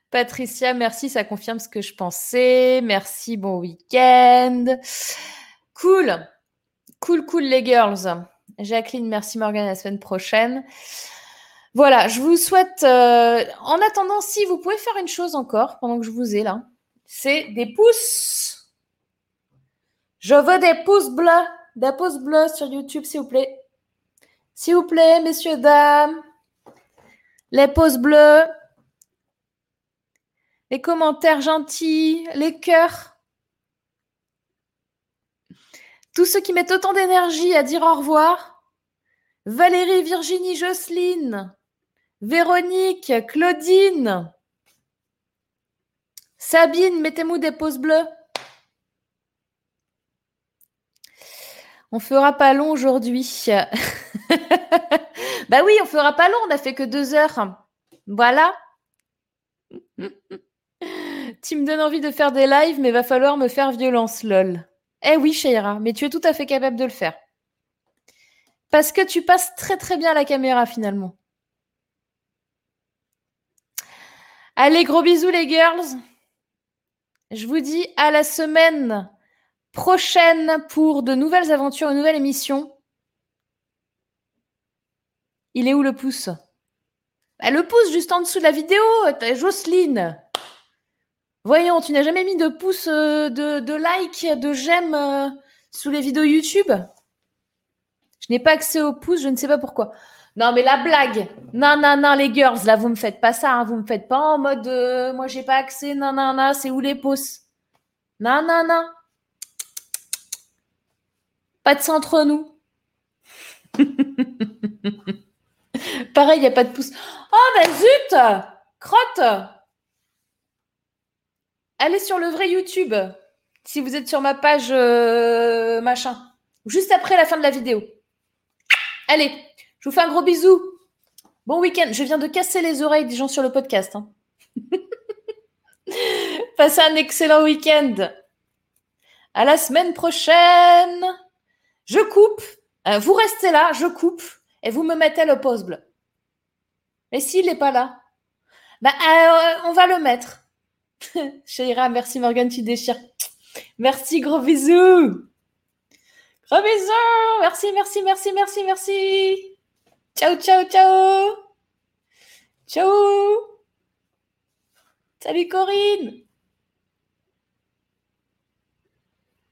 Patricia, merci, ça confirme ce que je pensais. Merci, bon week-end. Cool. Cool, cool les girls. Jacqueline, merci Morgane, à la semaine prochaine. Voilà, je vous souhaite... en attendant, si vous pouvez faire une chose encore, pendant que je vous ai là, c'est des pouces. Je veux des pouces bleus sur YouTube, s'il vous plaît. S'il vous plaît, messieurs, dames. Les pouces bleus. Les commentaires gentils, les cœurs. Tous ceux qui mettent autant d'énergie à dire au revoir. Valérie, Virginie, Jocelyne, Véronique, Claudine, Sabine, mettez-moi des pauses bleues. On ne fera pas long aujourd'hui. Bah oui, on ne fera pas long, on n'a fait que 2 heures. Voilà. Tu me donnes envie de faire des lives, mais va falloir me faire violence, lol. Eh oui, Chahira, mais tu es tout à fait capable de le faire. Parce que tu passes très très bien à la caméra finalement. Allez, gros bisous les girls. Je vous dis à la semaine prochaine pour de nouvelles aventures, une nouvelle émission. Il est où le pouce? Bah, le pouce juste en dessous de la vidéo, Jocelyne. Voyons, tu n'as jamais mis de pouce, de like, de j'aime sous les vidéos YouTube? Je n'ai pas accès aux pouces, je ne sais pas pourquoi. Non, mais la blague. Non, non, non, les girls, là, vous ne me faites pas ça. Hein, vous ne me faites pas en mode, moi, j'ai pas accès. Non, non, non, c'est où les pouces? Non, non, non. Pas de ça entre nous. Pareil, il n'y a pas de pouces. Oh, ben zut! Crotte! Allez sur le vrai YouTube, si vous êtes sur ma page machin. Juste après la fin de la vidéo. Allez, je vous fais un gros bisou. Bon week-end. Je viens de casser les oreilles des gens sur le podcast. Hein. Passez un excellent week-end. À la semaine prochaine. Je coupe. Vous restez là, je coupe. Et vous me mettez le pause bleu. Mais s'il n'est pas là, bah, on va le mettre. Chahira, merci Morgane, tu déchires. Merci, gros bisous. Gros bisous. Merci, merci, merci, merci, merci. Ciao, ciao, ciao. Ciao. Salut Corinne.